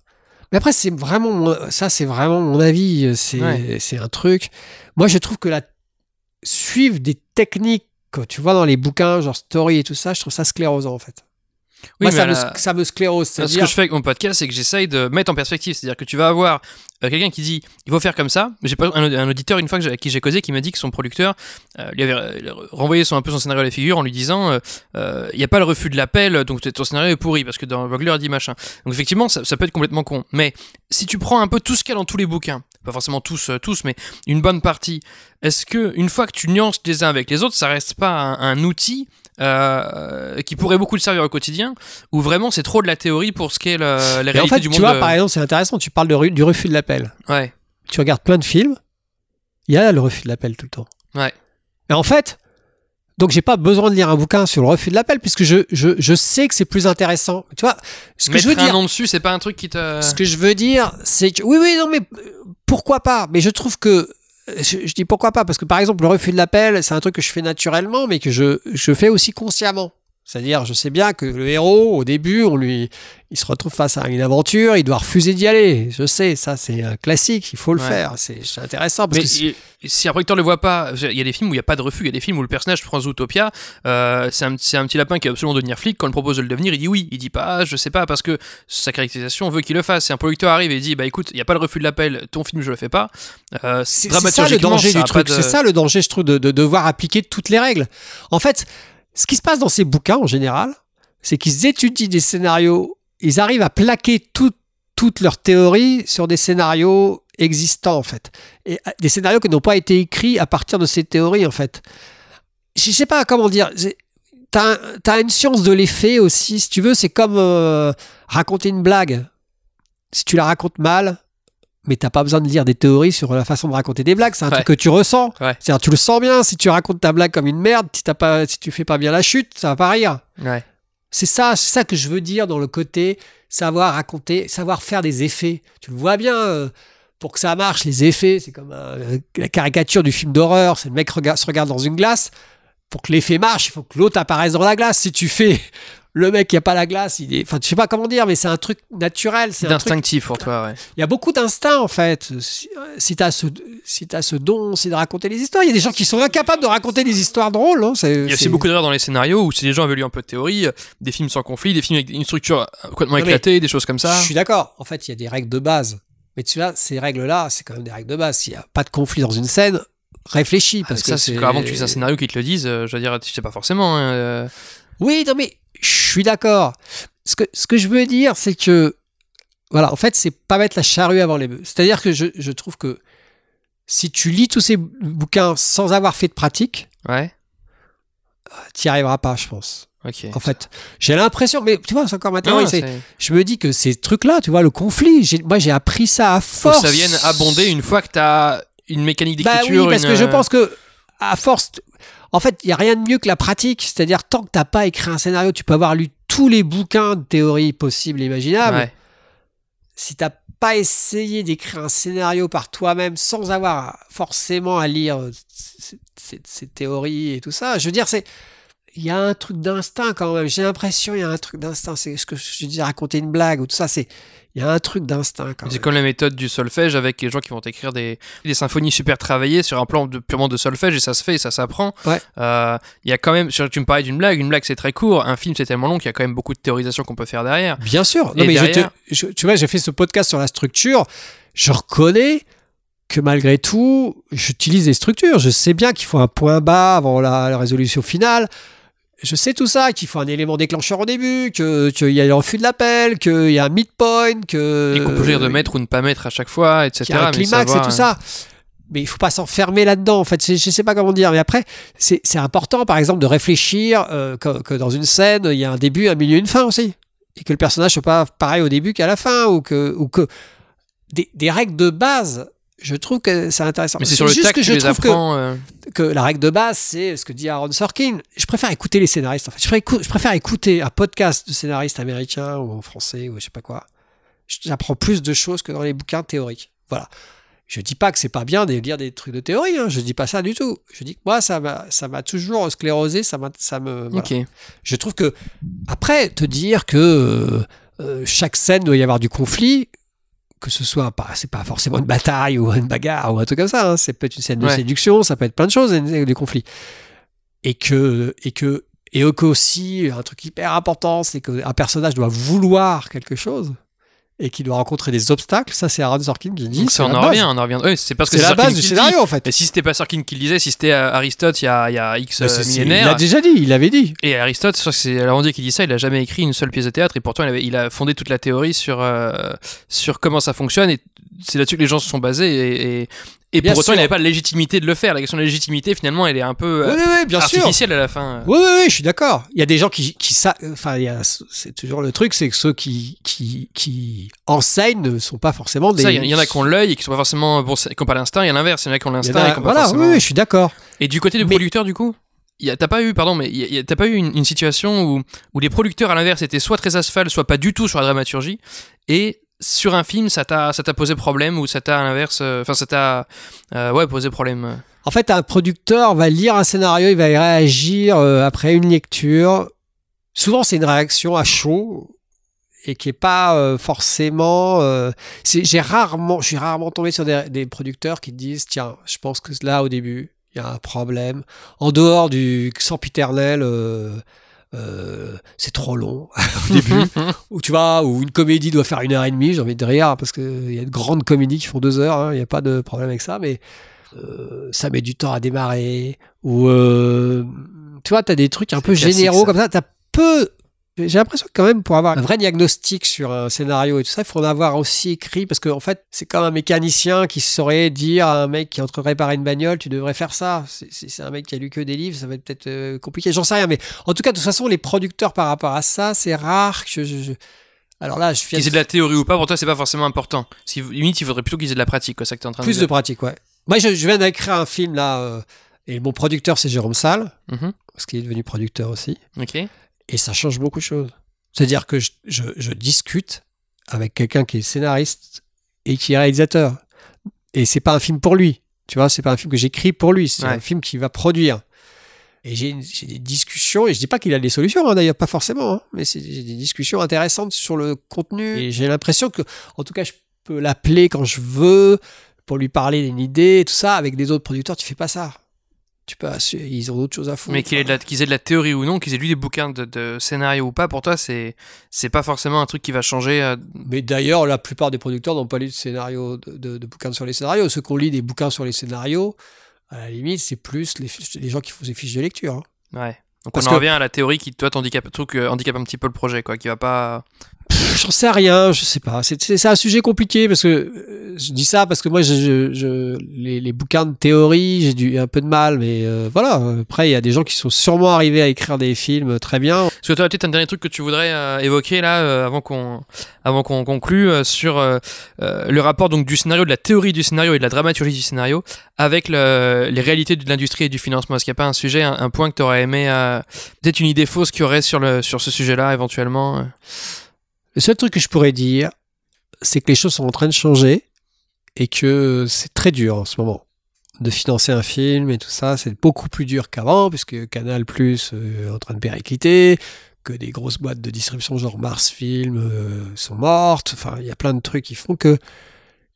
Mais après, c'est vraiment mon avis, c'est un truc... Moi, je trouve que suivre des techniques quand tu vois dans les bouquins, genre Story et tout ça, je trouve ça sclérosant en fait. Oui, moi, ça me sclérose. Ce que je fais avec mon podcast, c'est que j'essaye de mettre en perspective. C'est-à-dire que tu vas avoir quelqu'un qui dit il faut faire comme ça. J'ai pas un auditeur une fois à qui j'ai causé qui m'a dit que son producteur lui avait renvoyé son scénario à la figure en lui disant il n'y a pas le refus de l'appel, donc ton scénario est pourri parce que dans Vogler dit machin. Donc effectivement, ça peut être complètement con. Mais si tu prends un peu tout ce qu'il y a dans tous les bouquins, pas forcément tous, mais une bonne partie, est-ce que une fois que tu nuances les uns avec les autres, ça reste pas un outil qui pourrait beaucoup te servir au quotidien, ou vraiment c'est trop de la théorie pour ce qu'est la réalité en fait, du monde. Tu vois, par exemple, c'est intéressant, tu parles du refus de l'appel. Ouais. Tu regardes plein de films, il y a le refus de l'appel tout le temps. Ouais. Et en fait, donc j'ai pas besoin de lire un bouquin sur le refus de l'appel puisque je sais que c'est plus intéressant. Tu vois, ce que je veux dire. Mettre un nom dessus, c'est pas un truc qui te. Ce que je veux dire, c'est que oui, non, mais pourquoi pas ? Mais je trouve que je dis pourquoi pas, parce que par exemple le refus de l'appel c'est un truc que je fais naturellement mais que je fais aussi consciemment, c'est-à-dire je sais bien que le héros au début il se retrouve face à une aventure, il doit refuser d'y aller, je sais, ça c'est un classique, il faut le faire, c'est intéressant parce mais que si après que tu ne le vois pas, il y a des films où il n'y a pas de refus, il y a des films où le personnage prend Zootopia, c'est un petit lapin qui va absolument devenir flic, quand on le propose de le devenir il dit oui, il dit pas je sais pas parce que sa caractérisation veut qu'il le fasse, et un producteur arrive et dit bah écoute il n'y a pas le refus de l'appel, ton film je le fais pas, c'est ça le danger du truc, c'est ça le danger je trouve de devoir appliquer toutes les règles en fait. Ce qui se passe dans ces bouquins, en général, c'est qu'ils étudient des scénarios, ils arrivent à plaquer toute leur théorie sur des scénarios existants, en fait. Et des scénarios qui n'ont pas été écrits à partir de ces théories, en fait. Je ne sais pas comment dire. T'as une science de l'effet aussi, si tu veux. C'est comme raconter une blague. Si tu la racontes mal... Mais t'as pas besoin de lire des théories sur la façon de raconter des blagues, c'est un truc que tu ressens. Ouais. C'est-à-dire tu le sens bien, si tu racontes ta blague comme une merde, si tu fais pas bien la chute, ça va pas rire. Ouais. C'est ça que je veux dire dans le côté savoir raconter, savoir faire des effets. Tu le vois bien, pour que ça marche, les effets, c'est comme la caricature du film d'horreur, c'est le mec se regarde dans une glace, pour que l'effet marche, il faut que l'autre apparaisse dans la glace. Si tu fais... Le mec qui a pas la glace, enfin, je sais pas comment dire, mais c'est un truc naturel, c'est instinctif pour toi. Ouais. Il y a beaucoup d'instinct en fait. Si t'as ce don, c'est de raconter les histoires. Il y a des gens qui sont incapables de raconter des histoires drôles. Hein. Il y a aussi beaucoup d'erreurs dans les scénarios où si les gens avaient lu un peu de théorie, des films sans conflit, des films avec une structure complètement éclatée, des choses comme ça. Je suis d'accord. En fait, il y a des règles de base, mais ces règles-là, c'est quand même des règles de base. S'il y a pas de conflit dans une scène, réfléchis parce que ça, c'est avant que tu fasses un scénario qui te le dise. Je veux dire, tu sais pas forcément. Hein. Oui, non mais. Je suis d'accord. Ce que je veux dire, c'est que, voilà, en fait, c'est pas mettre la charrue avant les bœufs. C'est-à-dire que je trouve que si tu lis tous ces bouquins sans avoir fait de pratique, t'y arriveras pas, je pense. Okay. En fait, j'ai l'impression, mais tu vois, c'est encore maintenant, je me dis que ces trucs-là, tu vois, le conflit, j'ai appris ça à force. Faut que ça vienne abonder une fois que t'as une mécanique d'écriture. Bah oui, parce que je pense que, à force... En fait, il n'y a rien de mieux que la pratique. C'est-à-dire, tant que tu n'as pas écrit un scénario, tu peux avoir lu tous les bouquins de théorie possibles et imaginables. Ouais. Si tu n'as pas essayé d'écrire un scénario par toi-même sans avoir forcément à lire ces théories et tout ça, je veux dire, il y a un truc d'instinct quand même. J'ai l'impression qu'il y a un truc d'instinct. C'est ce que je dis, raconter une blague ou tout ça, il y a un truc d'instinct quand même. C'est comme la méthode du solfège avec les gens qui vont écrire des symphonies super travaillées sur un plan purement de solfège et ça se fait et ça s'apprend. Ouais. Y a quand même, tu me parlais d'une blague, c'est très court, un film c'est tellement long qu'il y a quand même beaucoup de théorisation qu'on peut faire derrière. Bien sûr. Non, mais derrière... tu vois, j'ai fait ce podcast sur la structure, je reconnais que malgré tout, j'utilise des structures. Je sais bien qu'il faut un point bas avant la résolution finale. Je sais tout ça, qu'il faut un élément déclencheur au début, qu'il y a le refus de l'appel, qu'il y a un midpoint, que... Et qu'on peut dire de mettre ou ne pas mettre à chaque fois, etc. Qu'il y a un climax et tout ça. mais il faut pas s'enfermer là-dedans, en fait. Je sais pas comment dire, mais après c'est important, par exemple, de réfléchir que dans une scène il y a un début, un milieu, une fin aussi, et que le personnage soit pas pareil au début qu'à la fin, ou que des règles de base. Je trouve que c'est intéressant. Mais c'est sur le texte que je trouve que la règle de base, c'est ce que dit Aaron Sorkin. Je préfère écouter les scénaristes, en fait. Je préfère écouter un podcast de scénaristes américains ou en français ou je sais pas quoi. J'apprends plus de choses que dans les bouquins théoriques. Voilà. Je dis pas que c'est pas bien de lire des trucs de théorie, hein. Je dis pas ça du tout. Je dis que moi, ça m'a toujours sclérosé, ça me. Voilà. Okay. Je trouve que après te dire que chaque scène doit y avoir du conflit. Que ce soit, c'est pas forcément une bataille ou une bagarre ou un truc comme ça, hein. C'est peut-être une scène de séduction, ça peut être plein de choses, des conflits. Et que aussi, un truc hyper important, c'est qu'un personnage doit vouloir quelque chose et qu'il doit rencontrer des obstacles. Ça, c'est Aaron Sorkin qui dit. On en revient. Oui, c'est parce que c'est la base du scénario, en fait. Et si c'était pas Sorkin qui le disait, si c'était Aristote il y a X millénaires. Il l'a déjà dit, il l'avait dit. Et Aristote, c'est Laurent Turner qui dit ça, il a jamais écrit une seule pièce de théâtre, et pourtant il a fondé toute la théorie sur comment ça fonctionne, et c'est là-dessus que les gens se sont basés, et pour autant, il n'avait pas la légitimité de le faire. La question de la légitimité, finalement, elle est un peu artificielle à la fin. Oui, je suis d'accord. Il y a des gens qui c'est toujours le truc, c'est que ceux qui enseignent ne sont pas forcément des... Il y en a qui ont l'œil et qui sont pas forcément... Bon, qui n'ont pas l'instinct, il y en a l'inverse. Il y en a qui ont l'instinct et qui n'ont pas forcément... Oui, je suis d'accord. Et du côté des producteurs, du coup, t'as pas eu une situation où les producteurs, à l'inverse, étaient soit très asphaltes, soit pas du tout sur la dramaturgie, et... Sur un film, ça t'a posé problème, ou ça t'a à l'inverse... Enfin, ça t'a... posé problème. En fait, un producteur va lire un scénario, il va y réagir après une lecture. Souvent, c'est une réaction à chaud et qui n'est pas forcément... Je suis rarement tombé sur des producteurs qui disent « Tiens, je pense que là, au début, il y a un problème. » En dehors du sempiternel... c'est trop long au début, ou une comédie doit faire 1h30, j'ai envie de rire, parce qu'il y a de grandes comédies qui font 2 heures, hein, y a pas de problème avec ça, mais ça met du temps à démarrer, ou t'as des trucs un peu généraux ça. Comme ça, j'ai l'impression que quand même, pour avoir un vrai diagnostic sur un scénario et tout ça, il faut en avoir aussi écrit, parce qu'en fait, c'est comme un mécanicien qui saurait dire à un mec qui est en train de réparer une bagnole, tu devrais faire ça. C'est un mec qui a lu que des livres, ça va être peut-être compliqué, j'en sais rien. Mais en tout cas, de toute façon, les producteurs par rapport à ça, c'est rare que Alors là, qu'ils aient de la théorie ou pas, pour toi, c'est pas forcément important. Limite, il faudrait plutôt qu'ils aient de la pratique, quoi, ça que t'es en train de dire. Plus de pratique, ouais. Moi, je viens d'écrire un film, là, et mon producteur, c'est Jérôme Salle, parce qu'il est devenu producteur aussi. Ok. Et ça change beaucoup de choses. C'est-à-dire que je discute avec quelqu'un qui est scénariste et qui est réalisateur. Et c'est pas un film pour lui. Tu vois, c'est pas un film que j'écris pour lui. C'est un film qu'il va produire. Et j'ai des discussions, et je dis pas qu'il a des solutions, hein, d'ailleurs, pas forcément, hein, mais j'ai des discussions intéressantes sur le contenu. Et j'ai l'impression que, en tout cas, je peux l'appeler quand je veux pour lui parler d'une idée, tout ça. Avec des autres producteurs, tu fais pas ça. Ils ont d'autres choses à foutre. Mais qu'ils aient de la théorie ou non, qu'ils aient lu des bouquins de scénario ou pas, pour toi, c'est pas forcément un truc qui va changer. Mais d'ailleurs, la plupart des producteurs n'ont pas lu de scénario, de bouquins sur les scénarios. Ceux qui ont lu des bouquins sur les scénarios, à la limite, c'est plus les gens qui font des fiches de lecture. Hein. Ouais. Donc on en revient à la théorie qui, toi, handicap un petit peu le projet, quoi, qui va pas... J'en sais rien, je sais pas. C'est un sujet compliqué, parce que je dis ça parce que moi, les bouquins de théorie, j'ai un peu de mal, mais voilà. Après, il y a des gens qui sont sûrement arrivés à écrire des films très bien. Est-ce que tu as peut-être un dernier truc que tu voudrais évoquer là, avant qu'on conclue, sur le rapport donc du scénario, de la théorie du scénario et de la dramaturgie du scénario avec les réalités de l'industrie et du financement. Est-ce qu'il n'y a pas un sujet, un point que tu aurais aimé, peut-être une idée fausse qu'il y aurait sur ce sujet-là éventuellement? Le seul truc que je pourrais dire, c'est que les choses sont en train de changer et que c'est très dur en ce moment de financer un film et tout ça. C'est beaucoup plus dur qu'avant, puisque Canal+ est en train de péricliter, que des grosses boîtes de distribution genre Mars Film sont mortes. Enfin, il y a plein de trucs qui font que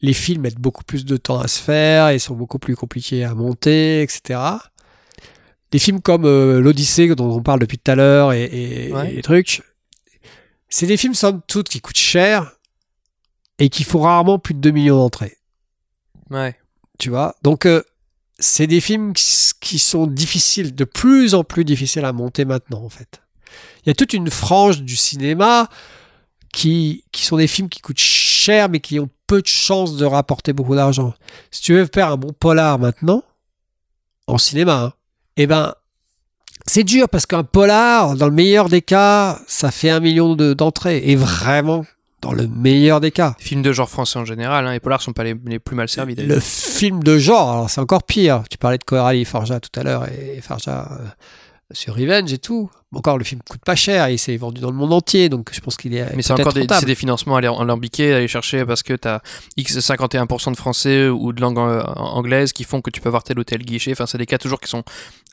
les films mettent beaucoup plus de temps à se faire et sont beaucoup plus compliqués à monter, etc. Des films comme L'Odyssée, dont on parle depuis tout à l'heure, et les trucs... C'est des films, somme toute, qui coûtent cher et qui font rarement plus de 2 millions d'entrées. Ouais. Tu vois ? Donc, c'est des films qui sont difficiles, de plus en plus difficiles à monter maintenant, en fait. Il y a toute une frange du cinéma qui sont des films qui coûtent cher, mais qui ont peu de chances de rapporter beaucoup d'argent. Si tu veux faire un bon polar maintenant, en cinéma, hein, eh ben, c'est dur parce qu'un polar, dans le meilleur des cas, ça fait 1 million d'entrées. Et vraiment, dans le meilleur des cas. Les films de genre français en général, hein, les polars ne sont pas les plus mal servis. Le film de genre, alors c'est encore pire. Tu parlais de Coralie et Farja tout à l'heure, et Farja sur Revenge et tout. Encore, le film coûte pas cher, et il s'est vendu dans le monde entier, donc je pense qu'il est. Mais c'est encore des financements à l'alambiquer, à aller chercher, parce que t'as X 51% de français ou de langue anglaise qui font que tu peux avoir tel ou tel guichet. Enfin, c'est des cas toujours qui sont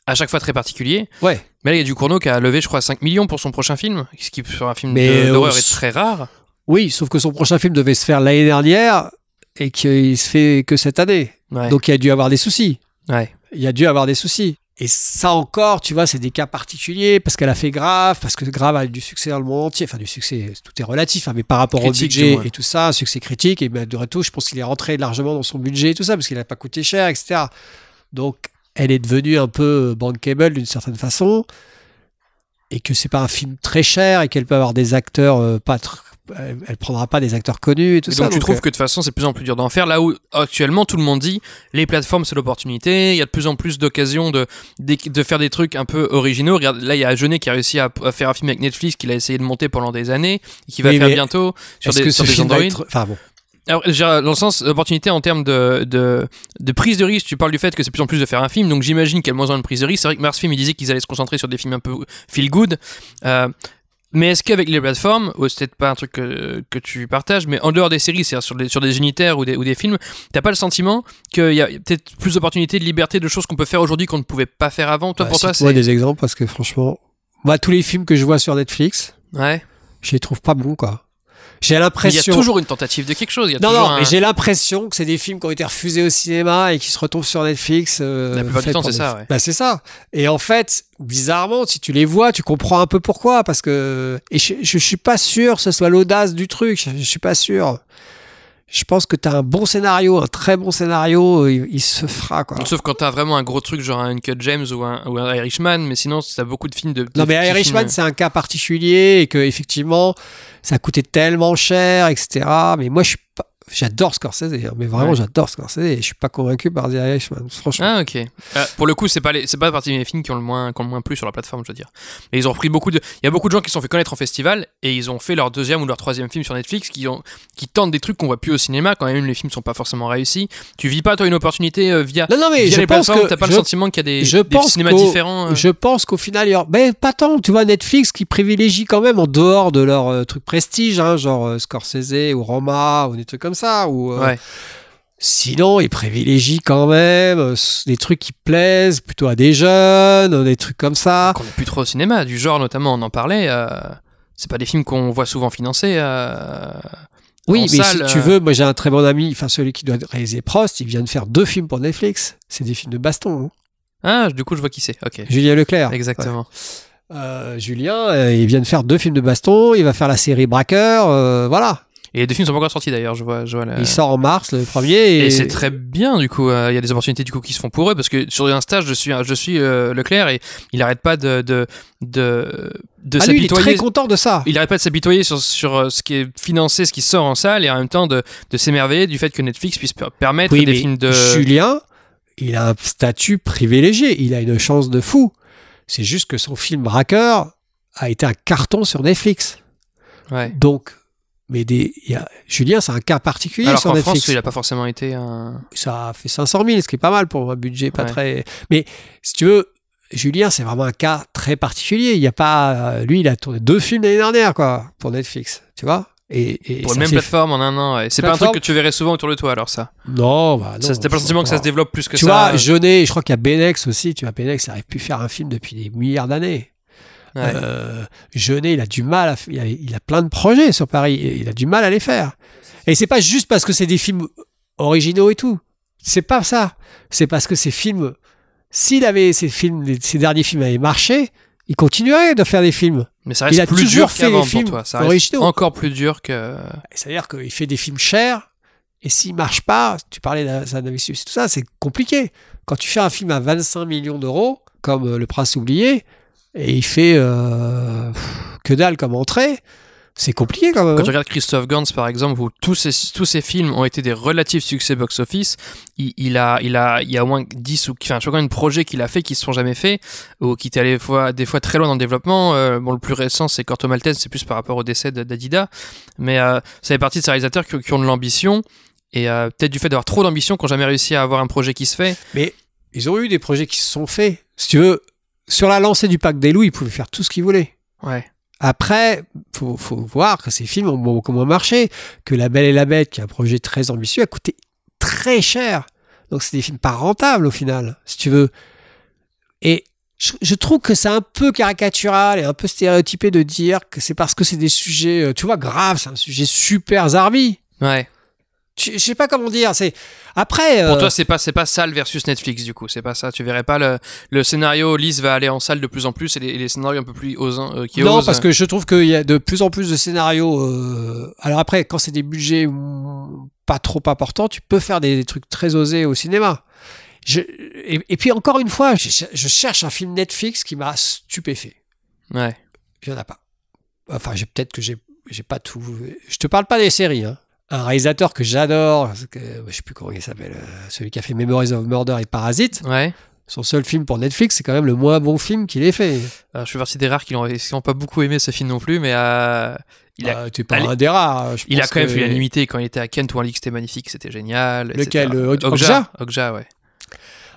à chaque fois très particuliers. Ouais. Mais là, il y a Ducournau qui a levé, je crois, 5 millions pour son prochain film, ce qui, sur un film d'horreur, est très rare. Oui, sauf que son prochain film devait se faire l'année dernière et qu'il se fait que cette année. Ouais. Donc, il a dû avoir des soucis. Ouais. Il a dû avoir des soucis. Et ça encore, tu vois, c'est des cas particuliers parce qu'elle a fait Grave, parce que Grave a eu du succès dans le monde entier. Enfin, du succès, tout est relatif, hein, mais par rapport critique, au budget tout, ouais. Et tout ça, un succès critique. Et ben, de retour, je pense qu'il est rentré largement dans son budget et tout ça parce qu'il n'a pas coûté cher, etc. Donc, elle est devenue un peu bankable d'une certaine façon et que c'est pas un film très cher et qu'elle peut avoir des acteurs pas très... Elle prendra pas des acteurs connus et tout et ça. Donc tu trouves que de toute façon c'est de plus en plus dur d'en faire là où actuellement tout le monde dit les plateformes c'est l'opportunité, il y a de plus en plus d'occasions de faire des trucs un peu originaux. Regarde, là il y a Jeunet qui a réussi à faire un film avec Netflix qu'il a essayé de monter pendant des années et qui va faire bientôt sur des Android. Enfin bon. Alors, dans le sens, l'opportunité en termes de prise de risque, tu parles du fait que c'est de plus en plus de faire un film, donc j'imagine qu'il y a de moins en moins de prise de risque. C'est vrai que Mars Film il disait qu'ils allaient se concentrer sur des films un peu feel good. Mais est-ce qu'avec les plateformes, c'est peut-être pas un truc que tu partages, mais en dehors des séries, c'est-à-dire sur des unitaires ou des films, t'as pas le sentiment qu'il y a peut-être plus d'opportunités, de liberté, de choses qu'on peut faire aujourd'hui qu'on ne pouvait pas faire avant? Toi, pour toi, c'est... Moi, des exemples, parce que franchement, bah, tous les films que je vois sur Netflix, ouais. Je les trouve pas bons, quoi. J'ai l'impression... Il y a toujours une tentative de quelque chose. Mais j'ai l'impression que c'est des films qui ont été refusés au cinéma et qui se retrouvent sur Netflix. La plupart du temps, c'est ça, ouais. Bah, c'est ça. Et en fait, bizarrement, si tu les vois, tu comprends un peu pourquoi. Parce que... Et je suis pas sûr que ce soit l'audace du truc. Je suis pas sûr. Je pense que t'as un bon scénario, un très bon scénario, il se fera, quoi. Sauf quand t'as vraiment un gros truc, genre un Uncut James ou un Irishman, mais sinon, t'as beaucoup de films de... Non, mais Irishman, c'est un cas particulier et que, effectivement, ça coûtait tellement cher, etc. Mais moi, je suis pas... J'adore Scorsese, mais vraiment, ouais. J'adore Scorsese et je suis pas convaincu par The Irishman, franchement. Ah, ok. Pour le coup, c'est pas partie des films qui ont le moins plu sur la plateforme, je veux dire. Mais ils ont repris beaucoup de... Il y a beaucoup de gens qui se sont fait connaître en festival et ils ont fait leur deuxième ou leur troisième film sur Netflix qui tentent des trucs qu'on voit plus au cinéma quand même, les films sont pas forcément réussis. Tu vis pas, toi, une opportunité via... Non, mais je pense que... T'as pas le sentiment qu'il y a des cinémas différents Je pense qu'au final, il y aura... Mais pas tant, tu vois, Netflix qui privilégie quand même en dehors de leur truc prestige, hein, genre Scorsese ou Roma ou des trucs comme ça ou ouais. Sinon ils privilégient quand même des trucs qui plaisent plutôt à des jeunes, des trucs comme ça qu'on n'est plus trop au cinéma du genre, notamment on en parlait, c'est pas des films qu'on voit souvent financés oui en mais salle, si tu veux, moi j'ai un très bon ami, enfin celui qui doit réaliser Prost, il vient de faire 2 films pour Netflix, c'est des films de baston, hein. Ah, du coup je vois qui c'est, ok. Julien Leclerc, exactement, ouais. Julien il vient de faire 2 films de baston, il va faire la série Braqueur, voilà. Et les 2 films sont pas encore sortis d'ailleurs, je vois la... Il sort en mars, le premier. Et c'est très bien, du coup. Il y a des opportunités, du coup, qui se font pour eux. Parce que sur Insta, je suis Leclerc et il arrête pas de s'apitoyer. Lui, il est très content de ça. Il arrête pas de s'apitoyer sur ce qui est financé, ce qui sort en salle et en même temps de s'émerveiller du fait que Netflix puisse permettre des films de... Julien, il a un statut privilégié. Il a une chance de fou. C'est juste que son film Braqueur a été un carton sur Netflix. Ouais. Donc... Mais Julien, c'est un cas particulier sur Netflix. Alors qu'en France, il n'a pas forcément été un... Ça a fait 500 000, ce qui est pas mal pour un budget pas très... Mais si tu veux, Julien, c'est vraiment un cas très particulier. Il y a pas... Lui, il a tourné 2 films l'année dernière, quoi, pour Netflix, tu vois. Et pour la même plateforme en un an, ouais. C'est pas un truc que tu verrais souvent autour de toi, alors ça. Non, bah non. C'était pas le sentiment que ça se développe plus que ça. Tu vois, Jeunet, je crois qu'il y a Benex aussi. Tu vois, Benex n'arrive plus à faire un film depuis des milliards d'années. Ouais. Jeunet, il a du mal il a plein de projets sur Paris et il a du mal à les faire, et c'est pas juste parce que c'est des films originaux et tout, c'est pas ça, c'est parce que ces films, ces derniers films avaient marché, il continuerait de faire des films, mais ça reste plus dur qu'avant pour toi, ça reste originaux. Encore plus dur que... c'est à dire qu'il fait des films chers et s'il marche pas, tu parlais d'Anavissus, tout ça, c'est compliqué quand tu fais un film à 25 millions d'euros comme Le Prince oublié. Et il fait que dalle comme entrée. C'est compliqué quand même. Quand tu regardes Christophe Gans par exemple, où tous ses films ont été des relatifs succès box-office, il y a au moins 10 ou enfin, je sais pas combien de projets qu'il a fait qui se sont jamais faits ou qui étaient des fois très loin dans le développement. Bon, le plus récent c'est Corto Maltese, c'est plus par rapport au décès d'Adida, mais ça fait partie de ces réalisateurs qui ont de l'ambition et peut-être du fait d'avoir trop d'ambition qu'on n'a jamais réussi à avoir un projet qui se fait. Mais ils ont eu des projets qui se sont faits. Si tu veux, sur la lancée du Parc des Loups, ils pouvaient faire tout ce qu'ils voulaient. Ouais. Après, faut voir que ces films ont comment marché, que La Belle et la Bête, qui est un projet très ambitieux, a coûté très cher. Donc c'est des films pas rentables au final, si tu veux. Et je trouve que c'est un peu caricatural et un peu stéréotypé de dire que c'est parce que c'est des sujets, tu vois, graves, c'est un sujet super zarbi. Ouais. Je sais pas comment dire, c'est après pour toi c'est pas salle versus Netflix, du coup c'est pas ça, tu verrais pas le scénario lisse va aller en salle de plus en plus et les scénarios un peu plus osant qui non osent. Parce que je trouve qu'il y a de plus en plus de scénarios alors après quand c'est des budgets pas trop importants tu peux faire des trucs très osés au cinéma. Et puis encore une fois je cherche un film Netflix qui m'a stupéfait. Ouais, il y en a pas, enfin j'ai pas tout, je te parle pas des séries hein. Un réalisateur que j'adore, je sais plus comment il s'appelle, celui qui a fait Memories of Murder et Parasite. Ouais. Son seul film pour Netflix, c'est quand même le moins bon film qu'il ait fait. Je suis partie des rares qui n'ont pas beaucoup aimé ce film non plus, mais il a. T'es pas un des rares. Il a quand même fait l'unanimité quand il était à Kent ou en Ligue, c'était magnifique, c'était génial. Lequel, Okja, ouais.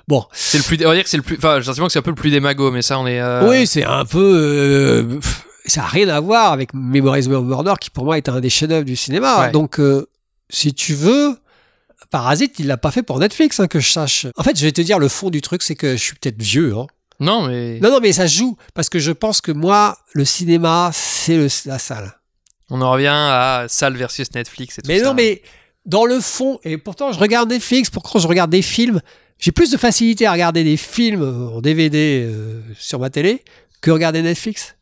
Bon, c'est le plus. On va dire que c'est le plus. Enfin, j'ai l'impression que c'est un peu le plus démago, mais ça, on est. Oui, c'est un peu. Ça n'a rien à voir avec Memories of Murder qui pour moi est un des chefs-d'œuvre du cinéma. Ouais. Donc, si tu veux, Parasite, il l'a pas fait pour Netflix, hein, que je sache. En fait, je vais te dire, le fond du truc, c'est que je suis peut-être vieux. Hein. Non, mais ça joue parce que je pense que moi, le cinéma, c'est la salle. On en revient à salle versus Netflix et tout ça. Mais non, mais dans le fond, et pourtant, je regarde Netflix, pourtant, je regarde des films. J'ai plus de facilité à regarder des films en DVD sur ma télé que regarder Netflix.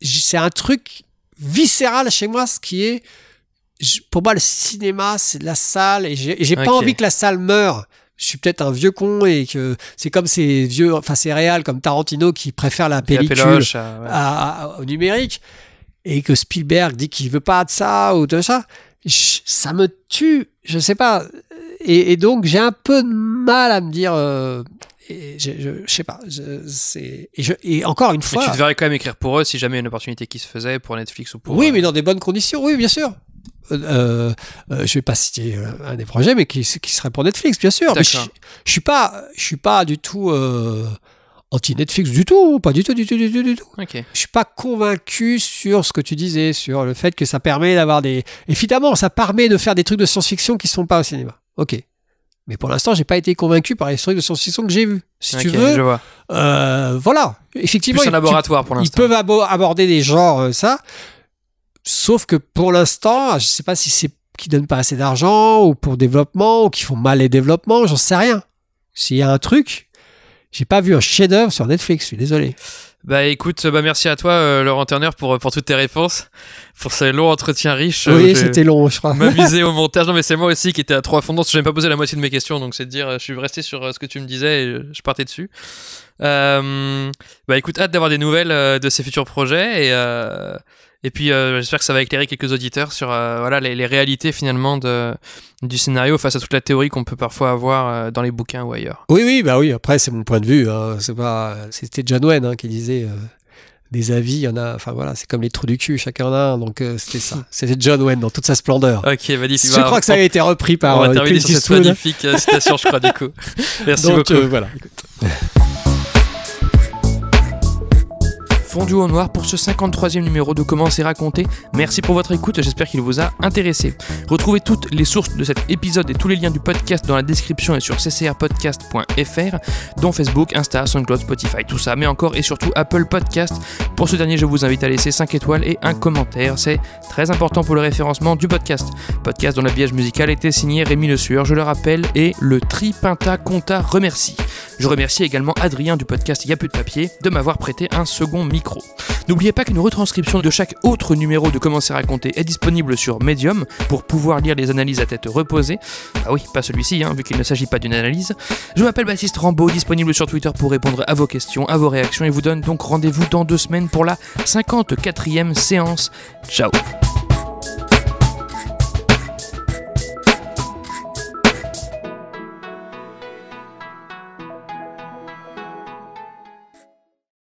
C'est un truc viscéral chez moi, ce qui est pour moi le cinéma c'est de la salle et j'ai pas envie que la salle meure. Je suis peut-être un vieux con et que c'est comme ces vieux, enfin ces réals comme Tarantino qui préfère la pellicule au numérique et que Spielberg dit qu'il veut pas de ça ou de ça. Ça me tue, je sais pas, et donc j'ai un peu de mal à me dire et je sais pas, et encore une fois. Mais tu devrais quand même écrire pour eux si jamais il y a une opportunité qui se faisait pour Netflix ou pour. Oui, mais dans des bonnes conditions, oui, bien sûr. Je vais pas citer un des projets, mais qui serait pour Netflix, bien sûr. Mais je suis pas du tout anti-Netflix du tout, pas du tout, du tout. Okay. Je suis pas convaincu sur ce que tu disais, sur le fait que ça permet d'avoir des. Évidemment, ça permet de faire des trucs de science-fiction qui sont pas au cinéma. Ok. Mais pour l'instant, j'ai pas été convaincu par les trucs de science-fiction que j'ai vus. Si tu veux, je vois. Voilà. Effectivement, plus un laboratoire pour l'instant. Ils peuvent aborder des genres, ça. Sauf que pour l'instant, je sais pas si c'est qu'ils donnent pas assez d'argent ou pour développement ou qu'ils font mal les développements, j'en sais rien. S'il y a un truc, j'ai pas vu un chef-d'œuvre sur Netflix. Je suis désolé. Bah écoute, merci à toi Laurent Turner pour toutes tes réponses, pour ce long entretien riche. Oui, c'était long, je crois. M'amuser au montage. Non mais c'est moi aussi qui étais à trois fondances, je n'ai pas posé la moitié de mes questions, donc c'est de dire, je suis resté sur ce que tu me disais et je partais dessus. Bah écoute, hâte d'avoir des nouvelles de ces futurs projets et puis j'espère que ça va éclairer quelques auditeurs sur voilà les réalités finalement du scénario face à toute la théorie qu'on peut parfois avoir dans les bouquins ou ailleurs. Oui, bah oui, après c'est mon point de vue, hein, c'est pas, c'était John Wayne qui disait des avis, il y en a, enfin voilà, c'est comme les trous du cul, chacun en a un, donc c'était ça. C'était John Wayne dans toute sa splendeur. OK, bah je crois que ça a été repris par on va terminer sur cette magnifique citation je crois du coup. Merci donc, beaucoup. Voilà, écoute. Fondu au noir pour ce 53e numéro de Comment c'est raconté. Merci pour votre écoute, j'espère qu'il vous a intéressé. Retrouvez toutes les sources de cet épisode et tous les liens du podcast dans la description et sur ccrpodcast.fr, dont Facebook, Insta, SoundCloud, Spotify, tout ça, mais encore et surtout Apple Podcast. Pour ce dernier, je vous invite à laisser 5 étoiles et un commentaire, c'est très important pour le référencement du podcast. Podcast dont l'habillage musical était signé Rémi Le Sueur, je le rappelle, et le Tripinta Conta remercie. Je remercie également Adrien du podcast Y'a plus de papier de m'avoir prêté un second micro. N'oubliez pas qu'une retranscription de chaque autre numéro de Comment c'est raconté est disponible sur Medium pour pouvoir lire les analyses à tête reposée. Ah oui, pas celui-ci, hein, vu qu'il ne s'agit pas d'une analyse. Je m'appelle Baptiste Rambaud, disponible sur Twitter pour répondre à vos questions, à vos réactions et vous donne donc rendez-vous dans 2 semaines pour la 54e séance. Ciao.